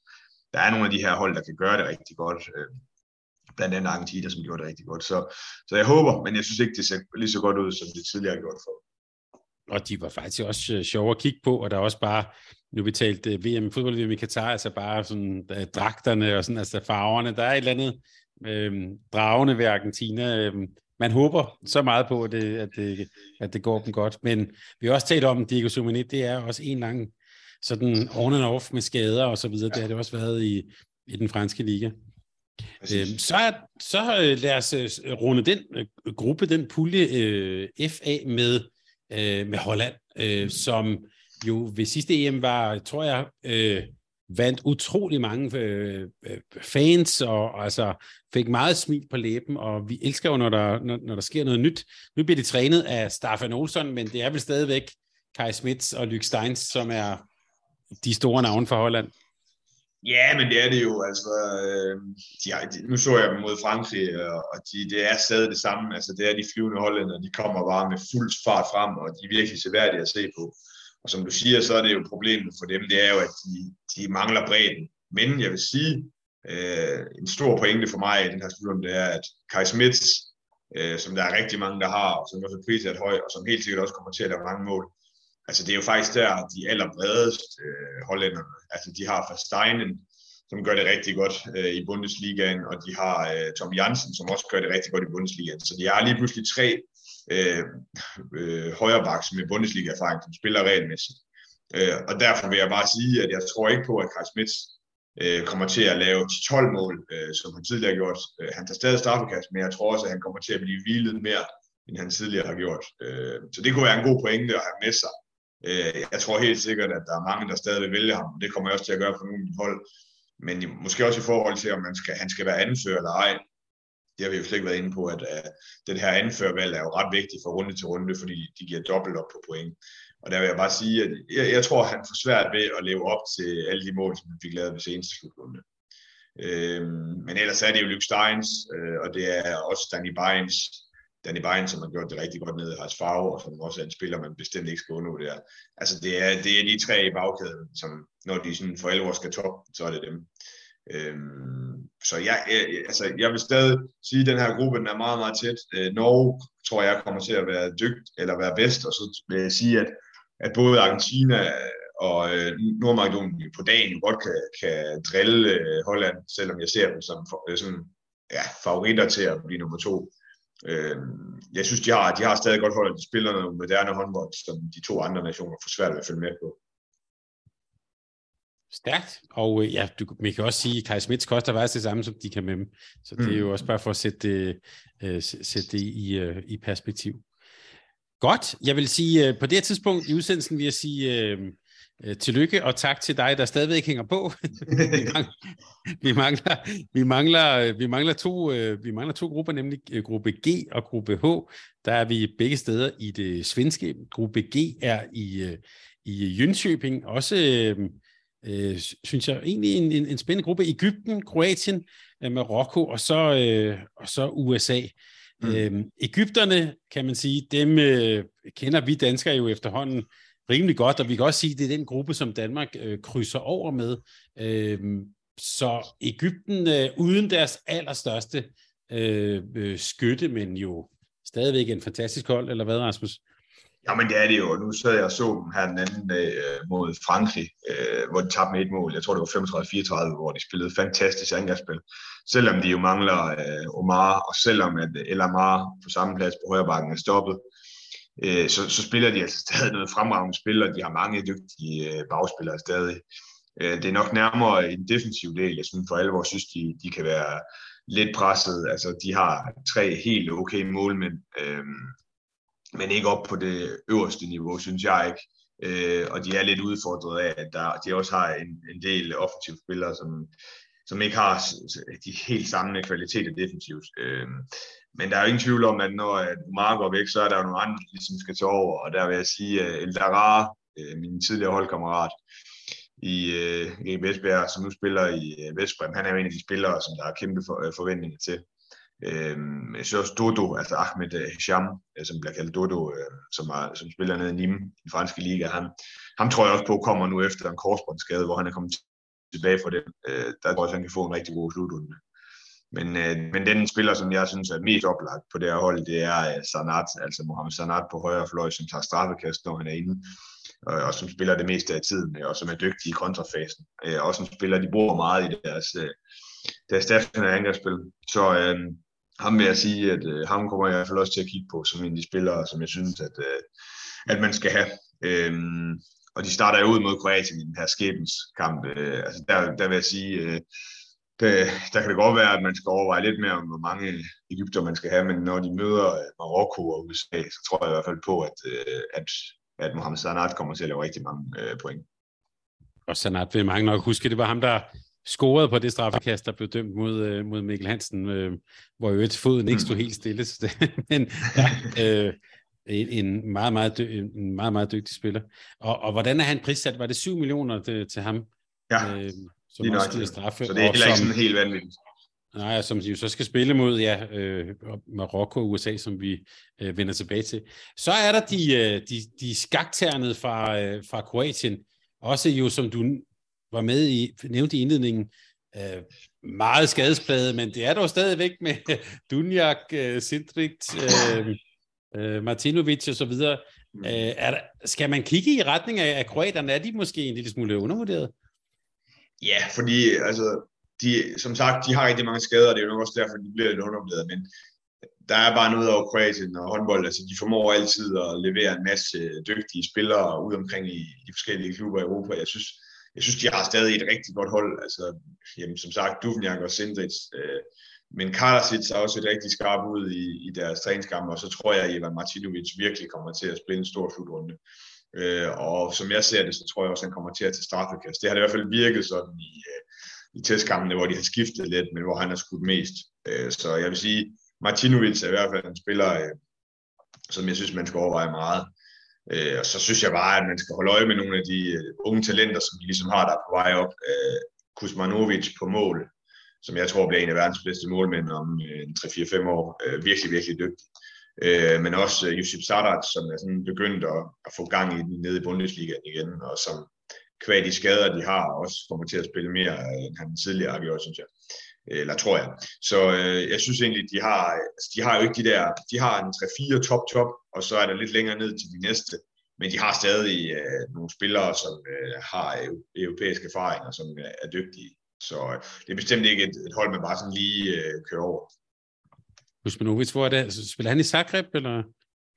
der er nogle af de her hold, der kan gøre det rigtig godt, øh, blandt andet Argentina, som gjorde det rigtig godt, så, så jeg håber, men jeg synes ikke, det ser lige så godt ud, som det tidligere har gjort for. Og de var faktisk også sjove at kigge på, og der er også bare, nu vi talt V M, fodbold-V M i Katar, altså bare sådan dragterne og sådan, altså farverne, der er et eller andet øh, dragende ved Argentina, øh. Man håber så meget på, at det, at det, at det går dem godt. Men vi har også talt om, Diego Simeone, det er også en lang sådan on and off med skader og så videre. Ja. Det har det også været i, i den franske liga. Æm, så så øh, lad os øh, runde den øh, gruppe, den pulje øh, F af med, øh, med Holland, øh, som jo ved sidste E M var, tror jeg, øh, vandt utrolig mange øh, fans, og, og altså fik meget smil på læben, og vi elsker jo, når der, når, når der sker noget nyt. Nu bliver de trænet af Staffan Olsson, men det er vel stadigvæk Kai Smits og Luc Steins, som er de store navne for Holland. Ja, men det er det jo, altså, øh, de har, de, nu så jeg dem mod Frankrig, og de, det er stadig det samme, altså det er de flyvende hollænder, de kommer bare med fuld fart frem, og de er virkelig seværdige at se på. Og som du siger, så er det jo problemet for dem, det er jo, at de, de mangler bredden. Men jeg vil sige, øh, en stor pointe for mig i den her slutrunde, det er, at Kai Smits, øh, som der er rigtig mange, der har, og som også er prissat høj, og som helt sikkert også kommer til at lave mange mål, altså det er jo faktisk der, de allerbredest øh, hollænderne, altså de har Versteinen, som gør det rigtig godt øh, i Bundesligaen, og de har øh, Tom Jansen, som også gør det rigtig godt i Bundesligaen. Så de har lige pludselig tre øh, øh, højrebacks med Bundesliga-erfaring, som spiller regelmæssigt. Øh, og derfor vil jeg bare sige, at jeg tror ikke på, at Kai Smits øh, kommer til at lave tolv mål, øh, som han tidligere har gjort. Øh, han tager stadig straffekast, men jeg tror også, at han kommer til at blive hvilet mere, end han tidligere har gjort. Øh, så det kunne være en god pointe at have med sig. Jeg tror helt sikkert, at der er mange, der stadig vil vælge ham, og det kommer jeg også til at gøre på nogle hold. Men måske også i forhold til, om han skal, han skal være anfører eller ej. Det har vi jo slet ikke været inde på, at uh, den her anførvalg er jo ret vigtig fra runde til runde, fordi de giver dobbelt op på point. Og der vil jeg bare sige, at jeg, jeg tror, at han får svært ved at leve op til alle de mål, som vi fik lavet ved seneste slutrunde. Øhm, men ellers er det jo Luc Steins, øh, og det er også Danny Bynes. Danny Bynes, som har gjort det rigtig godt nede i hans farve, og som også er en spiller, man bestemt ikke skal undgå der. Altså det er, det er de tre i bagkæden, som når de sådan for alvor skal top, så er det dem. Øhm, så jeg, jeg, altså, jeg vil stadig sige, at den her gruppe den er meget, meget tæt. Øh, Norge tror jeg kommer til at være dygt, eller være bedst, og så vil jeg sige, at, at både Argentina og øh, Nordmakedonien på dagen godt kan, kan drille øh, Holland, selvom jeg ser dem som øh, sådan, ja, favoritter til at blive nummer to. Jeg synes, de har, de har stadig godt holdt, at de spiller noget moderne håndbold, som de to andre nationer får svært ved at følge med på. Stærkt, og ja, du, man kan også sige, at Kai Smits koster faktisk det samme, som de kan med dem. Så det er jo også bare for at sætte det, uh, sætte det i, uh, i perspektiv. Godt, jeg vil sige, uh, på det tidspunkt i udsendelsen vil jeg sige... Uh, tillykke, og tak til dig, der stadigvæk hænger på. vi, mangler, vi, mangler, vi, mangler, vi, mangler to, vi mangler to grupper, nemlig gruppe G og gruppe H. Der er vi begge steder i det svenske. Gruppe G er i, i Jönköping. Også, øh, synes jeg, egentlig en, en, en spændende gruppe. Egypten, Kroatien, Marokko og så, øh, og så U S A. Mm. Øh, Egypterne, kan man sige, dem øh, kender vi danskere jo efterhånden rimelig godt, og vi kan også sige, at det er den gruppe, som Danmark øh, krydser over med. Øhm, så Egypten, øh, uden deres allerstørste øh, øh, skytte, men jo stadigvæk en fantastisk hold, eller hvad, Rasmus? Jamen, det er det jo. Nu sad jeg og så dem her den anden dag øh, mod Frankrig, øh, hvor de tabte med et mål. Jeg tror, det var femogtredive fireogtredive, hvor de spillede fantastisk angrebsspil. Selvom de jo mangler øh, Omar, og selvom at El Amar på samme plads på højrebakken er stoppet, Så, så spiller de altså stadig noget fremragende spil, og de har mange dygtige bagspillere stadig. Det er nok nærmere en defensiv del, jeg synes for alvor synes, de, de kan være lidt presset. Altså, de har tre helt okay målmænd, øhm, men ikke op på det øverste niveau, synes jeg ikke. Øh, og de er lidt udfordret af, at der, de også har en, en del offensive spillere, som, som ikke har de helt samme kvaliteter defensivt. Øh, Men der er jo ingen tvivl om, at når Omar går væk, så er der jo nogle andre, der ligesom skal tage over. Og der vil jeg sige, at Eldara, min tidligere holdkammerat i G B Esbjerg, som nu spiller i Vestbrem, han er jo en af de spillere, som der har kæmpe forventninger til. Jeg synes også Dodo, altså Ahmed Hisham, som bliver kaldt Dodo, som, er, som spiller nede i Nîmes, den franske liga. Han, ham tror jeg også på kommer nu efter en korsbåndsskade, hvor han er kommet tilbage fra den. Der tror jeg, han kan få en rigtig god slutrunde. Men, øh, men den spiller, som jeg synes er mest oplagt på det her hold, det er øh, Sanat, altså Mohamed Sanat på højre fløj, som tager straffekast, når han er inde, og, og som spiller det meste af tiden, og som er dygtig i kontrafasen, øh, og som spiller, de bruger meget i deres, øh, deres stationære angrebsspil. Så øh, ham vil jeg sige, at øh, ham kommer jeg i hvert fald også til at kigge på, som en af de spillere, som jeg synes, at, øh, at man skal have. Øh, og de starter jo ud mod Kroatien i den her skæbenskamp. Øh, altså der, der vil jeg sige... Øh, det, der kan det godt være, at man skal overveje lidt mere om, hvor mange egypter man skal have, men når de møder Marokko og U S A, så tror jeg i hvert fald på, at, at, at Mohamed Sanad kommer til at lave rigtig mange øh, point. Og Sanad vil mange nok huske, det var ham, der scorede på det straffekast, der blev dømt mod, mod Mikkel Hansen, øh, hvor jo et foden ikke stod helt stille. Men ja, øh, en, meget, meget dy- en meget, meget dygtig spiller. Og, og hvordan er han prissat? Var det syv millioner til, til ham? Ja. Øh, Som også straffe, så det er heller ikke sådan helt vanvittigt. Nej, som jo så skal spille mod ja, øh, Marokko og U S A, som vi øh, vender tilbage til. Så er der de, øh, de, de skakternede fra, øh, fra Kroatien, også jo som du var med i, nævnte i indledningen, øh, meget skadesplade, men det er dog stadigvæk med Dunjak, øh, Sindrigt, øh, øh, Martinovic og så videre. Øh, er der, skal man kigge i retning af, af kroaterne? Er de måske en lille smule undervurderet? Ja, fordi altså, de, som sagt, de har rigtig mange skader, og det er jo nok også derfor, de bliver lidt undervurderet, men der er bare noget over Kroatien og håndbold, altså de formår altid at levere en masse dygtige spillere ud omkring i de forskellige klubber i Europa. Jeg synes, jeg synes de har stadig et rigtig godt hold, altså jamen, som sagt, Duvnjak og Sindrits, øh, men Karacic har også et rigtig skarpt ud i, i deres træningskampe, og så tror jeg, at Ivan Martinovic virkelig kommer til at spille en stor slutrunde. Øh, og som jeg ser det, så tror jeg også, at han kommer til at tage straffekast. Det har det i hvert fald virket sådan i, øh, i testkampene, hvor de har skiftet lidt, men hvor han har skudt mest. Øh, så jeg vil sige, Martinovic er i hvert fald en spiller, øh, som jeg synes, man skal overveje meget. Øh, og så synes jeg bare, at man skal holde øje med nogle af de øh, unge talenter, som de ligesom har, der på vej op. Øh, Kuzmanovic på mål, som jeg tror bliver en af verdens bedste målmænd om øh, tre fire fem år. Øh, virkelig, virkelig dygtig. Øh, men også øh, Josip Sardar, som er sådan begyndt at, at få gang i den nede i Bundesligaen igen, og som kvad de skader, de har, også kommer til at spille mere, end han tidligere har gjort, synes jeg. Øh, eller tror jeg. Så øh, jeg synes egentlig, de har, de har jo ikke de der, de har en tre fire top-top, og så er der lidt længere ned til de næste, men de har stadig øh, nogle spillere, som øh, har europæiske erfaringer, som øh, er dygtige. Så øh, det er bestemt ikke et, et hold, man bare sådan lige øh, kører over. Kuzmanovic, hvor er det? Altså, spiller han i Zagreb, eller?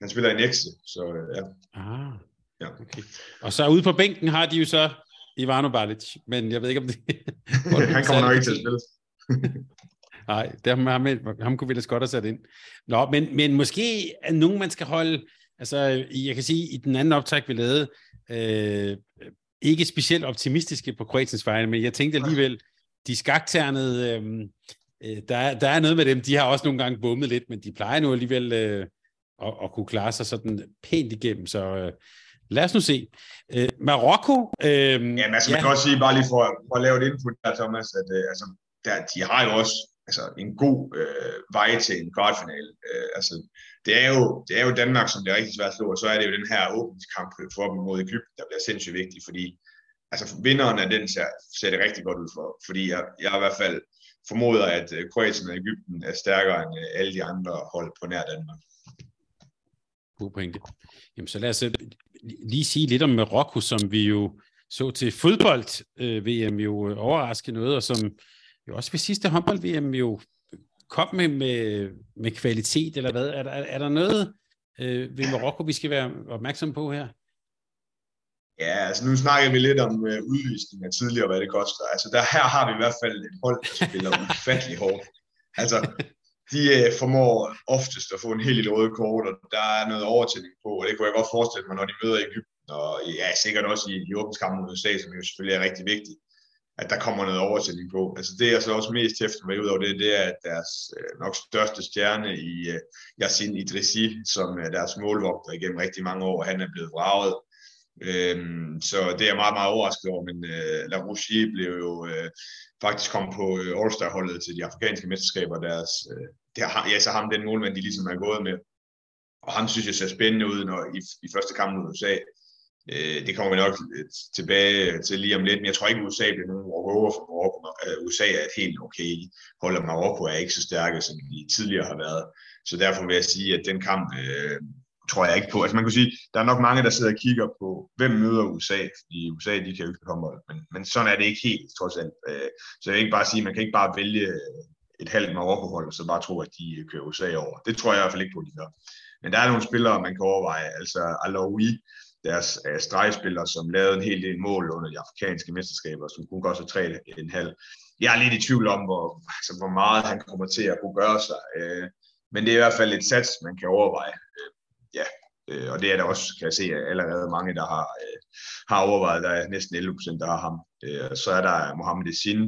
Han spiller i Nexe, så ja. Ah, okay. Og så ude på bænken har de jo så Ivano Balic, men jeg ved ikke, om det... han kommer nok ikke til at spille. Nej, ham, ham kunne vi da godt have sat ind. Nå, men, men måske er nogen, man skal holde... Altså, jeg kan sige, i den anden optræk, vi lavede, øh, ikke specielt optimistiske på Kroatiens vegne, men jeg tænkte alligevel, de skakternede... Øh, Der er, der er noget med dem, de har også nogle gange bummet lidt, men de plejer nu alligevel øh, at, at kunne klare sig sådan pænt igennem, så øh, lad os nu se. Øh, Marokko? Øh, Jamen altså, ja. Man kan også sige, bare lige for, for at lave et input der, Thomas, at øh, altså, der, de har jo også altså, en god øh, vej til en kvartfinale. Øh, altså, det er, jo, det er jo Danmark, som det er rigtig svært at slå, og så er det jo den her åbningskamp for dem mod Egypten, der bliver sindssygt vigtig, fordi altså, vinderen af den ser, ser det rigtig godt ud for, fordi jeg, jeg i hvert fald formoder, at Kroatien og Egypten er stærkere end alle de andre hold på nær Danmark. God pointe. Jamen, så lad os lige sige lidt om Marokko, som vi jo så til fodbold-V M jo overraskede noget, og som jo også ved sidste håndbold-V M jo kom med, med, med kvalitet, eller hvad? Er der, er der noget øh, ved Marokko, vi skal være opmærksom på her? Ja, altså nu snakker vi lidt om øh, udvisning af tidligere, hvad det koster. Altså der, her har vi i hvert fald et hold, der spiller ufattelig hårdt. Altså de øh, formår oftest at få en helt røde kort, og der er noget overtænding på, og det kunne jeg godt forestille mig, når de møder Egypten, og ja, sikkert også i, i åbenskampen mod U S A, som jo selvfølgelig er rigtig vigtigt, at der kommer noget overtænding på. Altså det, jeg så også mest hæfter mig ud over det, det er, at deres øh, nok største stjerne i øh, Yassine Idrissi, som er øh, deres målvogter igennem rigtig mange år, han er blevet vraget. Øhm, så det er jeg meget, meget overrasket over, men øh, La Rougie blev jo øh, faktisk kommet på øh, All-Star-holdet til de afrikanske mesterskaber, deres, øh, det har, ja, så ham den målmand, de ligesom er gået med, og ham synes jeg ser spændende ud når, i, i første kamp mod U S A. Øh, det kommer vi nok tilbage til lige om lidt, men jeg tror ikke, at U S A bliver nogen overhovedet for Marokko. U S A er et helt okay hold, og Marokko er ikke så stærke, som de tidligere har været, så derfor vil jeg sige, at den kamp... Øh, tror jeg ikke på. Altså man kan sige, der er nok mange, der sidder og kigger på, hvem møder U S A, fordi U S A, de kan jo ikke komme, men, men sådan er det ikke helt, trods alt. Så jeg vil ikke bare sige, man kan ikke bare vælge et halvt Marokko-hold, og så bare tro, at de kører U S A over. Det tror jeg i hvert fald ikke på, de gør. Men der er nogle spillere, man kan overveje, altså Alaoui, deres uh, stregspillere, som lavede en hel del mål under de afrikanske mesterskaber, som kun koster tre komma fem. jeg er lidt i tvivl om, hvor, altså, hvor meget han kommer til at kunne gøre sig. Øh, men det er i hvert fald et sats, man kan overveje. Øh, ja, øh, og det er der også, kan jeg se, allerede mange, der har, øh, har overvejet. Der er næsten elleve procent, der har ham. Øh, så er der Mohamed Essin,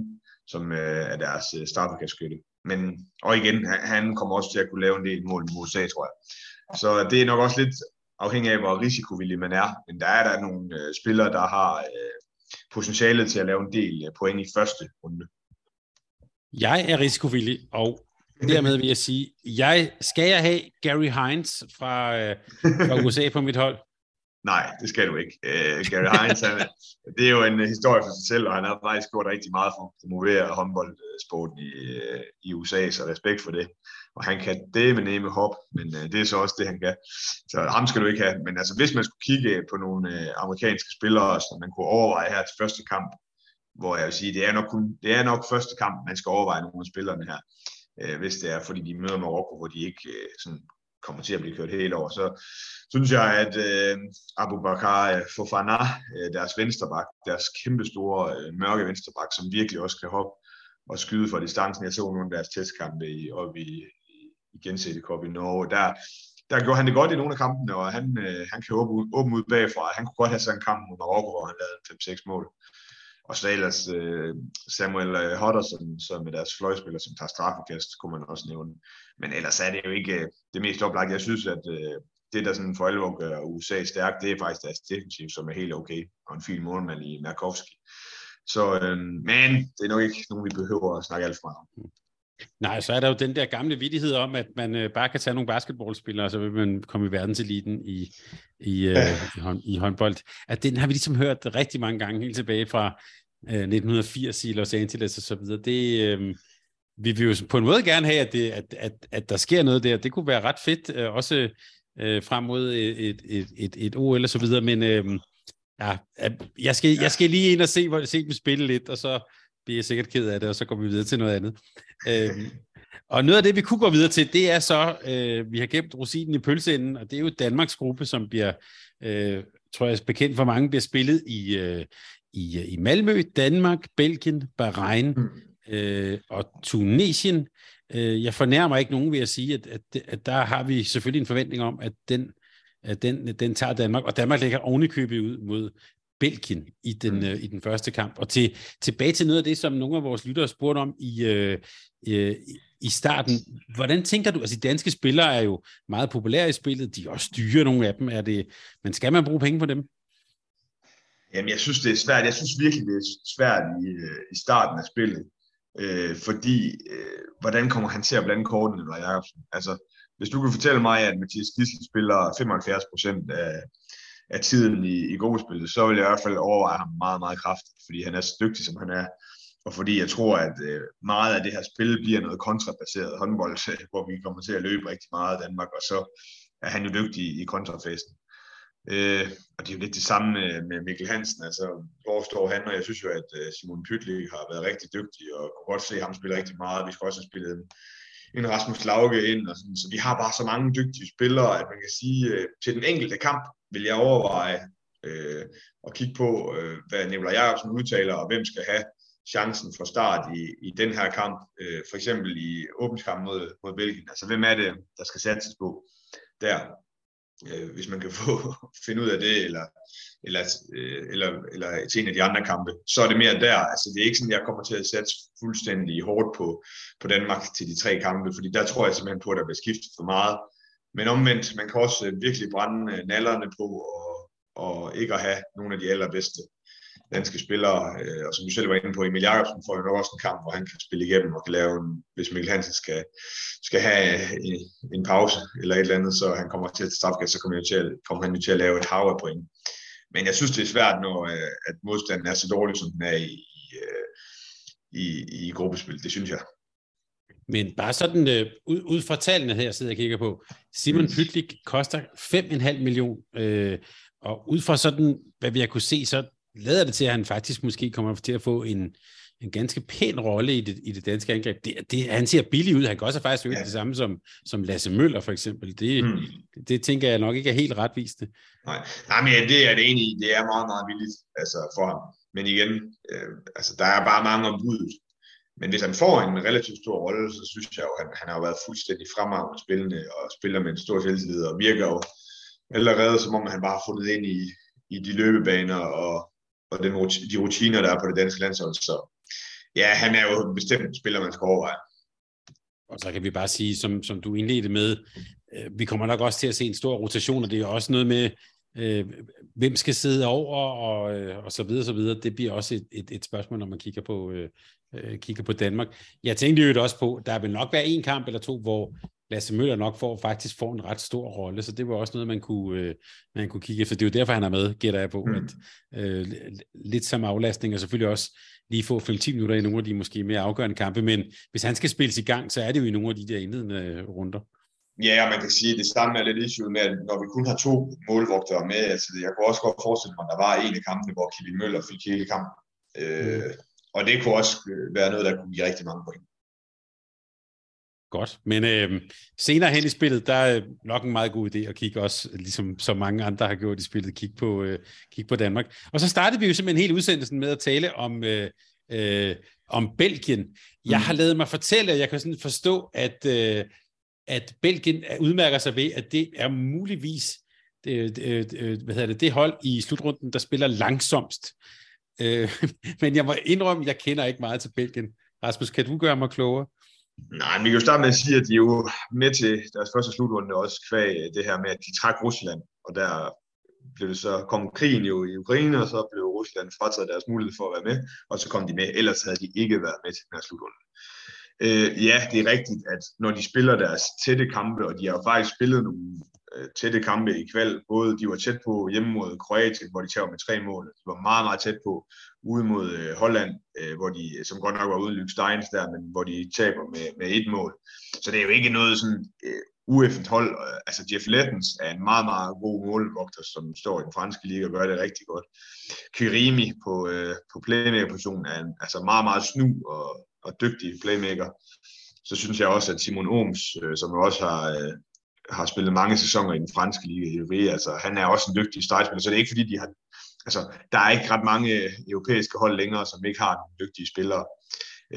som øh, er deres øh, straffekastskytte. Men, og igen, han, han kommer også til at kunne lave en del mål mod U S A, tror jeg. Så det er nok også lidt afhængig af, hvor risikovillig man er. Men der er der nogle øh, spillere, der har øh, potentialet til at lave en del øh, point i første runde. Jeg er risikovillig, og dermed vil jeg sige, jeg, skal jeg have Gary Hines fra, øh, fra U S A på mit hold? Nej, det skal du ikke. Øh, Gary Hines, han, det er jo en historie for sig selv, og han har faktisk gjort rigtig meget for at promovere håndboldsporten i, i U S A, så respekt for det. Og han kan det med nemme hop, men det er så også det, han kan. Så ham skal du ikke have. Men altså, hvis man skulle kigge på nogle amerikanske spillere, som man kunne overveje her til første kamp, hvor jeg vil sige, det er nok, kun, det er nok første kamp, man skal overveje nogle af spillerne her, øh, hvis det er, fordi de møder Marokko, hvor de ikke øh, sådan kommer til at blive kørt hele over. Så synes jeg, at øh, Abubakar Fofana, øh, deres vensterbak, deres kæmpestore øh, mørke vensterbak, som virkelig også kan hoppe og skyde fra distancen. Jeg så nogle af deres testkampe i, oppe i, i Gensætte Cup i Norge. Der, der gjorde han det godt i nogle af kampene, og han, øh, han kan åbne, åbne ud bagfra. Han kunne godt have sådan en kamp mod Marokko, hvor han lavede fem seks mål. Og så ellers øh, Samuel Hodderson, som er deres fløjspiller, som tager straffekast, kunne man også nævne. Men ellers er det jo ikke øh, det mest oplagt. Jeg synes, at øh, det, der sådan for alvor gør U S A stærk, det er faktisk deres defensiv, som er helt okay. Og en fin målmand i Markowski. Så, øh, men det er nok ikke nogen, vi behøver at snakke alt for meget om. Nej, så er der jo den der gamle vittighed om, at man øh, bare kan tage nogle basketballspillere, og så vil man komme i verdenseliten i, i, øh, i, hånd, i håndbold. At den har vi ligesom hørt rigtig mange gange, helt tilbage fra øh, nitten firs i Los Angeles og så videre. Det, øh, vi vil jo på en måde gerne have, at, det, at, at, at der sker noget der. Det kunne være ret fedt, øh, også øh, frem mod et, et, et, et O L og så videre. Men øh, ja, jeg, skal, jeg skal lige ind og se, hvor, se dem spille lidt, og så bliver jeg sikkert ked af det, og så går vi videre til noget andet. Øhm, og noget af det, vi kunne gå videre til, det er så, øh, vi har gemt rosinen i pølseenden, og det er jo Danmarks gruppe, som bliver, øh, tror jeg, bekendt for mange, bliver spillet i, øh, i, i Malmø, Danmark, Belgien, Bahrain øh, og Tunesien. Øh, jeg fornærmer ikke nogen ved at sige, at, at, at der har vi selvfølgelig en forventning om, at den, at den, den tager Danmark, og Danmark ligger ovenikøbet ud mod Belgien i den, mm. øh, i den første kamp. Og til, tilbage til noget af det, som nogle af vores lyttere spurgte om i, øh, øh, i starten. Hvordan tænker du, altså de danske spillere er jo meget populære i spillet, de også styrer nogle af dem, er det, men skal man bruge penge på dem? Jamen jeg synes, det er svært. Jeg synes virkelig, det er svært i, i starten af spillet, øh, fordi, øh, hvordan kommer han til at blande kortene, eller Jakobsen? Altså, hvis du kan fortælle mig, at Mathias Gissel spiller femoghalvfjerds procent af af tiden i, i golfspillet, så vil jeg i hvert fald overveje ham meget, meget kraftigt, fordi han er så dygtig, som han er, og fordi jeg tror, at øh, meget af det her spil bliver noget kontrabaseret håndbold, hvor vi kommer til at løbe rigtig meget i Danmark, og så er han jo dygtig i kontrafasen. Øh, og det er jo lidt det samme med, med Mikkel Hansen, altså hvor står han, og jeg synes jo, at øh, Simon Pytlik har været rigtig dygtig, og kunne godt se ham spille rigtig meget, vi skal også have spillet en Rasmus Lauge ind, og sådan. Så vi har bare så mange dygtige spillere, at man kan sige, øh, til den enkelte kamp, vil jeg overveje øh, at kigge på, øh, hvad Nicolas Tonar udtaler, og hvem skal have chancen fra start i, i den her kamp, øh, for eksempel i åbningskampen mod, mod Belgien. Altså, hvem er det, der skal satses på der? Øh, hvis man kan få finde ud af det, eller, eller, øh, eller, eller til en af de andre kampe, så er det mere der. Altså, det er ikke sådan, at jeg kommer til at satse fuldstændig hårdt på, på Danmark til de tre kampe, fordi der tror jeg simpelthen på, at der bliver skiftet for meget. Men omvendt, man kan også virkelig brænde nallerne på, og, og ikke at have nogle af de allerbedste danske spillere. Og som du selv var inde på, Emil Jakobsen får jo nok også en kamp, hvor han kan spille igennem og kan lave en, hvis Mikkel Hansen skal, skal have en, en pause eller et eller andet, så han kommer til at straffekast, så kommer han jo til at, kommer han jo til at lave et hav af point. Men jeg synes, det er svært, når at modstanden er så dårlig, som den er i, i, i gruppespil. Det synes jeg. Men bare sådan, øh, ud, ud fra tallene her, sidder jeg og kigger på, Simon Pytlik koster fem komma fem millioner, øh, og ud fra sådan, hvad vi har kunne se, så lader det til, at han faktisk måske kommer til at få en, en ganske pæn rolle i det, i det danske angreb. Det, det, han ser billig ud, han kan også faktisk øge ja. det samme som, som Lasse Møller for eksempel. Det, mm. det, det tænker jeg nok ikke er helt retvisende. Nej, Nej men ja, det er det egentlig, det er meget, meget billigt altså, for ham. Men igen, øh, altså, der er bare mange om budet. Men hvis han får en relativt stor rolle, så synes jeg jo, at han har været fuldstændig fremragende spillende og spiller med en stor selvtillid og virker jo allerede, som om han bare har fundet ind i, i de løbebaner og, og den, de rutiner, der er på det danske landshold. Så ja, han er jo bestemt en spiller, man skal overveje. Og så kan vi bare sige, som, som du indledte med, øh, vi kommer nok også til at se en stor rotation, og det er også noget med, øh, hvem skal sidde over, og, øh, og så videre, så videre. Det bliver også et, et, et spørgsmål, når man kigger på, øh, kigger på Danmark. Jeg tænkte jo også på, der vil nok være en kamp eller to, hvor Lasse Møller nok får, faktisk får en ret stor rolle, så det var også noget, man kunne, øh, man kunne kigge efter. Det er jo derfor, han er med, gætter jeg på, mm. at øh, lidt som aflastning, og selvfølgelig også lige få fem til ti minutter i nogle af de måske mere afgørende kampe, men hvis han skal spilles i gang, så er det jo i nogle af de der indledende runder. Ja, man kan sige, at det samme er lidt issue med, at når vi kun har to målvogtere med, altså jeg kunne også godt forestille mig, at der var en af kampene, hvor Kevin Møller fik hele kampen, øh, mm. og det kunne også være noget, der kunne give rigtig mange point. Godt, men øh, senere hen i spillet, der er nok en meget god idé at kigge også, ligesom så mange andre har gjort i spillet, kigge på, øh, kigge på Danmark. Og så startede vi jo simpelthen hele udsendelsen med at tale om, øh, øh, om Belgien. Jeg har ladet mig fortælle, og jeg kan sådan forstå, at, øh, at Belgien udmærker sig ved, at det er muligvis det, det, hvad hedder det, det hold i slutrunden, der spiller langsomst. Øh, men jeg må indrømme, jeg kender ikke meget til Belgien. Rasmus, kan du gøre mig klogere? Nej, men vi kan jo starte med at sige, at de er jo med til deres første slutrunde også kvæg det her med, at de trak Rusland, og der blev det så, kom krigen jo i Ukraine, og så blev Rusland frataget deres mulighed for at være med, og så kom de med, ellers havde de ikke været med til den her slutrunde. Øh, ja, det er rigtigt, at når de spiller deres tætte kampe, og de har jo faktisk spillet nogle øh, tætte kampe i kval, både de var tæt på hjemme mod Kroatien, hvor de tager med tre mål, de var meget, meget tæt på ude mod øh, Holland, øh, hvor de, som godt nok var ude Luke Steins der, men hvor de taber med, med et mål. Så det er jo ikke noget sådan øh, ueffent hold. Altså Jeff Lettens er en meget, meget god målvogter, som står i den franske liga og gør det rigtig godt. Kirimi på, øh, på playmaker-positionen er en altså meget, meget snu og og dygtige playmaker. Så synes jeg også, at Simon Ohms, øh, som jo også har, øh, har spillet mange sæsoner i den franske liga i Rio, altså han er også en dygtig stregspiller, så det er ikke fordi, de har, altså der er ikke ret mange europæiske hold længere, som ikke har nogle dygtige spillere.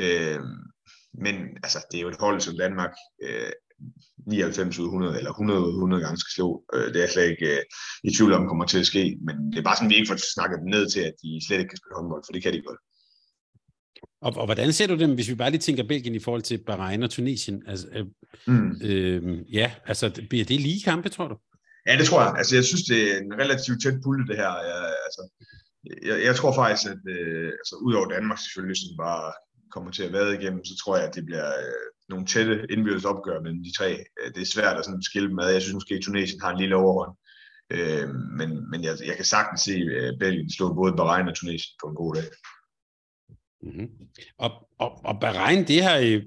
Øh, men altså, det er jo et hold, som Danmark øh, nioghalvfems ud af hundrede, eller hundrede ud af hundrede gange skal slå. Øh, det er jeg slet ikke øh, i tvivl om, kommer til at ske, men det er bare sådan, vi ikke får snakket dem ned til, at de slet ikke kan spille håndbold, for det kan de godt. Og, og hvordan ser du dem, hvis vi bare lige tænker Belgien i forhold til Bahrain og Tunesien? Altså, øh, mm. øh, ja, altså bliver det lige kampe, tror du? Ja, det tror jeg. Altså, jeg synes, det er en relativt tæt pulje, det her. Jeg, altså, jeg, jeg tror faktisk, at øh, altså, udover Danmark selvfølgelig, som bare kommer til at vade igennem, så tror jeg, at det bliver øh, nogle tætte indbyrdes opgør mellem de tre. Det er svært at sådan skille dem ad. Jeg synes måske, at Tunesien har en lille overhånd. Øh, men men jeg, jeg kan sagtens se øh, Belgien slå både Bahrain og Tunesien på en god dag. Mm-hmm. Og, og, og Bahrain, det har,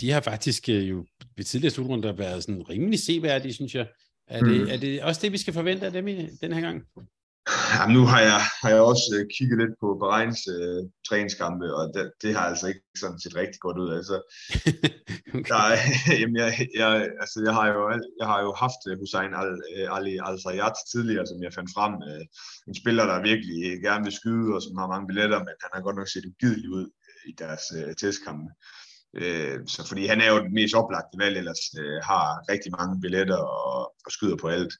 de har faktisk jo ved tidligere slutrunder været sådan rimelig seværdige, synes jeg. Er det, mm. er det også det, vi skal forvente af dem i den her gang? Jamen, nu har jeg, har jeg også kigget lidt på Bahrains øh, træningskampe, og det, det har altså ikke sådan set rigtig godt ud. Altså, okay. der, jamen, jeg, jeg, altså, jeg, har jo, jeg har jo haft Hussein Ali Al-Sayat tidligere, som jeg fandt frem. Øh, en spiller, der virkelig gerne vil skyde, og som har mange billetter, men han har godt nok set ugidelig ud i deres øh, testkampe. Øh, så, fordi han er jo den mest oplagte valg, ellers øh, har rigtig mange billetter og, og skyder på alt.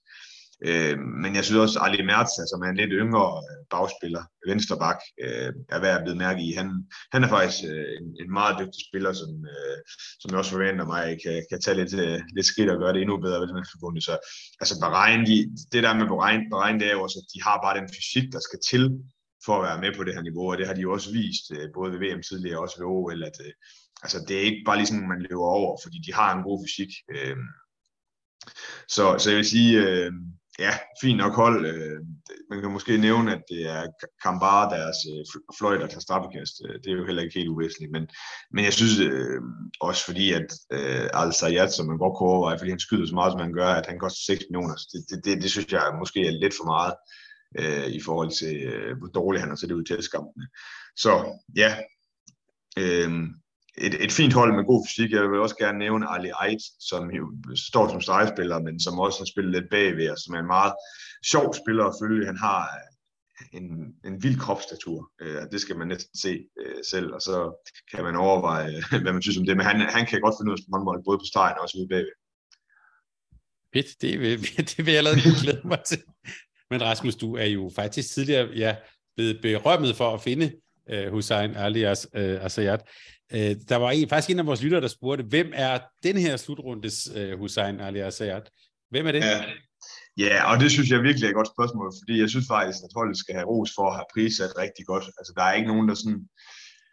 Men jeg synes også, at Ali Mertza, som er en lidt yngre bagspiller, vensterbak, er værd at blive mærke i. Han, han er faktisk en, en meget dygtig spiller, som, som jeg også forventer mig kan, kan tage lidt, lidt skridt og gøre det endnu bedre ved den her forbundet. Så altså Bahrain, de, det der med Bahrain, Bahrain, det er jo også, at de har bare den fysik, der skal til for at være med på det her niveau, og det har de jo også vist, både ved V M tidligere og også ved O L, at altså, det er ikke bare ligesom, man løber over, fordi de har en god fysik. Så, så jeg vil sige... Ja, fint nok hold. Man kan måske nævne, at det er Kambara, deres fløjter, der straffekast. Det er jo heller ikke helt uvæsentligt. Men, men jeg synes øh, også, fordi at øh, Al-Sayat, som man godt kunne overveje, fordi han skyder så meget, som han gør, at han koster seks millioner. Det, det, det, det synes jeg måske er lidt for meget øh, i forhold til, øh, hvor dårligt han har set ud til testkampene. Så ja, øh, et, et fint hold med god fysik. Jeg vil også gerne nævne Ali Ait, som jo står som stregspiller, men som også har spillet lidt bagved, og som er en meget sjov spiller at følge. Han har, en, en vild kropsstatur. Øh, det skal man næsten se øh, selv, og så kan man overveje, hvad man synes om det. Men han, han kan godt finde ud af håndbold, både på stregen og også ude bagved. Fedt, det vil, det vil jeg allerede glæde mig til. Men Rasmus, du er jo faktisk tidligere ja, blevet berømmet for at finde øh, Hussein alias øh, Assayat. Øh, der var en, faktisk en af vores lyttere, der spurgte, hvem er den her slutrundes øh, Hussein alias Assayat? Hvem er det? Ja. Ja, og det synes jeg virkelig er et godt spørgsmål, fordi jeg synes faktisk, at holdet skal have ros for at have prissat rigtig godt. Altså, der er ikke nogen, der sådan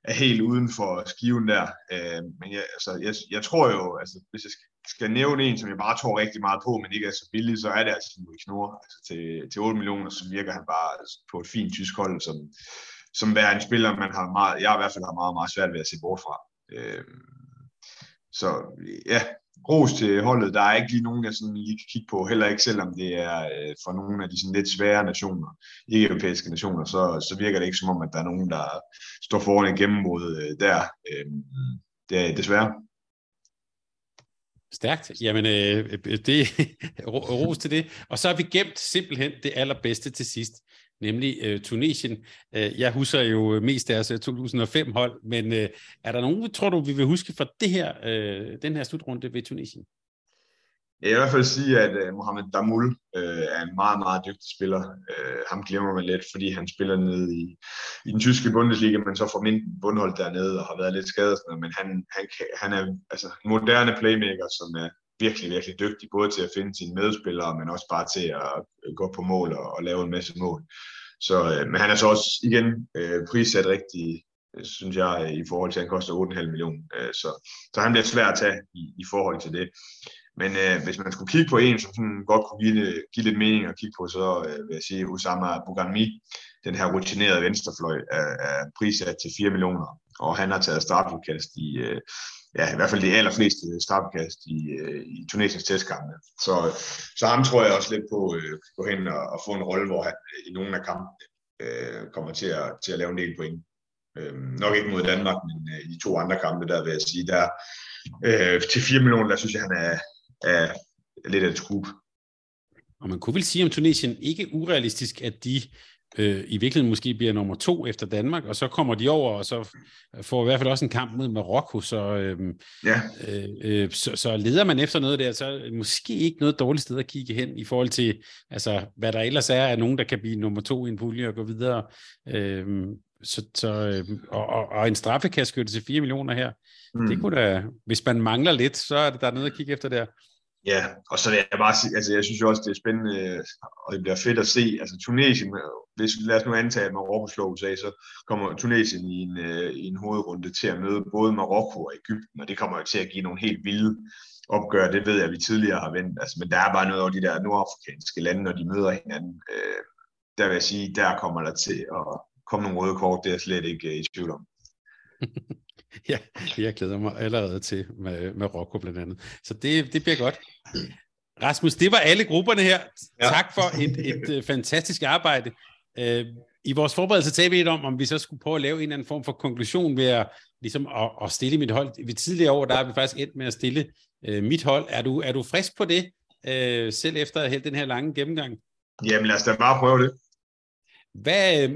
er helt uden for skiven der. Øh, men jeg, altså, jeg, jeg tror jo, altså, hvis jeg skal nævne en, som jeg bare tror rigtig meget på, men ikke er så billig, så er det altså Ulrik Knorr. Altså, til, til otte millioner, så virker han bare på et fint tysk hold, som, som hver en spiller, man har meget, jeg i hvert fald har meget, meget svært ved at se bort fra. Øh, så ja... Ros til holdet. Der er ikke lige nogen, jeg sådan lige kan kigge på, heller ikke selvom det er øh, fra nogle af de sådan lidt svære nationer, ikke-europæiske nationer, så, så virker det ikke som om, at der er nogen, der står foran en gennembrud øh, der. Øh, det er desværre. Stærkt. Jamen, øh, det, ros til det. Og så har vi gemt simpelthen det allerbedste til sidst, nemlig øh, Tunesien. Øh, jeg husker jo mest deres to tusind og fem, men øh, er der nogen, tror du, vi vil huske fra det her, øh, den her slutrunde ved Tunesien? Jeg vil i hvert fald sige, at øh, Mohamed Damoul øh, er en meget, meget dygtig spiller. Øh, ham glemmer man lidt, fordi han spiller nede i, i den tyske Bundesliga, men så får mindre bundhold dernede og har været lidt skadet. Men han, han, kan, han er altså, en moderne playmaker, som er virkelig, virkelig dygtig, både til at finde sine medspillere, men også bare til at gå på mål og, og lave en masse mål. Så, øh, men han er så også igen øh, prissat rigtig, synes jeg, i forhold til, at han koster otte komma fem millioner. Øh, så, så han bliver svær at tage i, i forhold til det. Men øh, hvis man skulle kigge på en, som sådan godt kunne give, give lidt mening at kigge på, så øh, vil jeg sige Oussama Bouganmi, den her rutinerede venstrefløj, er, er prissat til fire millioner, og han har taget straffekast i... Øh, Ja, i hvert fald de allerfleste straffekast i, i Tunesiens testkampe. Så, så ham tror jeg også lidt på at øh, gå hen og, og få en rolle, hvor han i nogle af kampene øh, kommer til at, til at lave en del point. Øh, nok ikke mod Danmark, men øh, i de to andre kampe, der vil jeg sige, der øh, til fire millioner, der synes jeg, han er, er lidt af et skub. Og man kunne vel sige om Tunesien ikke urealistisk, at de... Øh, i virkeligheden måske bliver nummer to efter Danmark, og så kommer de over, og så får i hvert fald også en kamp mod Marokko, så, øh, ja. øh, så, så leder man efter noget der, så måske ikke noget dårligt sted at kigge hen, i forhold til, altså, hvad der ellers er, er nogen, der kan blive nummer to i en pulje og gå videre, øh, så, så, øh, og, og, og en straffekastskytte til fire millioner her, mm. det kunne da, hvis man mangler lidt, så er det, der er noget at kigge efter der. Ja, og så vil jeg bare sige, altså jeg synes jo også, det er spændende, og det bliver fedt at se, altså Tunesien, hvis vi lad os nu antage, at Marokko slår U S A, så kommer Tunesien i en, i en hovedrunde til at møde både Marokko og Egypten, og det kommer jo til at give nogle helt vilde opgør, det ved jeg, vi tidligere har vendt, altså, men der er bare noget over de der nordafrikanske lande, når de møder hinanden, øh, der vil jeg sige, der kommer der til at komme nogle røde kort, det er jeg slet ikke øh, i tvivl om. Ja, jeg glæder mig allerede til med Marokko blandt andet. Så det, det bliver godt. Rasmus, det var alle grupperne her. Ja. Tak for et, et fantastisk arbejde. I vores forberedelse talte vi lidt om, om vi så skulle prøve at lave en eller anden form for konklusion ved at, ligesom at, at stille mit hold. Ved tidligere år, der har vi faktisk endt med at stille uh, mit hold. Er du, er du frisk på det, uh, selv efter hele den her lange gennemgang? Jamen lad os da bare prøve det. Hvad,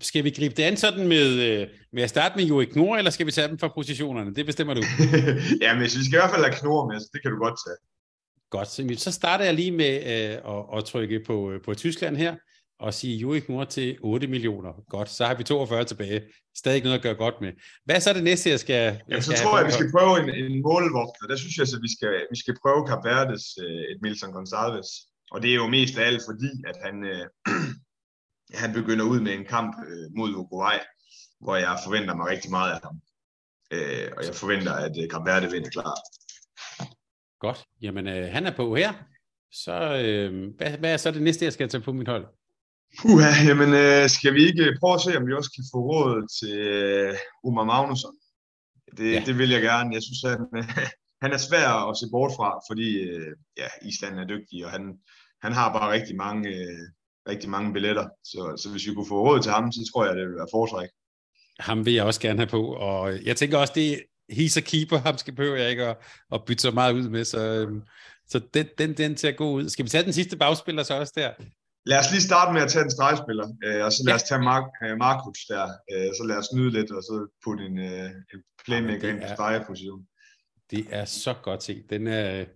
skal vi gribe det an sådan med, med at starte med Juri Knorr, eller skal vi tage dem fra positionerne? Det bestemmer du. Ja, men vi skal i hvert fald have Knorr med, så det kan du godt tage. Godt, så starter jeg lige med øh, at, at trykke på, på Tyskland her, og sige Juri Knorr til otte millioner. Godt, så har vi toogfyrre tilbage. Stadig noget at gøre godt med. Hvad så er det næste, jeg skal... Jeg Jamen, skal så tror jeg, vi skal prøve en, en målvogter. Der synes jeg, at vi skal, vi skal prøve Kap Verdes øh, Edmilson Gonçalves. Og det er jo mest af alt, fordi at han... Øh, Han begynder ud med en kamp øh, mod Uruguay, hvor jeg forventer mig rigtig meget af ham. Øh, og jeg forventer, at øh, Kap Verde vinder klart. Godt. Jamen, øh, han er på her. Så øh, hvad, hvad er så det næste, jeg skal tage på mit hold? Uha, jamen, øh, skal vi ikke prøve at se, om vi også kan få råd til øh, Omar Magnusson? Det, ja. Det vil jeg gerne. Jeg synes, at han, øh, han er svær at se bort fra, fordi øh, ja, Island er dygtig, og han, han har bare rigtig mange... Øh, rigtig mange billetter, så, så hvis vi kunne få råd til ham, så tror jeg, det vil være foretræk. Ham vil jeg også gerne have på, og jeg tænker også, det er he's a keeper, ham skal behøver jeg ikke at, at bytte så meget ud med, så, så den, den, den til at gå ud. Skal vi tage den sidste bagspiller så også der? Lad os lige starte med at tage en stregspiller, øh, og så lad os tage Mar- Markus der, øh, så lad os snyde lidt, og så putte en, øh, en playmaker ind på stregepositionen. Det er så godt set. Den, øh,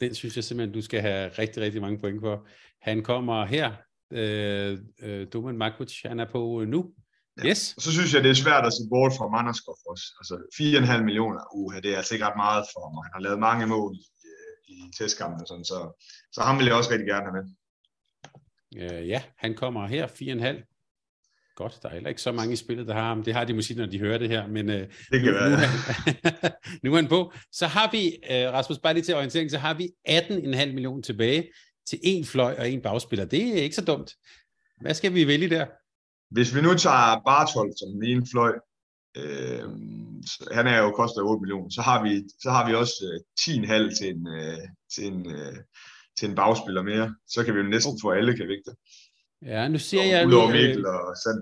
den synes jeg simpelthen, du skal have rigtig, rigtig mange point for. Han kommer her, øh, øh, Domen Markus, han er på øh, nu. Ja. Yes. Så synes jeg, det er svært at se bort fra Manderskov også. Altså fire komma fem millioner, uha, det er altså ikke ret meget for mig. Han har lavet mange mål i, i testkampen og sådan, så, så ham vil jeg også rigtig gerne have med. Uh, ja, han kommer her, fire komma fem. Godt, der er heller ikke så mange i spillet, der har ham. Det har de måske, når de hører det her, men uh, det kan nu, være. Nu, er, nu er han på. Så har vi, uh, Rasmus, bare lige til orientering, så har vi atten komma fem millioner tilbage til en fløj og en bagspiller. Det er ikke så dumt. Hvad skal vi vælge der? Hvis vi nu tager Bartholdt som den ene fløj, øh, han er jo kostet otte millioner, så har vi, så har vi også øh, ti komma fem til en... Øh, til en øh, til en bagspiller mere, så kan vi jo næsten få alle kan vægte. Ja, nu ser jeg, at,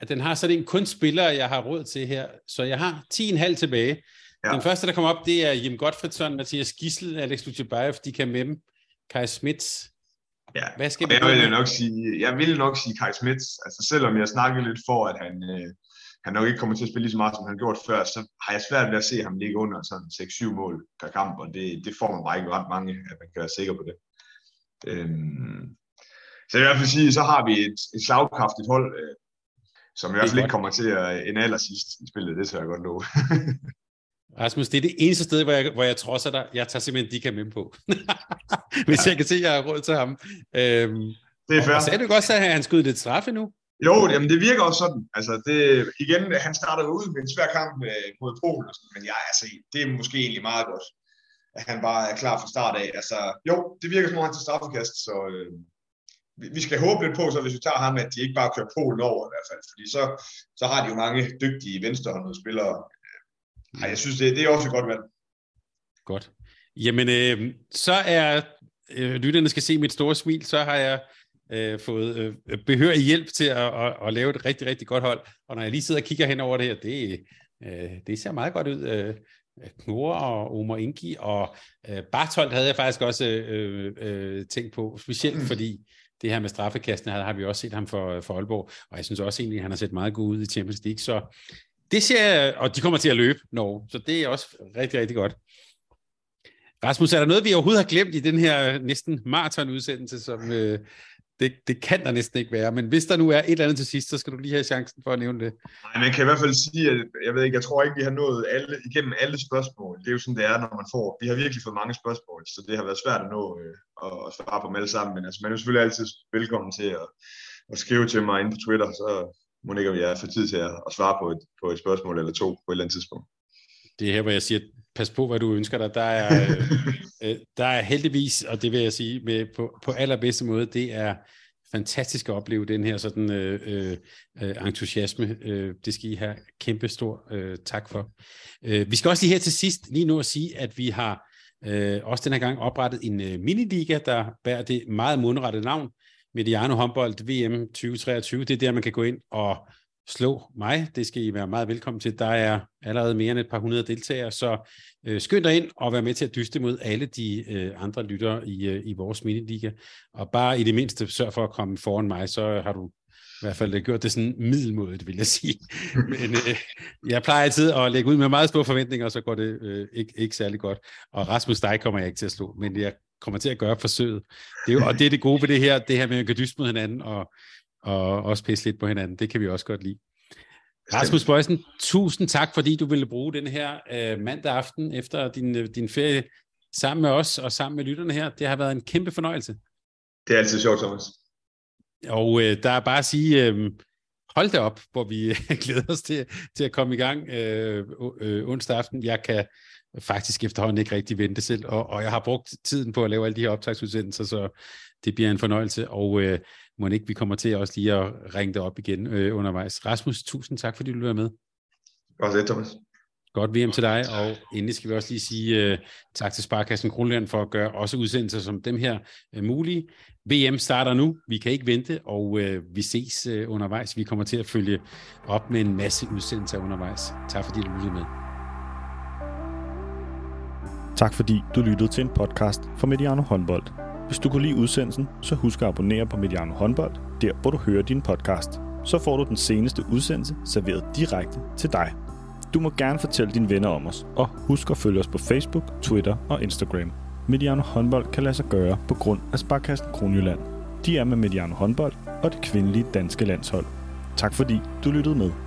at den har sådan en kun spiller, jeg har råd til her, så jeg har ti komma fem tilbage. Ja. Den første, der kommer op, det er Jim Gottfredsson, Mathias Gissel, Alex Lutjebaev, Dicamem, Kai Smits. Ja, Hvad skal jeg, vil nok sige, jeg vil nok sige Kai Smits, altså selvom jeg snakkede lidt for, at han, øh, han nok ikke kommer til at spille lige så meget, som han gjort før, så har jeg svært ved at se ham ligge under sådan seks syv mål per kamp, og det, det får man bare ikke ret mange, at man kan være sikker på det. Øhm, så i hvert fald sige, så har vi et, et slagkraftigt hold, øh, som i hvert fald ikke kommer til at ende allersidst i spillet, det tør jeg godt love. Rasmus, det er det eneste sted, hvor jeg, hvor jeg trodser dig. Jeg tager simpelthen Dicamem på. Hvis ja. jeg kan se, at jeg har råd til ham. Øhm, det er fair. Og sagde du godt, at han skød lidt straffe nu? Jo, jamen det virker også sådan. Altså det, igen, han startede ud med en svær kamp øh, mod Polen, og sådan, men jeg, altså, det er måske egentlig meget godt, at han bare er klar fra start af. Altså, jo, det virker som om han til straffekast, så øh, vi, vi skal håbe lidt på, så hvis vi tager ham, at de ikke bare kører Polen over i hvert fald, fordi så, så har de jo mange dygtige venstrehåndede spillere. Ej, jeg synes, det, det er også et godt valg. Godt. Jamen, øh, så er, øh, lytterne skal se mit store smil, så har jeg øh, fået øh, behørig hjælp til at, at, at lave et rigtig, rigtig godt hold, og når jeg lige sidder og kigger hen over det her, det, øh, det ser meget godt ud, øh. Knorre og Omar Ingi og øh, Bartholdt havde jeg faktisk også øh, øh, tænkt på, specielt fordi det her med straffekastene har, har vi også set ham for, for Aalborg, og jeg synes også egentlig, at han har set meget godt ud i Champions League, så det ser, og de kommer til at løbe Norge, så det er også rigtig, rigtig godt. Rasmus, er der noget, vi overhovedet har glemt i den her næsten maratonudsendelse, som øh, det, det kan der næsten ikke være, men hvis der nu er et eller andet til sidst, så skal du lige have chancen for at nævne det. Nej, man kan i hvert fald sige, at jeg ved ikke, jeg tror ikke, vi har nået alle, igennem alle spørgsmål. Det er jo sådan, det er, når man får, vi har virkelig fået mange spørgsmål, så det har været svært at nå øh, at svare på dem alle sammen, men altså, man er jo selvfølgelig altid velkommen til at, at skrive til mig inde på Twitter, så må det ikke, om jeg er for tid til at, at svare på et, på et spørgsmål eller to på et eller andet tidspunkt. Det er her, hvor jeg siger, pas på, hvad du ønsker dig. Der er, øh, der er heldigvis, og det vil jeg sige med, på, på allerbedste måde, det er fantastisk at opleve den her sådan, øh, øh, entusiasme. Øh, det skal I have kæmpe stor øh, tak for. Øh, vi skal også lige her til sidst lige nu at sige, at vi har øh, også den her gang oprettet en øh, miniliga, der bærer det meget mundrettede navn, Mediano Handball V M tyve treogtyve. Det er der, man kan gå ind og slå mig. Det skal I være meget velkommen til. Der er allerede mere end et par hundrede deltagere, så øh, skynd dig ind og vær med til at dyste mod alle de øh, andre lyttere i, øh, i vores miniliga. Og bare i det mindste sørg for at komme foran mig, så har du i hvert fald gjort det sådan middelmådigt, vil jeg sige. Men øh, jeg plejer altid at lægge ud med meget store forventninger, og så går det øh, ikke, ikke særlig godt. Og Rasmus, dig kommer jeg ikke til at slå, men jeg kommer til at gøre forsøget. Det er jo, og det er det gode ved det her, det her med at kan dyste mod hinanden, og og også pisse lidt på hinanden. Det kan vi også godt lide. Rasmus Bøjsen, tusind tak, fordi du ville bruge den her øh, mandag aften efter din, din ferie sammen med os og sammen med lytterne her. Det har været en kæmpe fornøjelse. Det er altid sjovt, Thomas. Og øh, der er bare at sige, øh, hold da op, hvor vi øh, glæder os til, til at komme i gang øh, øh, onsdag aften. Jeg kan faktisk efterhånden ikke rigtig vente selv, og, og jeg har brugt tiden på at lave alle de her optagsudsendelser, så det bliver en fornøjelse, og øh, må ikke, vi kommer til også lige at ringe dig op igen øh, undervejs. Rasmus, tusind tak, fordi du vil være med. Godt det, Thomas. Godt V M til dig, og endelig skal vi også lige sige øh, tak til Sparkassen Kronjylland for at gøre også udsendelser som dem her øh, mulige. V M starter nu, vi kan ikke vente, og øh, vi ses øh, undervejs. Vi kommer til at følge op med en masse udsendelser undervejs. Tak fordi du lyttede med. Tak fordi du lyttede til en podcast fra Mediano Håndbold. Hvis du kunne lide udsendelsen, så husk at abonnere på Mediano Håndbold, der hvor du hører din podcast. Så får du den seneste udsendelse serveret direkte til dig. Du må gerne fortælle dine venner om os, og husk at følge os på Facebook, Twitter og Instagram. Mediano Håndbold kan lade sig gøre på grund af Sparkassen Kronjylland. De er med Mediano Håndbold og det kvindelige danske landshold. Tak fordi du lyttede med.